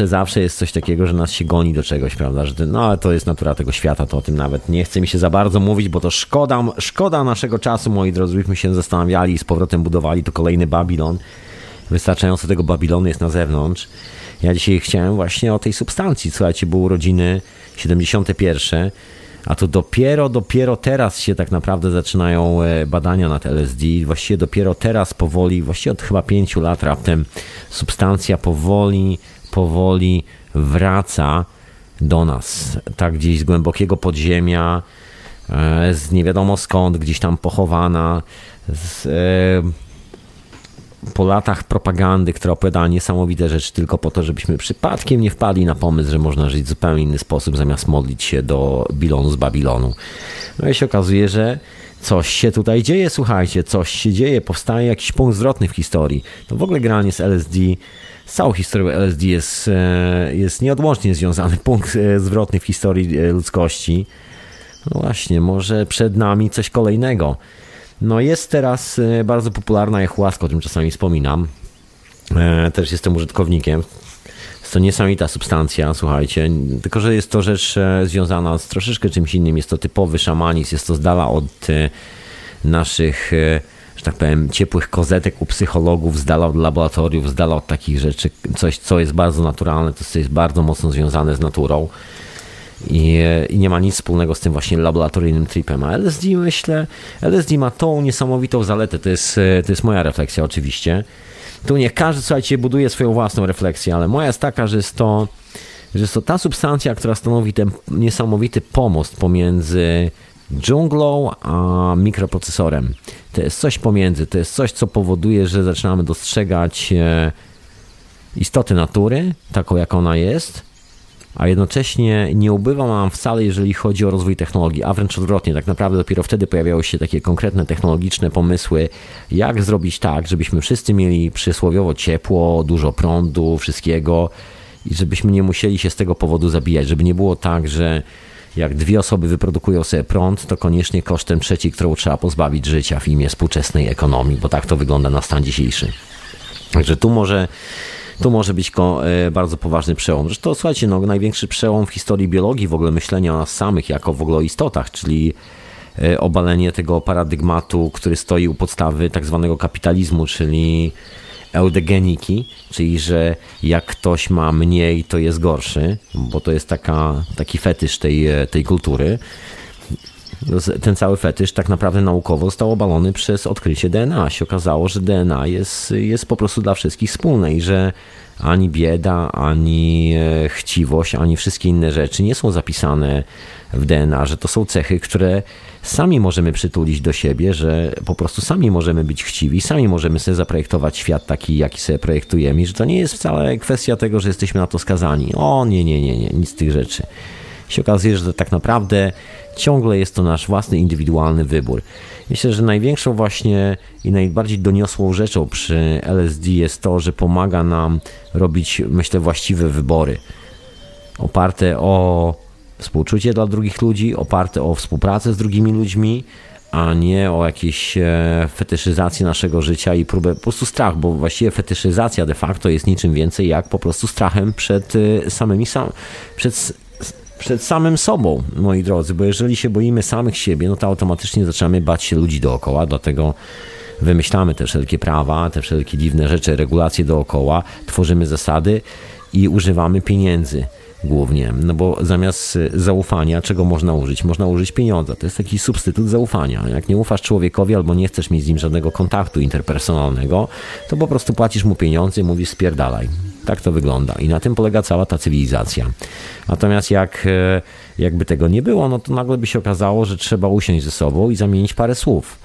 Zawsze jest coś takiego, że nas się goni do czegoś, prawda? Że, no ale to jest natura tego świata, to o tym nawet nie chce mi się za bardzo mówić, bo to szkoda naszego czasu, moi drodzy, byśmy się zastanawiali i z powrotem budowali to kolejny Babilon. Wystarczająco tego Babilonu jest na zewnątrz. Ja dzisiaj chciałem właśnie o tej substancji. Słuchajcie, było urodziny 71. A to dopiero teraz się tak naprawdę zaczynają badania nad LSD. Właściwie dopiero teraz powoli, właściwie od chyba 5 lat raptem, substancja powoli wraca do nas. Tak gdzieś z głębokiego podziemia, z nie wiadomo skąd, gdzieś tam pochowana. Po latach propagandy, która opowiadała niesamowite rzeczy tylko po to, żebyśmy przypadkiem nie wpadli na pomysł, że można żyć w zupełnie inny sposób, zamiast modlić się do Bilonu z Babilonu. No i się okazuje, że coś się tutaj dzieje, słuchajcie, coś się dzieje, powstaje jakiś punkt zwrotny w historii. To w ogóle granie z LSD, z całą historią LSD jest nieodłącznie związany punkt zwrotny w historii ludzkości. No właśnie, może przed nami coś kolejnego. No jest teraz bardzo popularna ayahuasca, o tym czasami wspominam. Też jestem użytkownikiem. Jest to niesamowita substancja, słuchajcie. Tylko że jest to rzecz związana z troszeczkę czymś innym. Jest to typowy szamanizm. Jest to z dala od naszych, że tak powiem, ciepłych kozetek u psychologów, z dala od laboratoriów, z dala od takich rzeczy. Coś, co jest bardzo naturalne, to co jest bardzo mocno związane z naturą. I nie ma nic wspólnego z tym właśnie laboratoryjnym tripem. A LSD ma tą niesamowitą zaletę. To jest moja refleksja oczywiście. Tu nie każdy, słuchajcie, buduje swoją własną refleksję, ale moja jest taka, że jest to ta substancja, która stanowi ten niesamowity pomost pomiędzy dżunglą a mikroprocesorem. To jest coś pomiędzy, to jest coś, co powoduje, że zaczynamy dostrzegać istoty natury, taką jak ona jest, a jednocześnie nie ubywa nam wcale, jeżeli chodzi o rozwój technologii, a wręcz odwrotnie. Tak naprawdę dopiero wtedy pojawiały się takie konkretne technologiczne pomysły, jak zrobić tak, żebyśmy wszyscy mieli przysłowiowo ciepło, dużo prądu, wszystkiego i żebyśmy nie musieli się z tego powodu zabijać, żeby nie było tak, że jak 2 osoby wyprodukują sobie prąd, to koniecznie kosztem 3, którą trzeba pozbawić życia w imię współczesnej ekonomii, bo tak to wygląda na stan dzisiejszy. Także tu może być bardzo poważny przełom. Zresztą słuchajcie, no, największy przełom w historii biologii, w ogóle myślenia o nas samych jako w ogóle o istotach, czyli obalenie tego paradygmatu, który stoi u podstawy tak zwanego kapitalizmu, czyli eudegeniki, czyli że jak ktoś ma mniej, to jest gorszy, bo to jest taki fetysz tej kultury. Ten cały fetysz tak naprawdę naukowo został obalony przez odkrycie DNA. Się okazało, że DNA jest po prostu dla wszystkich wspólne i że ani bieda, ani chciwość, ani wszystkie inne rzeczy nie są zapisane w DNA, że to są cechy, które sami możemy przytulić do siebie, że po prostu sami możemy być chciwi, sami możemy sobie zaprojektować świat taki, jaki sobie projektujemy, że to nie jest wcale kwestia tego, że jesteśmy na to skazani. O nie, nic z tych rzeczy. Się okazuje, że tak naprawdę ciągle jest to nasz własny, indywidualny wybór. Myślę, że największą właśnie i najbardziej doniosłą rzeczą przy LSD jest to, że pomaga nam robić, myślę, właściwe wybory. Oparte o współczucie dla drugich ludzi, oparte o współpracę z drugimi ludźmi, a nie o jakieś fetyszyzację naszego życia i próbę, po prostu strach, bo właściwie fetyszyzacja de facto jest niczym więcej jak po prostu strachem przed samym sobą, moi drodzy, bo jeżeli się boimy samych siebie, no to automatycznie zaczynamy bać się ludzi dookoła, dlatego wymyślamy te wszelkie prawa, te wszelkie dziwne rzeczy, regulacje dookoła, tworzymy zasady i używamy pieniędzy głównie, no bo zamiast zaufania, czego można użyć? Można użyć pieniądza, to jest taki substytut zaufania. Jak nie ufasz człowiekowi albo nie chcesz mieć z nim żadnego kontaktu interpersonalnego, to po prostu płacisz mu pieniądze i mówisz spierdalaj. Tak to wygląda i na tym polega cała ta cywilizacja. Natomiast jakby tego nie było, no to nagle by się okazało, że trzeba usiąść ze sobą i zamienić parę słów.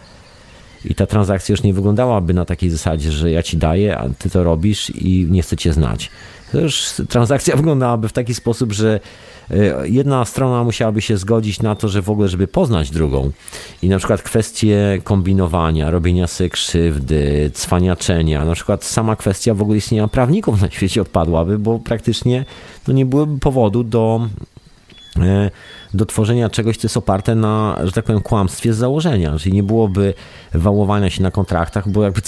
I ta transakcja już nie wyglądałaby na takiej zasadzie, że ja ci daję, a ty to robisz i nie chcę cię znać. To już transakcja wyglądałaby w taki sposób, że jedna strona musiałaby się zgodzić na to, że w ogóle, żeby poznać drugą. I na przykład kwestie kombinowania, robienia sobie krzywdy, cwaniaczenia, na przykład sama kwestia w ogóle istnienia prawników na świecie odpadłaby, bo praktycznie no nie byłoby powodu do do tworzenia czegoś, co jest oparte na, że tak powiem, kłamstwie z założenia, czyli nie byłoby wałowania się na kontraktach, bo jakby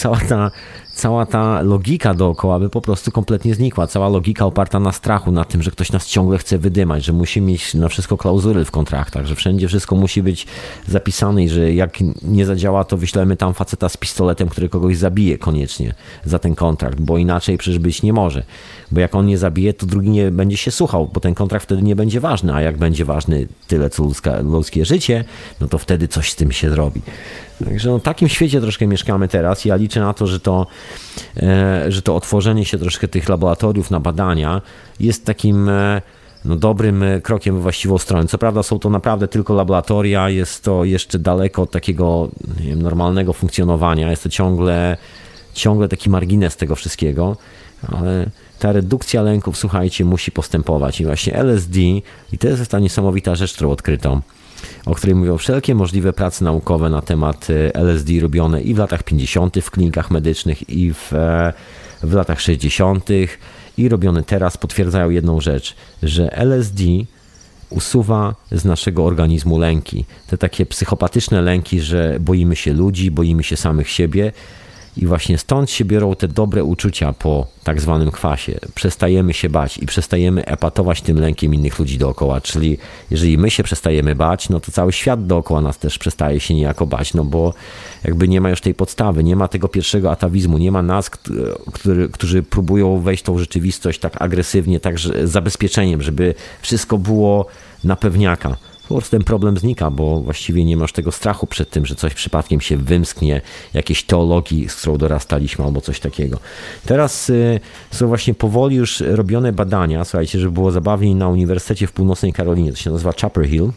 cała ta logika dookoła by po prostu kompletnie znikła. Cała logika oparta na strachu, na tym, że ktoś nas ciągle chce wydymać, że musi mieć na wszystko klauzury w kontraktach, że wszędzie wszystko musi być zapisane i że jak nie zadziała, to wyślemy tam faceta z pistoletem, który kogoś zabije koniecznie za ten kontrakt, bo inaczej przecież być nie może. Bo jak on nie zabije, to drugi nie będzie się słuchał, bo ten kontrakt wtedy nie będzie ważny, a jak będzie ważny tyle, co ludzkie życie, no to wtedy coś z tym się zrobi. Także no, w takim świecie troszkę mieszkamy teraz. Ja liczę na to, że to otworzenie się troszkę tych laboratoriów na badania jest takim no, dobrym krokiem we właściwą stronę. Co prawda są to naprawdę tylko laboratoria, jest to jeszcze daleko od takiego, nie wiem, normalnego funkcjonowania, jest to ciągle taki margines tego wszystkiego, ale ta redukcja lęków, słuchajcie, musi postępować i właśnie LSD, i to jest ta niesamowita rzecz, którą odkryto, o której mówią wszelkie możliwe prace naukowe na temat LSD robione i w latach 50. w klinikach medycznych i w latach 60. i robione teraz, potwierdzają jedną rzecz, że LSD usuwa z naszego organizmu lęki. Te takie psychopatyczne lęki, że boimy się ludzi, boimy się samych siebie. I właśnie stąd się biorą te dobre uczucia po tak zwanym kwasie. Przestajemy się bać i przestajemy epatować tym lękiem innych ludzi dookoła. Czyli jeżeli my się przestajemy bać, no to cały świat dookoła nas też przestaje się niejako bać, no bo jakby nie ma już tej podstawy, nie ma tego pierwszego atawizmu, nie ma nas, którzy próbują wejść w tą rzeczywistość tak agresywnie, tak z zabezpieczeniem, żeby wszystko było na pewniaka. Po prostu ten problem znika, bo właściwie nie masz tego strachu przed tym, że coś przypadkiem się wymsknie, jakiejś teologii, z którą dorastaliśmy, albo coś takiego. Teraz są właśnie powoli już robione badania, słuchajcie, żeby było zabawniej, na Uniwersytecie w Północnej Karolinie, to się nazywa Chapel Hill.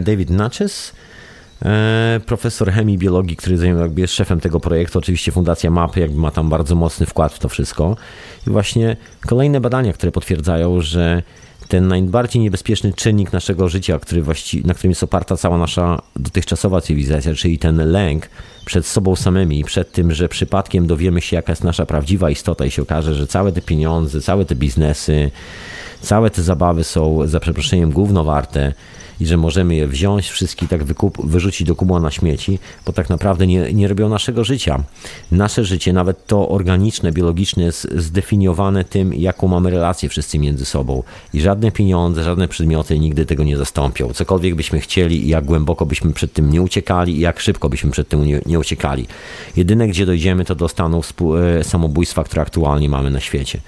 David Natchez, profesor chemii i biologii, który jakby jest szefem tego projektu, oczywiście Fundacja MAPS jakby ma tam bardzo mocny wkład w to wszystko. I właśnie kolejne badania, które potwierdzają, że ten najbardziej niebezpieczny czynnik naszego życia, na którym jest oparta cała nasza dotychczasowa cywilizacja, czyli ten lęk przed sobą samymi i przed tym, że przypadkiem dowiemy się, jaka jest nasza prawdziwa istota i się okaże, że całe te pieniądze, całe te biznesy, całe te zabawy są, za przeproszeniem, gówno warte i że możemy je wziąć wszystkie, tak wyrzucić do kubła na śmieci, bo tak naprawdę nie robią naszego życia. Nasze życie, nawet to organiczne, biologiczne, jest zdefiniowane tym, jaką mamy relację wszyscy między sobą i żadne pieniądze, żadne przedmioty nigdy tego nie zastąpią. Cokolwiek byśmy chcieli i jak głęboko byśmy przed tym nie uciekali i jak szybko byśmy przed tym nie uciekali. Jedyne, gdzie dojdziemy, to do stanu samobójstwa, które aktualnie mamy na świecie.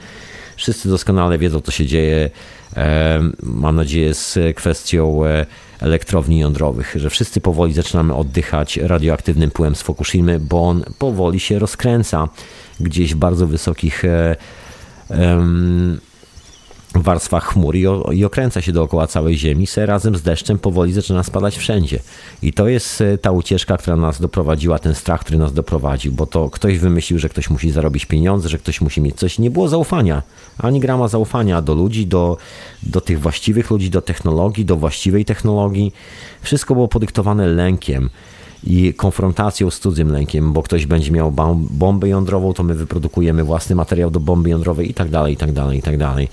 Wszyscy doskonale wiedzą, co się dzieje, mam nadzieję, z kwestią elektrowni jądrowych, że wszyscy powoli zaczynamy oddychać radioaktywnym pyłem z Fukushimy, bo on powoli się rozkręca gdzieś w bardzo wysokich warstwach chmur i okręca się dookoła całej Ziemi, razem z deszczem powoli zaczyna spadać wszędzie. I to jest ta ucieczka, która nas doprowadziła, ten strach, który nas doprowadził, bo to ktoś wymyślił, że ktoś musi zarobić pieniądze, że ktoś musi mieć coś. Nie było zaufania, ani grama zaufania do ludzi, do tych właściwych ludzi, do technologii, do właściwej technologii. Wszystko było podyktowane lękiem i konfrontacją z cudzym lękiem, bo ktoś będzie miał bombę jądrową, to my wyprodukujemy własny materiał do bomby jądrowej i tak dalej, i tak dalej, i tak dalej.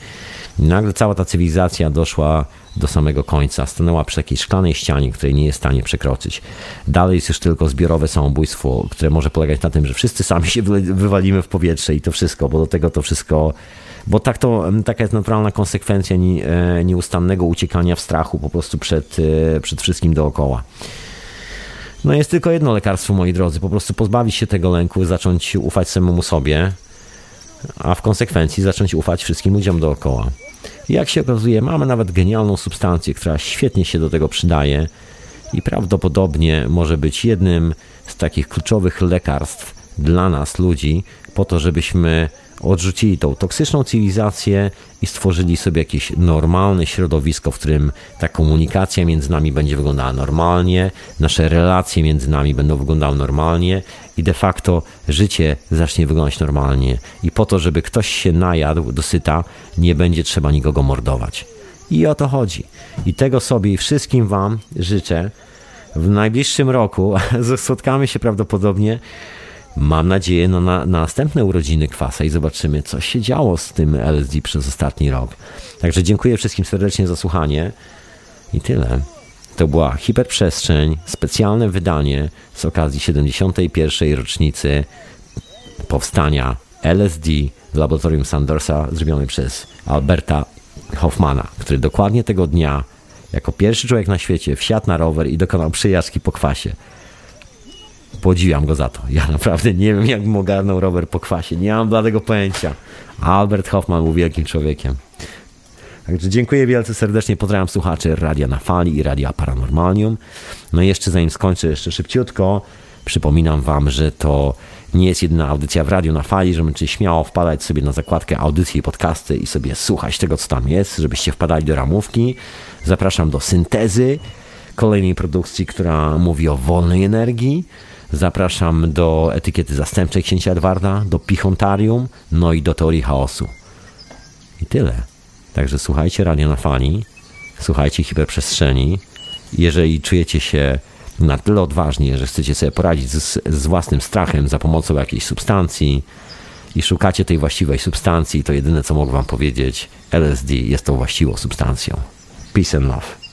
Nagle cała ta cywilizacja doszła do samego końca, stanęła przy takiej szklanej ścianie, której nie jest w stanie przekroczyć. Dalej jest już tylko zbiorowe samobójstwo, które może polegać na tym, że wszyscy sami się wywalimy w powietrze i to wszystko, bo do tego to wszystko, bo taka jest naturalna konsekwencja nieustannego uciekania w strachu po prostu przed wszystkim dookoła. No jest tylko jedno lekarstwo, moi drodzy, po prostu pozbawić się tego lęku, zacząć ufać samemu sobie, a w konsekwencji zacząć ufać wszystkim ludziom dookoła. I jak się okazuje, mamy nawet genialną substancję, która świetnie się do tego przydaje i prawdopodobnie może być jednym z takich kluczowych lekarstw dla nas, ludzi, po to, żebyśmy odrzucili tą toksyczną cywilizację i stworzyli sobie jakieś normalne środowisko, w którym ta komunikacja między nami będzie wyglądała normalnie, nasze relacje między nami będą wyglądały normalnie i de facto życie zacznie wyglądać normalnie. I po to, żeby ktoś się najadł do syta, nie będzie trzeba nikogo mordować. I o to chodzi. I tego sobie i wszystkim wam życzę. W najbliższym roku spotkamy się prawdopodobnie Mam nadzieję na następne urodziny Kwasa i zobaczymy, co się działo z tym LSD przez ostatni rok. Także dziękuję wszystkim serdecznie za słuchanie i tyle. To była Hiperprzestrzeń, specjalne wydanie z okazji 71. rocznicy powstania LSD w laboratorium Sandoza, zrobione przez Alberta Hofmana, który dokładnie tego dnia jako pierwszy człowiek na świecie wsiadł na rower i dokonał przejażdżki po kwasie. Podziwiam go za to. Ja naprawdę nie wiem, jak bym ogarnął rower po kwasie. Nie mam bladego pojęcia. Albert Hofmann był wielkim człowiekiem. Także dziękuję wielce serdecznie. Pozdrawiam słuchaczy Radia na Fali i Radia Paranormalium. No i jeszcze zanim skończę, jeszcze szybciutko, przypominam wam, że to nie jest jedyna audycja w Radiu na Fali, że możecie śmiało wpadać sobie na zakładkę audycji i podcasty i sobie słuchać tego, co tam jest, żebyście wpadali do ramówki. Zapraszam do Syntezy, kolejnej produkcji, która mówi o wolnej energii. Zapraszam do Etykiety zastępczej księcia Edwarda, do Pichontarium, no i do Teorii chaosu. I tyle. Także słuchajcie Radia na Fali, słuchajcie Hiperprzestrzeni. Jeżeli czujecie się na tyle odważnie, że chcecie sobie poradzić z własnym strachem za pomocą jakiejś substancji i szukacie tej właściwej substancji, to jedyne, co mogę wam powiedzieć, LSD jest tą właściwą substancją. Peace and love.